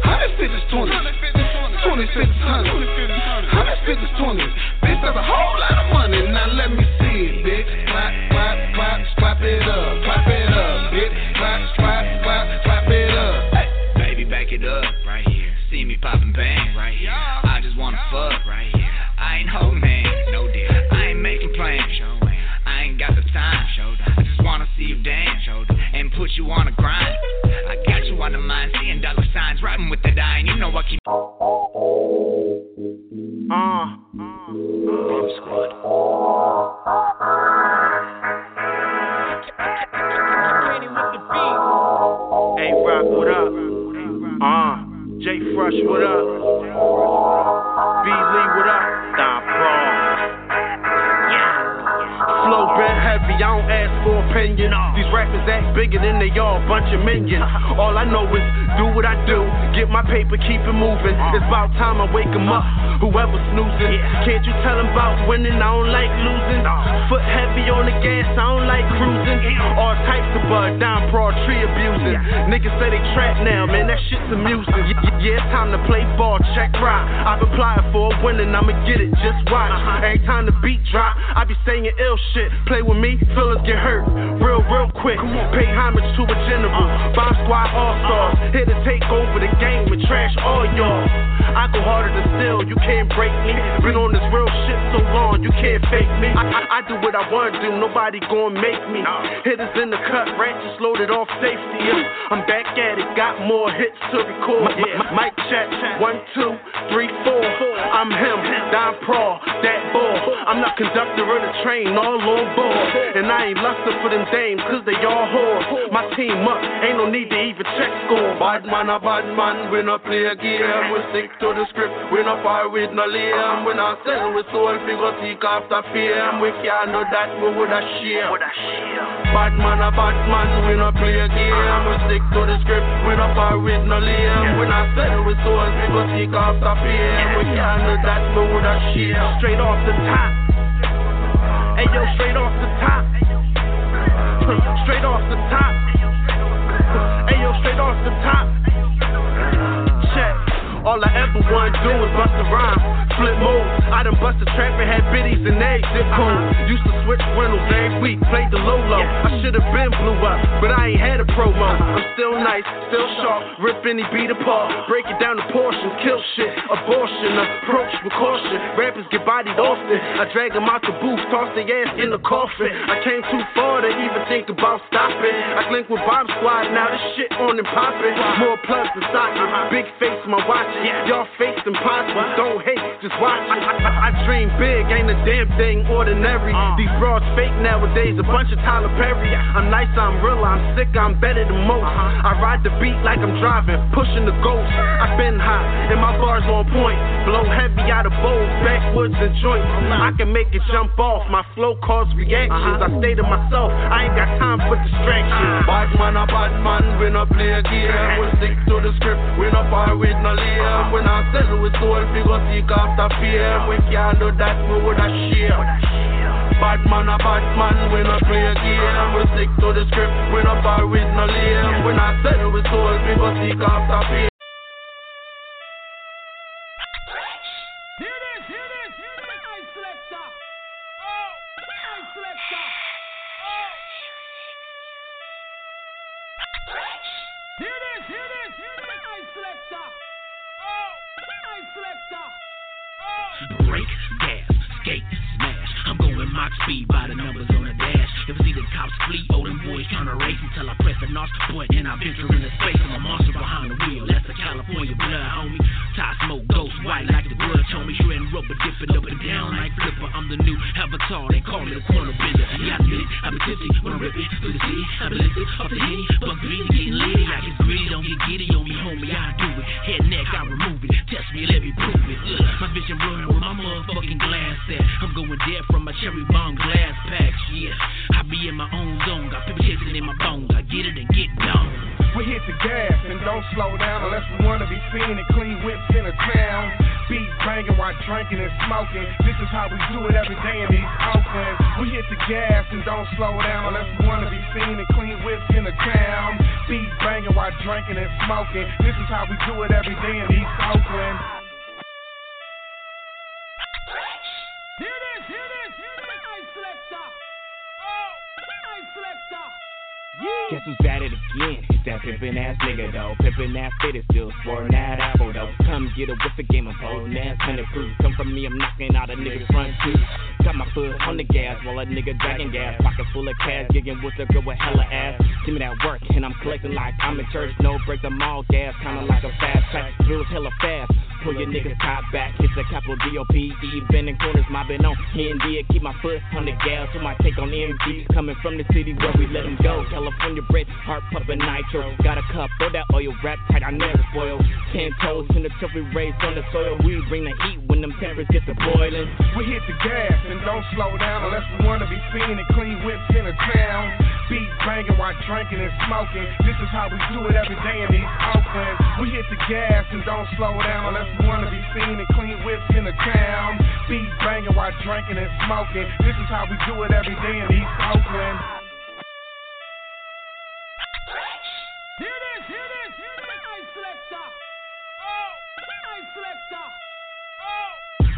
150 is 20. 20 is 50 hundred. 150 is 20. That's a whole lot of money, now let me see it, bitch. Clap, clap, clap, clap it up, bitch. Clap, clap, clap, clap it up. Hey, baby, back it up, right here. See me poppin' bang, right here. I just wanna fuck, right here. I ain't holding hands, no deal. I ain't making plans, I ain't got the time, I just wanna see you dance, and put you on a grind. I got you on the mind, seeing dollar signs, riding with the dime, you know I keep. Bomb Squad. Hey Rock, what up? J Fresh, what up? B Lee, what up? Nah, bro. Yeah. Flow been heavy, I don't ask for opinion. These rappers act bigger than they are, a bunch of minions. All I know is do what I do, get my paper, keep it moving. It's about time I wake 'em up. Whoever's snoozing, can't you tell them about winning? I don't like losing. Foot heavy on the gas, I don't like cruising. All types of bud, down pro, tree abusing. Niggas say they trap now, man, that shit's amusing. Yeah, it's time to play ball, check rock. I've applied for a winning, I'ma get it, just watch. Every time the beat drop, I be saying ill shit. Play with me, feelings get hurt, real quick. Pay homage to a general, Bomb Squad all-stars. Here to take over the game and trash all y'all. I go harder than steel, you can't break me. Been on this real shit so long, you can't fake me. I do what I wanna do, nobody gon' make me. Hitters in the cut, ratchets loaded off safety. I'm back at it, got more hits to record. Mic check, 1, 2, 3, 4. I'm him, Don Prawl, that ball. I'm not conductor of the train, all on board. And I ain't lustin' for them dames, cause they all whores. My team up, ain't no need to even check score. Bad man, we not play a game. We stick to the script, we not fight with no lame. We not sell with soul, figure seek after fame. We can't do that, we woulda share. Bad man, we not play a game. We stick to the script, we not fight with no lame. We not sell with soul, figure seek after fame. We can't do that, we woulda share. Straight off the top, hey yo, straight off the top, straight off the top. Ayo, straight off the top. Check. All I ever wanna do is bust a rhyme. split move. I done busted trap and had biddies and eggs zip code. Used to switch rentals every week, played the Lolo. I should have been blew up, but I ain't had a promo. I'm still nice, still sharp, rip any beat apart. Break it down to portions, kill shit, abortion. Approach with caution, rappers get bodied often. I drag them out the booth, toss their ass in the coffin. I came too far to even think about stopping. I link with Bomb Squad, now this shit on and poppin'. More plugs than socks, big face my watch. Y'all face impossible, don't hate, just watch it. I dream big, ain't a damn thing ordinary. These broads fake nowadays, a bunch of Tyler Perry. I'm nice, I'm real, I'm sick, I'm better than most. I ride the beat like I'm driving, pushing the ghost. I've been hot, and my bars on point. Blow heavy out of bowls, backwoods and joints. I can make it jump off, my flow cause reactions. I stay to myself, I ain't got time for distractions. Bad man, we no play game. We stick to the script, we no par with no lame. We not sell our soul, we go seek after fame. We can't do that, we woulda share. Bad man, we no play game. We stick to the script, we no par with no lame. We not sell our soul, we go seek after fame. Break, gas, skate, smash. I'm going Mach speed by the numbers on the dash. If I see the cops flee, oh them boys tryna race until I press the notch point and I venture into space. I'm a monster behind the wheel, that's the California blood, homie. Tie smoke, ghost white like the blood, homie. Shredding rubber, dip it up and down like flipper. I'm the new avatar, they call me the corner bender. Yeah, I get it, I be tipsy when I'm ripping through the city. I be lifted off the henny, fuck greedy, getting litty. I get greedy, don't get giddy on me, homie. I do it, head neck, I remove it. Test me, let me prove it. My vision blurred with my motherfucking glass set. I'm going dead from my cherry bomb glass packs. Yeah, I be in my own zone. Got people chasing in my bones. I get it and get down. We hit the gas and don't slow down unless we wanna be seen and clean whips in a town. Beat banging while drinking and smoking. This is how we do it every day in these Oakland. We hit the gas and don't slow down unless we wanna be seen and clean whips in a town. Beat banging while drinking and smoking. This is how we do it every day in East Oakland. Guess who's at it again? It's that pimpin' ass nigga though. Pimpin' ass fit is still swervin' that apple though. Come get a whiff again, I'm holdin' ass bulletproof. Come from me, I'm knockin' out a nigga's front tooth. Got my foot on the gas while a nigga dragging gas. Pocket full of cash, giggin' with a girl with hella ass. Give me that work and I'm collecting like I'm in church. No breaks, I'm all gas, kinda like a fast track. Bills hella fast. Pull your niggas top back, it's a capital D.O.P. Bending corners, my been on India. Keep my foot on the gas, so my take on MG. Coming from the city where we let them go. California bread, heart pumping nitro. Got a cup for that oil, wrap tight, I never spoil. 10 toes in the trophy raised on the soil. We bring the heat when them tempers get to boiling. We hit the gas and don't slow down unless we wanna be seen and clean whips in a town. Beat banging while drinking and smoking. This is how we do it every day in East Oakland. We hit the gas and don't slow down unless we wanna be seen and clean whips in the town. Beat banging while drinking and smoking. This is how we do it every day in East Oakland.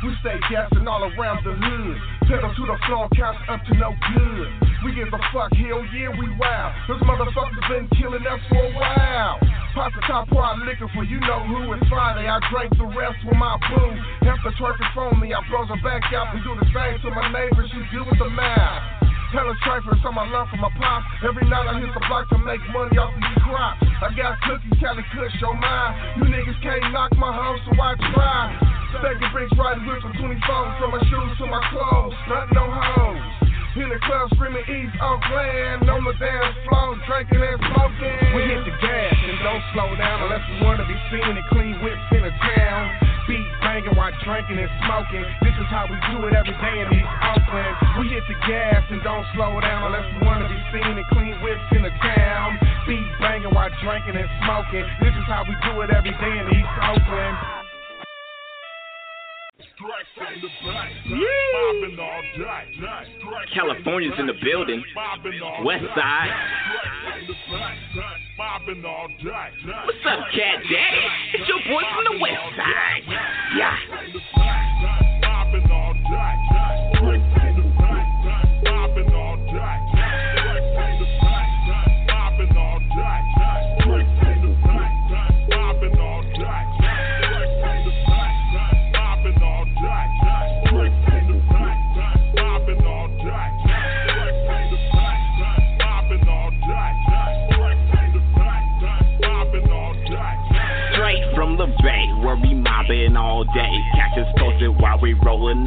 We stay gassing all around the hood. Pedal to the floor, counts up to no good. We give a fuck, hell yeah, we wild. Those motherfuckers been killing us for a while. Pop the top part liquor for you know who. It's Friday, I drank the rest with my boo. After twerking from me, I blows her back out. We do the same to my neighbors, she do with the mouth. Hella trifling, so I love for my pops. Every night I hit the block to make money off these crops. I got cookies, Cali Kush, yo mine. You niggas can't knock my house, so I try. Taking bricks, riding whips from 24s. From my shoes to my clothes, nothing no hoes. In the club screaming East Oakland. On the dance floor, drinking and smoking. We hit the gas and don't slow down unless we wanna be seen and clean whips in a town. Beat banging while drinking and smoking. This is how we do it every day in East Oakland. We hit the gas and don't slow down unless we wanna be seen and clean whips in the town. Beat banging while drinking and smoking. This is how we do it every day in East Oakland. California's in the building. West Side. What's up, Cat Daddy? It's your boy from the West Side. Yeah.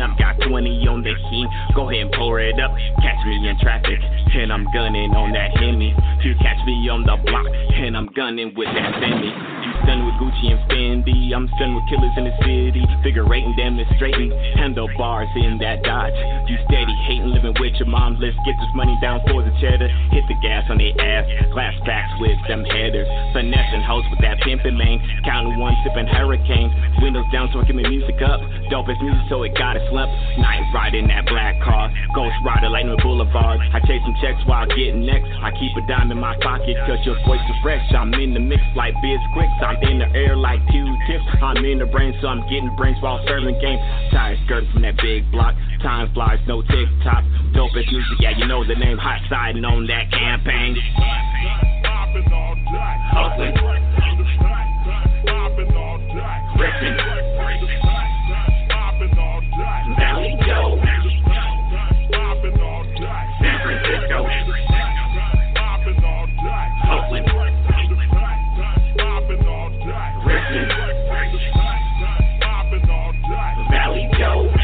gun. I've got 20 on the heat. Go ahead and pour it up. Catch me in traffic, and I'm gunning on that Hemi. You catch me on the block, and I'm gunning with that Hemi. You stunned with Gucci and Fendi. I'm stunned with killers in the city. Figure eightin', demonstrating. Handlebars in that Dodge. You steady hating, living with your mom. Let's get this money down for the cheddar. Hit the gas on their ass. Glass backs with them headers. Finessing hoes with that pimpin' lane. Counting one, sipping hurricanes. Windows down so I can make music up. Dope as music so it got a slump. Night riding that black car. Ghost rider, Lightning Boulevard. I chase some checks while getting next. I keep a dime in my pocket, cause your voice is fresh. I'm in the mix like Biz Quicks. I'm in the air like Q-tips. I'm in the brain, so I'm getting brains while serving game. Tired skirting from that big block. Time flies, no TikTok. Dope as music, yeah, you know the name. Hot siding on that campaign. Hustling. Ripping. Valley Joe. San Francisco. Hustling. Ripping. Valley Joe.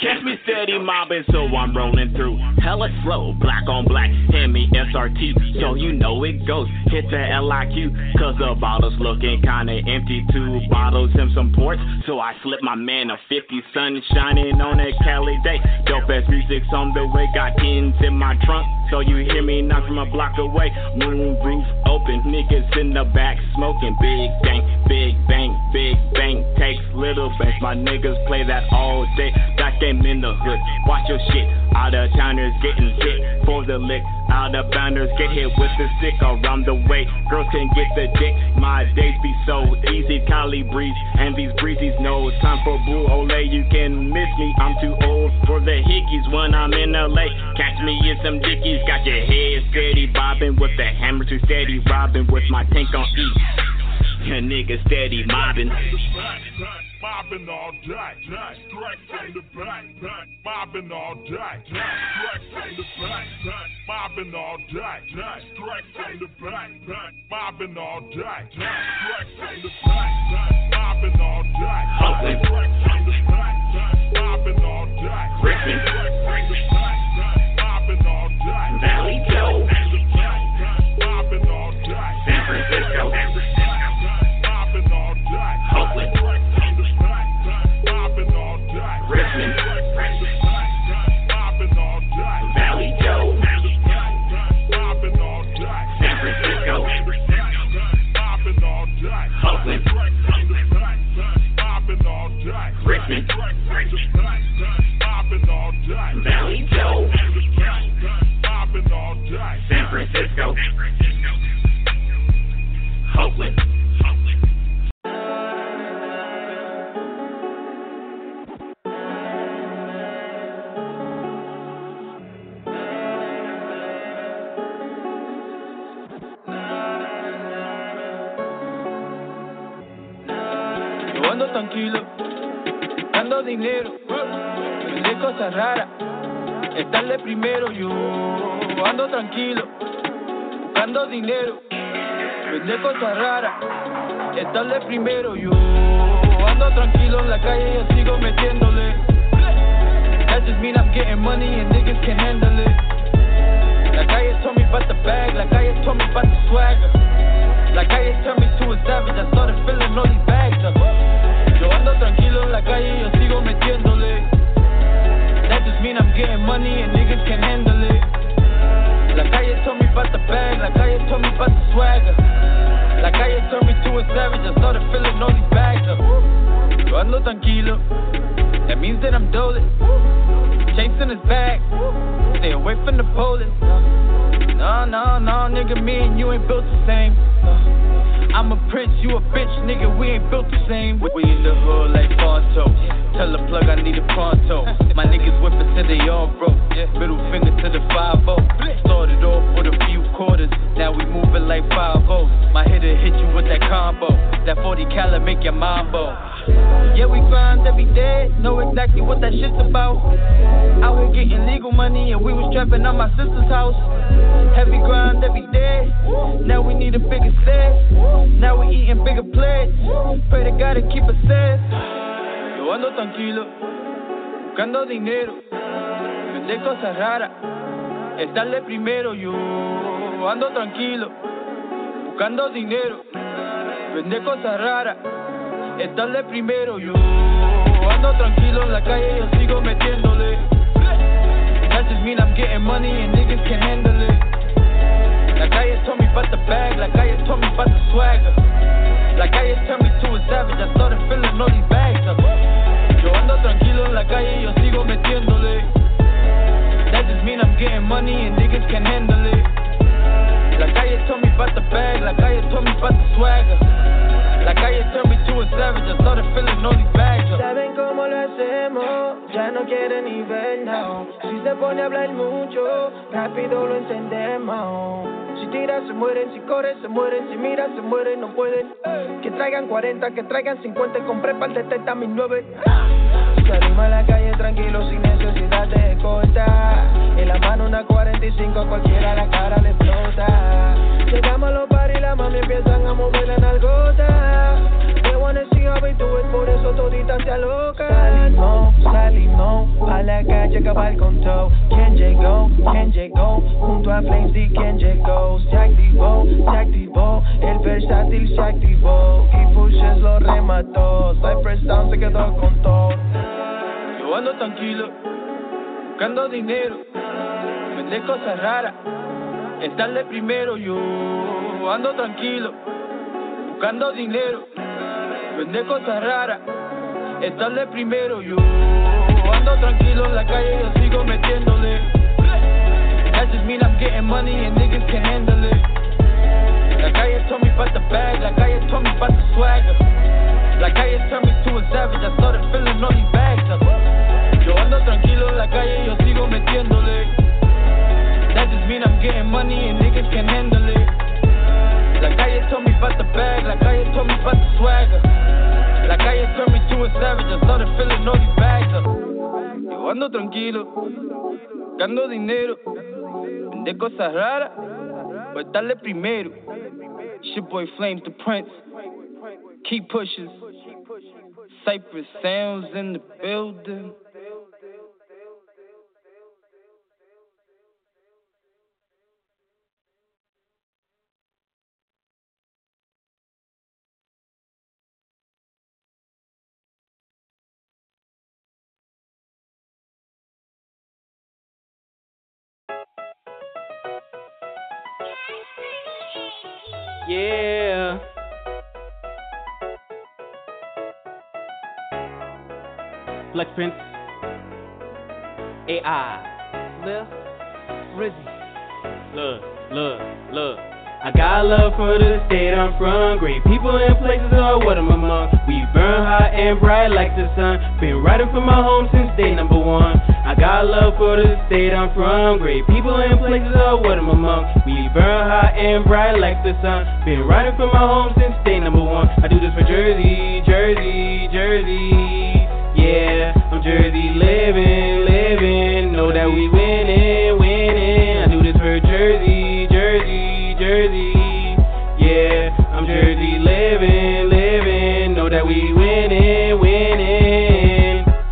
Catch me steady mobbing, so I'm rolling through. Hella slow, black on black, hand me SRT, so you know it goes. Hit the LIQ, cause the bottle's looking kinda empty. 2 bottles and some ports, so I slip my man a 50. Sun shining on a Cali day. Dope ass music's on the way, got pins in my trunk, so you hear me knock from a block away. Moon roof open, niggas in the back smoking. Big bang, big bang, big bang. Takes little bangs, my niggas play that all day. Got them in the hood, watch your shit. Out of towners getting hit for the lick. Out of bounders get hit with the stick around the way. Girls can get the dick. My days be so easy, Cali breeze. And these breezies, no time for blue Olay. You can miss me, I'm too old for the hickeys when I'm in LA. Catch me in some dickies. Got your head steady bobbing with the hammer too steady robbing with my tank on E. Your nigga steady mobbing. Mobbing all day. Strike from the back. Mobbing all day. Strike from the back. Mobbing all day. Strike from the back. Mobbing all day. Strike from the back. Mobbing all day. Hustling. Mobbing all day. Ripping. Valley Joe, San Francisco, Oakland, Richmond, Valley Joe, San Francisco, Oakland, Richmond, Valley Joe. San Francisco, Oakland. Yo ando tranquilo, ando dinero, de cosas raras, estarle primero yo. Ando tranquilo, buscando dinero, vende cosas raras, estarle primero yo. Ando tranquilo en la calle, yo sigo metiéndole. That just mean I'm getting money and niggas can handle it. La calle told me about the bag, la calle told me about the swagger. La calle turned me to a savage, I started filling all these bags up. Yo ando tranquilo en la calle, yo sigo metiéndole. That just mean I'm getting money and niggas can handle it. La calle told me about the bag, la calle told me about the swagger. La calle turned me to a savage, I started filling all these bags up. Yo ando tranquilo, that means that I'm doling. Chains in his bag, stay away from the police. No, nigga, me and you ain't built the same. I'm a prince, you a bitch, nigga, we ain't built the same. We in the hood like Fonto, tell the plug I need a pronto. My niggas whippin' till they all broke, middle finger to the 5-0. Started off with a few quarters, now we movin' like 5-0. My hitter hit you with that combo, that 40 caliber make your mind blow. Yeah, we grind every day, know exactly what that shit's about. I was getting legal money and we was trapping on my sister's house. Heavy grind every day, now we need a bigger set. Now we eating bigger plates, pray to God to keep us safe. Yo Yo ando tranquilo, buscando dinero, vender cosas raras, es darle primero. Yo ando tranquilo, buscando dinero, vender cosas raras, es darle primero. Yo ando tranquilo en la calle, yo sigo metiéndole. That just mean I'm getting money and niggas can handle it. La calle told me about the bag, la calle told me about the swagger. La calle turned me to a savage, I started filling all these bags up. Yo ando tranquilo en la calle, yo sigo metiéndole. That just mean I'm getting money and niggas can handle it. La calle told me about the bag, la calle told me about the swagger. La calle turned me to a savage, I started filling all these bags up. ¿Saben cómo lo hacemos? Ya no quieren ni ver now. Si se pone a hablar mucho, rápido lo entendemos. Si tiras se mueren, si corres se mueren, si miras se mueren, no pueden. Que traigan 40, que traigan 50, compré par de teta 1009. Salimos a la calle tranquilo sin necesidad de escolta. En la mano una 45, a cualquiera la cara le explota. Llegamos a los bar y la mami empiezan a mover en algota. They wanna see how we do it, por eso toditas se alocan. Salimos a la calle acabar con todo. ¿Quién llegó? Junto a Flames y ¿quién llegó? Se activó, el versátil se activó y Pushes lo remató. Cypress Down se quedó con todo. Yo ando tranquilo, buscando dinero, vender cosas raras, es darle primero. Yo ando tranquilo, buscando dinero, vender cosas raras, es darle primero. Yo ando tranquilo en la calle, yo sigo metiéndole. That just mean I'm getting money and niggas can handle it. La calle told me about the bag, la calle told me about the swagger. La calle turned me to a savage, I started filling all these bags up. Yo ando tranquilo en la calle, yo sigo metiéndole. That just mean I'm getting money and niggas can handle it. La calle told me about the bag, la calle told me about the swagger. La calle turned me to a savage, I started filling all these bags up. Yo ando tranquilo, buscando dinero, de cosas raras, pues dale primero. It's your boy Flames the Prince. Key Pushes. Cypress Sounds in the building. Yeah. Flex Prince. AI. Lil Rizzy. Look. I got love for the state I'm from. Great people and places are what I'm among. We burn hot and bright like the sun. Been riding for my home since day number one. I got love for the state I'm from. Great people and places are what I'm among. We burn hot and bright like the sun. Been riding for my home since day number one. I do this for Jersey. Yeah, I'm Jersey living. Know that we winning. I do this for Jersey. Yeah, I'm Jersey living. Know that we winning.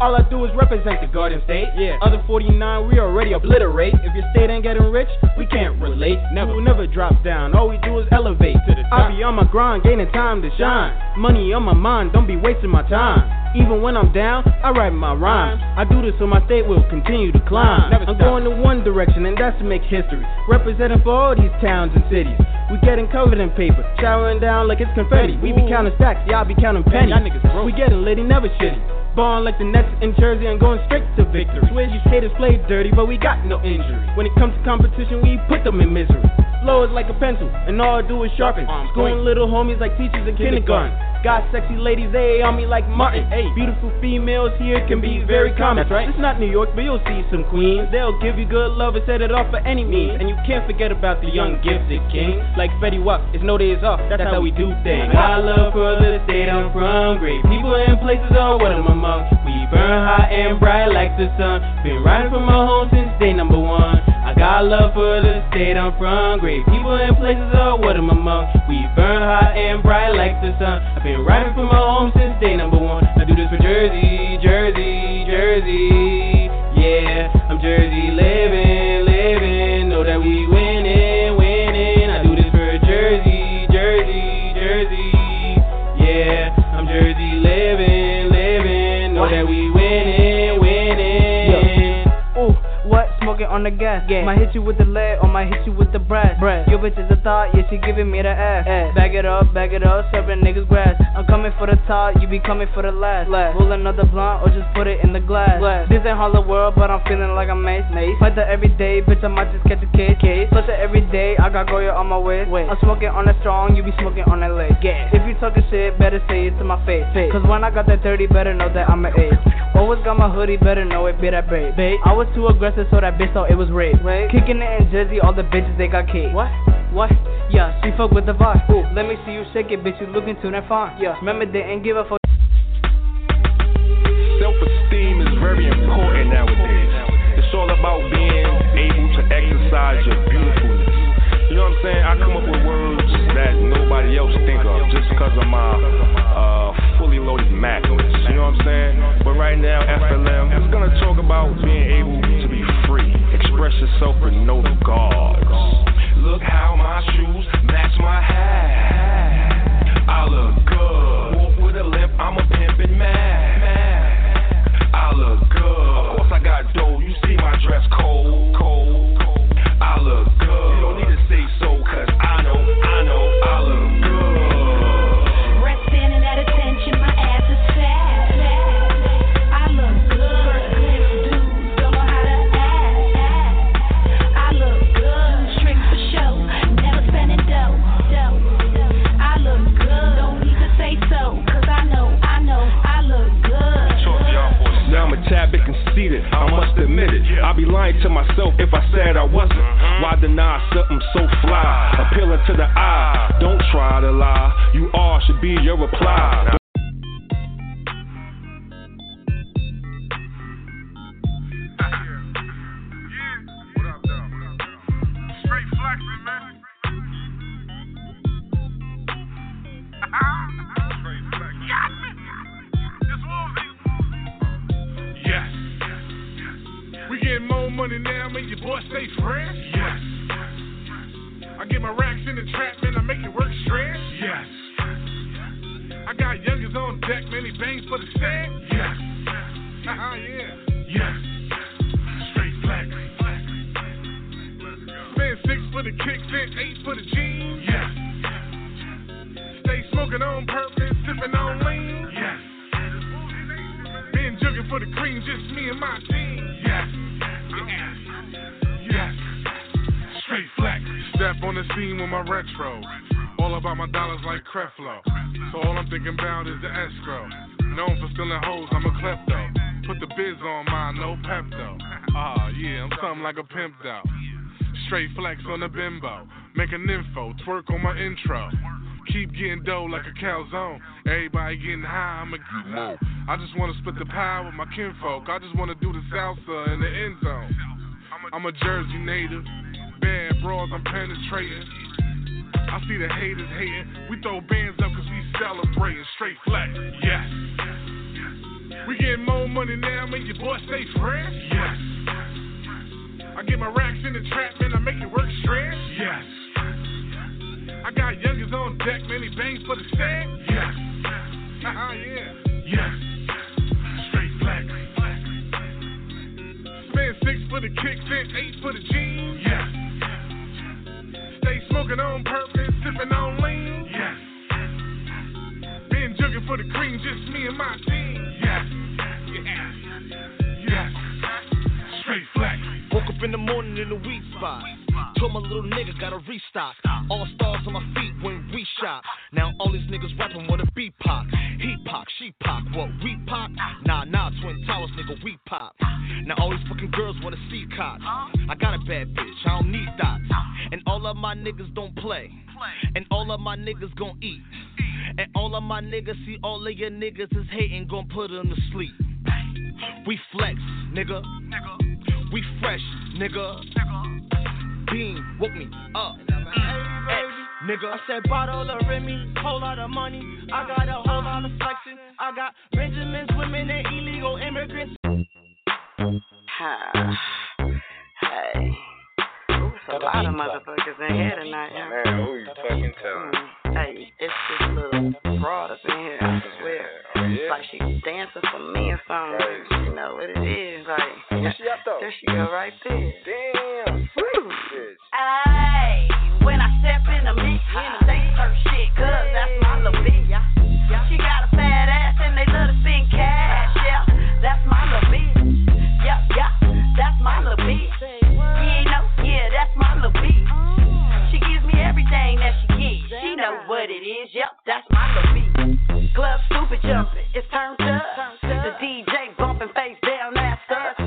All I do is represent the Garden State. Yeah. Other 49, we already obliterate. If your state ain't getting rich, we can't relate. We'll never drop down. All we do is elevate. I be on my grind, gaining time to shine. Money on my mind, don't be wasting my time. Even when I'm down, I write my rhymes. I do this so my state will continue to climb. I'm going in one direction, and that's to make history. Representing for all these towns and cities. We getting covered in paper, showering down like it's confetti. We be counting stacks, y'all be counting pennies. We getting litty, never shitty. Ballin' like the Nets in Jersey and going straight to victory. Swear these haters play dirty, but we got no injury. When it comes to competition, we put them in misery. Slow is like a pencil, and all I do is sharpen. Schooling little homies like teachers in kindergarten. Got sexy ladies, they on me like Martin. Hey, beautiful females here can be very common. That's right. It's not New York, but you'll see some queens. They'll give you good love and set it off for any means. And you can't forget about the young gifted king. Like Fetty Wap, it's no days off, that's how we do things. I got love for the state I'm from. Great people and places are what I'm among. We burn hot and bright like the sun. Been riding for my home since day number one. I got love for the state I'm from. Great people and places are what I'm among. We burn hot and bright like the sun. I've been riding for my home since day number one. I do this for Jersey, Jersey, Jersey. Yeah, I'm Jersey living, living. Know that we winning, winning. I do this for Jersey, Jersey, Jersey. Yeah, I'm Jersey living, living. Know that we winning, winning. Yeah. Ooh, what? Smoking on the gas. Yeah. Might hit you with the lead or might hit you with the brass. Your bitch is a thought, yeah, she giving me the ass. Bag it up, serving niggas grass. I'm coming for the top, you be coming for the last. Roll another blunt or just put it in the glass. This ain't Harlem World, but I'm feeling like I'm Mace. Fight that every day, bitch, I might just catch a case. Plus that every day, I got Goya on my waist. I'm smoking on that strong, you be smoking on that leg. If you talking shit, better say it to my face. Cause when I got that 30, better know that I'm an ace. Always got my hoodie, better know it be that brave. I was too aggressive, so that bitch thought it was rape. Kicking it in Jersey, all the bitches, they got cake. What? Yeah, she fuck with the vibe. Ooh, let me see you shake it, bitch. You looking to that fine. Yeah, remember they ain't give a fuck. Self-esteem is very important nowadays. It's all about being able to exercise your beautifulness. You know what I'm saying? I come up with words that nobody else think of just because of my fully loaded Mac. You know what I'm saying? But right now, FLM is gonna talk about being able to be free, express yourself with no regards. Look how my shoes match my hat. I look good. Wolf with a limp, I'm a pimpin' man. I look good. Of course I got dough, you see my dress cold. I look good. You don't need to say so, cause I know, I look good. Breath standing at attention, my ass is fat. I look good. First dudes don't know how to act. I look good. Tricks for show, never spending dough. I look good. Don't need to say so, cause I know, I look good. Now I'm a tad bit conceited, I must admit it. I be lying to myself if I said I wasn't. Why deny something so fly? Appealing to the eye. Don't try to lie. You are should be your reply. Straight flexing, man. Straight flexing. Got me. This movie. Yes. We getting more money now, make your boy stay fresh. Yes. I get my racks in the trap, man. I make it work stress. Yes. I got youngers on deck, man. They bangs for the set. Yes. Yeah. Yes. Straight flex. Spend 6 for the kicks and 8 for the jeans. Yes. Stay smoking on purpose, sipping on lean. Yes. Been jugging for the cream, just me and my team. Yes. Straight flex. Step on the scene with my retro. All about my dollars like Creflo. So all I'm thinking about is the escrow. Known for stealing hoes, I'm a klepto. Put the biz on mine, no Pepto. I'm something like a pimp though. Straight flex on the bimbo. Make an info, twerk on my intro. Keep getting dough like a calzone. Everybody getting high, I'ma get low. I just wanna split the pie with my kinfolk. I just wanna do the salsa in the end zone. I'm a Jersey native. Bad bras, I'm penetrating. I see the haters hating. We throw bands up cause we celebrating. Straight flex, yes. We getting more money now, make your boy stay fresh. Yes. I get my racks in the trap, man, I make it work stress. Yes. I got youngers on deck, man, they bangs for the set. Yes. Yes. Straight flex. Spend 6 for the kicks and 8 for the jeans. Yes. Stay smoking on purpose, sipping on lean. Yes. Been jugging for the cream, just me and my team. Yes. Yes. Straight flex. Woke up in the morning in the weed spot. Told my little nigga gotta restock. All stars on my feet when we shop. Now all these niggas rapping wanna be pop. He pop, she pop, what we pop? Nah, Twin Towers nigga, we pop. Now all these fucking girls wanna see cops. I got a bad bitch, I don't need dots. And all of my niggas don't play. And all of my niggas gon' eat. And all of my niggas see all of your niggas is hating, gon' put them to sleep. We flex, nigga. We fresh, nigga. Beam woke me up. Hey, baby. nigga. I said bottle of Remy, whole lot of money. I got a whole lot of flexing. I got Benjamins, women, and illegal immigrants. Hey. There's a lot of motherfuckers in here tonight, yeah. Man, who you fucking telling? Hey, it's this little broad up in here, I swear. It's like she's dancing for me or something. Right. You know what it is, like. Where she at, though? There she go, right there. Damn, freak, bitch. Hey, when I step in the mix, you know, they search shit, cause that's my little bitch. She got a fat ass and they love to spend cash, yeah. That's my little bitch. Yup, yup, that's my little bitch. She gives me everything that she gets. She know what it is, yep, that's my little beat. Club stupid jumping, it's turned up. The DJ bumping face down, ass up.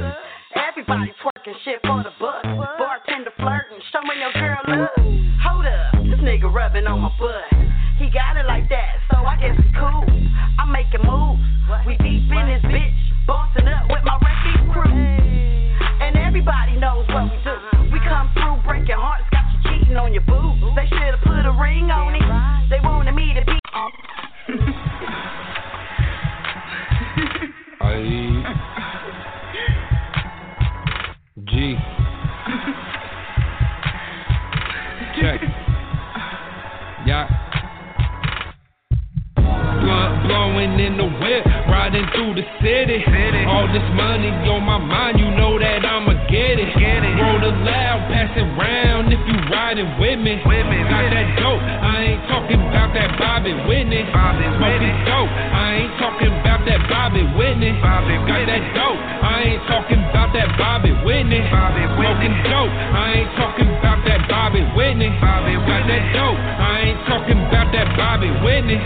Everybody twerking shit for the buck. Bartender flirting, showing your girl love. Hold up, this nigga rubbing on my butt. He got it like that, so I guess it's cool. I'm making moves, we deep in this bitch. Bossing up with my wrecking crew. And everybody knows what we do. We come through breaking hearts, got you cheating on your boo. They should have put a ring on it. They wanted me to be. G. Check. Yeah. Blowing in the wind, riding through the city. All this money on my mind, you know that I'ma get it. Roll the loud, pass it round if you riding with me. Got that dope, I ain't talking about that Bobby Whitney. Smoking dope, I ain't talking about that Bobby Whitney. Got that dope, I ain't talking about that Bobby Whitney. Smoking dope, I ain't talking about that Bobby Whitney. Got that dope, I ain't talking about that Bobby Whitney.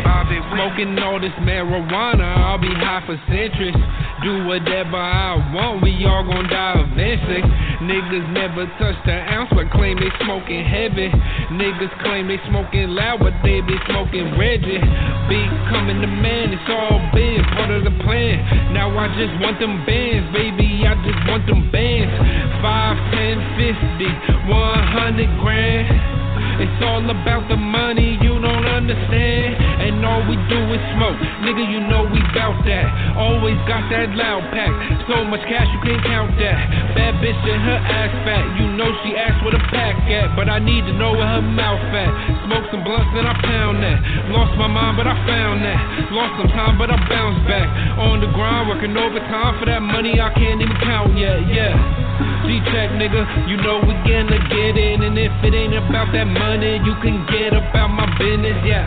Smoking all this marijuana, I'll be high for centuries. Do whatever I want, we all gon' die eventually. Niggas never touch the ounce, but claim they smoking heavy. Niggas claim they smoking loud, but they be smoking Reggie. Becoming the man, it's all been part of the plan. Now I just want them bands, baby, I just want them bands. 5, 10, 50, 100 grand. It's all about the money, you don't understand. And all we do is smoke, nigga, you know we bout that. Always got that loud pack, so much cash you can't count that. Bad bitch in her ass fat, you know she asked where the pack at. But I need to know where her mouth at. Smoke some blunts and I pound that. Lost my mind but I found that. Lost some time but I bounced back. On the grind, working overtime for that money I can't even count yet, yeah. G-check, nigga, you know we gonna get in. And if it ain't about that money, you can get about my business, yeah.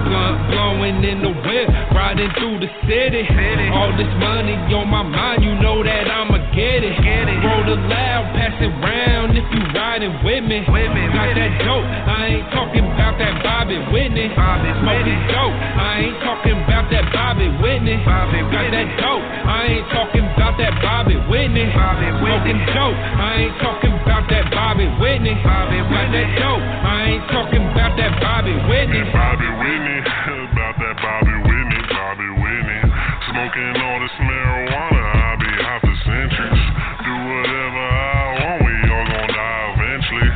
Blowing in the wind, riding through the city. All this money on my mind, you know that I'ma get it. Roll the loud, pass it round if you riding with me. Got that dope, I ain't talking about that Bobby Whitney. Smoking dope, I ain't talking about that Bobby Whitney. Got that dope, I ain't talking about that Bobby Whitney. Smoking dope, I ain't talking about that Bobby Whitney. Got that dope, I ain't talking about that Bobby Whitney. About that Bobby Whitney. Smoking all this marijuana, I be out for centuries. Do whatever I want, we all gon' die eventually.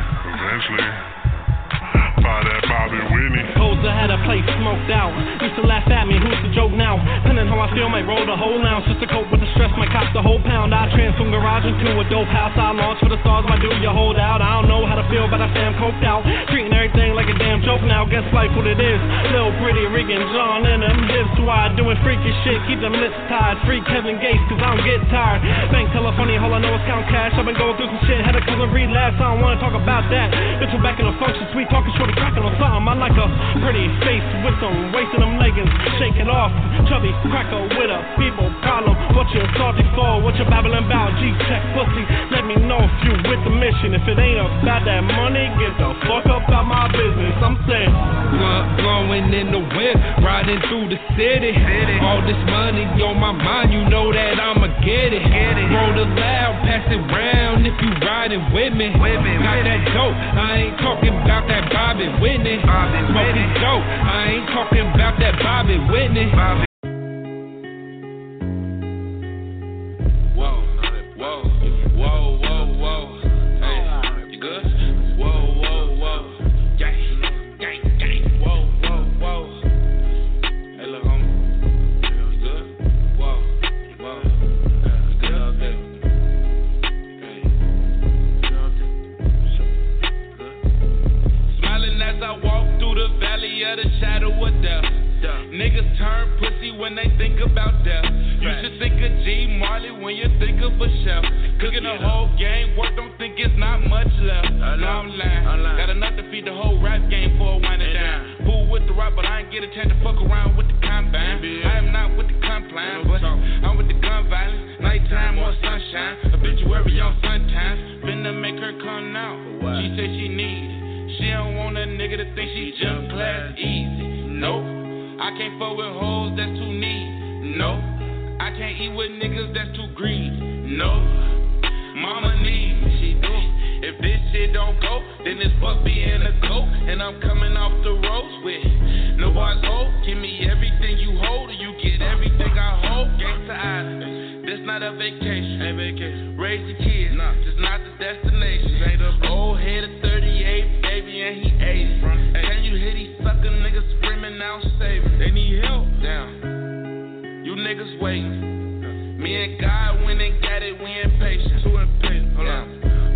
By that Bobby Whitney. Hoes had a place smoked out. Used to laugh at me, who's the joke now? Depending how I feel, might roll the whole lounge. Just to cope with the stress, might cop the whole pound. I transform garage into a dope house. I launch for the stars, my dude, you hold out. I don't know how to feel, but I say I'm coked out. Treating everything like a damn joke now, guess like what it is. Lil Pretty, Regan, John, and them hips wide. Doing freaky shit, keep them lips tied. Free Kevin Gates, cause I don't get tired. Bank telephony, all I know is count cash. I've been going through some shit, had a cousin relapse. I don't wanna talk about that. Bitch, we're back in the function, sweet talking, shorty cracking on something. I like a pretty face with some waist in them leggings. Shake it off, chubby cracker with a people problem. What you salty for, what you babbling about? G-check pussy, let me know if you with the mission. If it ain't about that money, get the fuck up out my business. I'm saying blowing in the wind, riding through the city. All this money on my mind, you know that I'ma get it. Roll the loud, pass it round if you riding with me. Got that dope, I ain't talking about that Bobby Whitney. Smoking dope, I ain't talking about that Bobby Whitney. Whoa, hey, you good? Whoa, yeah, whole game work, don't think it's not much left. I'm lying. Got enough to feed the whole rap game for a wind it down. Fool with the rock, but I ain't get a chance to fuck around with the combine. I am not with the compliance, but I'm with the gun violence. Nighttime or sunshine, obituary on sometimes. Finna make her come out. She said she needs it. She don't want a nigga to think she just class easy. Nope, I can't fuck with hoes, that's too needy. Nope, I can't eat with niggas, that's too greedy. Nope, mama needs me, she do. If this shit don't go, then it's fuck being a goat. And I'm coming off the roads with no wise hope. Give me everything you hold, or you get everything I hold. Gangsta Island, this not a vacation. Hey, vacation. Raise the kids, nah, just not the destination. Old head of 38, baby, and he 80. Can you hear these sucker niggas screaming out, save it? They need help. Damn, you niggas waiting. Me and God went and got it, we impatient. Too impatient, hold on.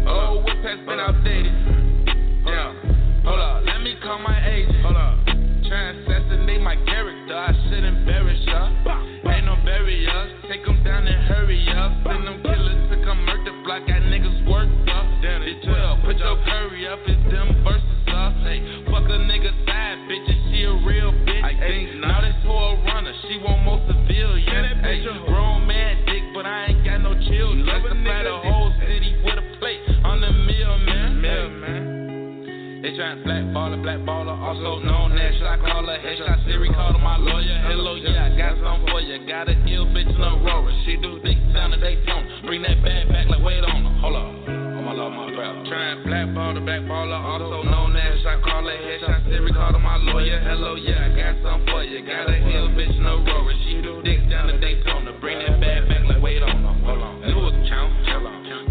Oh, whip has been outdated. Yeah, hold up, let me call my agent. Hold up, try and assassinate my character. I should embarrass y'all. Ain't no barriers, take them down and hurry up. Send them killers to come murder block, got niggas worked up. Down at 12, put your curry up, it's them versus us. Hey, fuck a nigga side, bitch, and she a real bitch. I think now this whore runner, she want more civilians. Hey, grown man dick, but I ain't got no children. Let's supply the whole city with a plate on the meal, man. They tryna black baller, also known as shot caller. Headshot Siri, call to my lawyer. Hello, yeah, I got something for you. Got an ill bitch in a roller. She do dick down to Daytona. Bring that bag back like wait on her. Hold up. Trying black baller, also known as shot caller. Headshot Siri, call to my lawyer. Hello, yeah, I got something for you. Got a hill bitch, no roller. She do dicks down to Daytona. Bring that bag back like wait on her. Hold on. Newark County,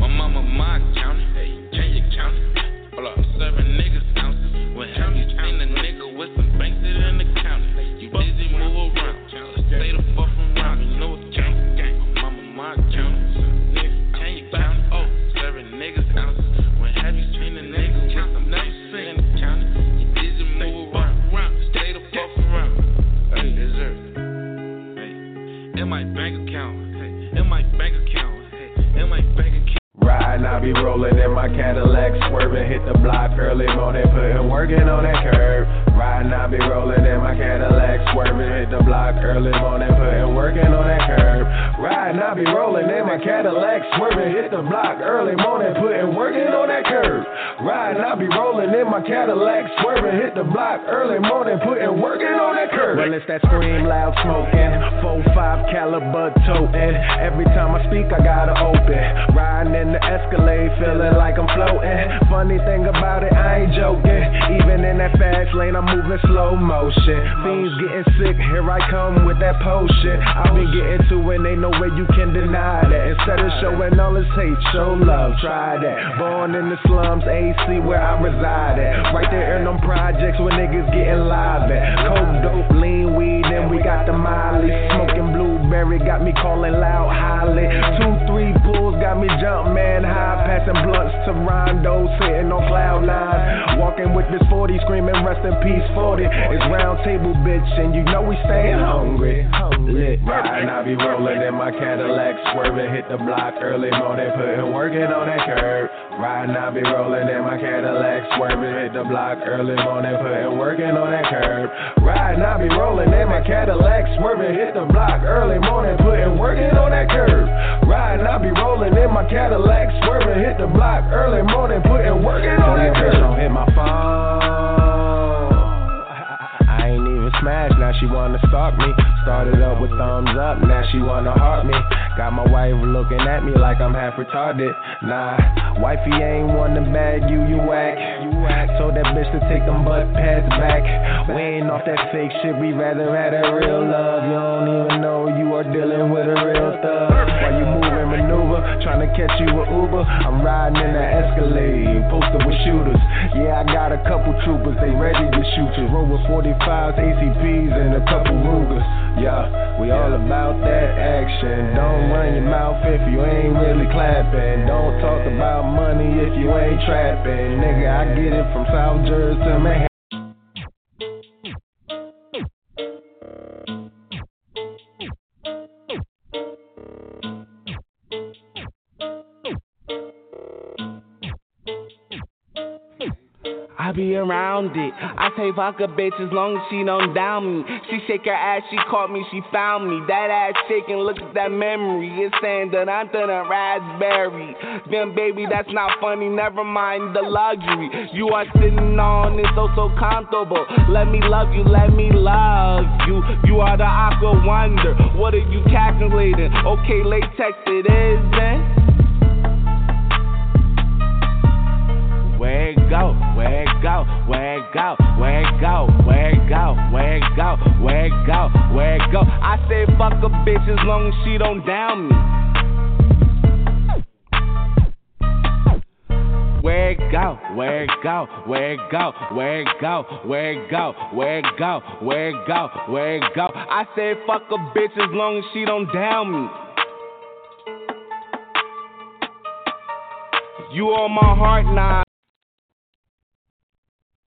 my mama, my county. Can you count? Hold up, serving niggas ounces. When have you seen a nigga with some banks that in the county? You busy, move around. Stay the fuck from around me. Newark County, my mama, my county. Riding, I be rolling in my Cadillac, swerving, hit the block early morning, putting workin' on that curb. Riding, I be rolling in my Cadillac, swerving, hit the block early morning, putting workin' on that curb. Riding, I be rolling in my Cadillac, swerving, hit the block early morning, putting workin' on that curb. Riding, I be rolling in my Cadillac, swerving, hit the block early morning, putting workin' on that curb. Well, it's that scream loud smoking, 4.5 caliber totin'. Every time I speak, I gotta open. Riding in the Escalade, feeling like I'm floating. Funny thing about it, I ain't joking. Even in that fast lane, I'm moving slow motion. Fiends getting sick, here I come with that potion. I've been getting to it, ain't no way you can deny that. Instead of showing all this hate, show love, try that. Born in the slums, AC where I reside at. Right there in them projects where niggas getting live at. Coke, dope, lean, weed, and we got the Miley. Smoking blueberry, got me calling loud, holly. 2-3 pulls, got me jump man high, passing blunts to rondos, sitting on cloud nine, walking with this 40, screaming rest in peace 40. It's round table, bitch, and you know we staying hungry. Riding, I be rolling in my Cadillac, swerving, hit the block early morning, putting workin' on that curb. Riding, I be rolling in my Cadillac, swerving, hit the block early morning, putting workin' on that curb. Riding, I be rolling in my Cadillac, swerving, hit the block early morning, putting workin' on that curb. Riding, I be rolling in my Cadillac. Swerving, hit the block early morning, putting workin' on that girl. Don't hit my phone. I ain't even smashed, now she wanna stalk me. Started up with thumbs up, now she wanna heart me. Got my wife looking at me like I'm half retarded. Nah, wifey ain't wanna bag you whack. Told that bitch to take them butt pads back. We ain't off that fake shit, we rather have that real love. You don't even know you are dealing with a real thug. While you moving maneuver, trying to catch you an Uber. I'm riding in that Escalade, posted with shooters. Yeah, I got a couple troopers, they ready to shoot you. Roll with 45s, ACPs, and a couple Rugers. Yeah, we all about that action. Don't run your mouth if you ain't really clapping. Don't talk about money if you ain't trapping. Nigga, I get it from South Jersey to Manhattan. I be around it. I say vodka, bitch, as long as she don't down me. She shake her ass, she caught me, she found me. That ass shaking, look at that memory. It's saying that I'm done raspberry. Then, baby, that's not funny, never mind the luxury. You are sitting on this oh so comfortable. Let me love you, let me love you. You are the aqua wonder. What are you calculating? Okay, latex it is then. Where it go, where it go, where it go, where it go, where it go, where it go, where it go, where it go. I say fuck a bitch as long as she don't down me. Where it go, where it go, where it go, where it go, where it go, where it go, where it go, where it go. I say fuck a bitch as long as she don't down me. You on my heart now.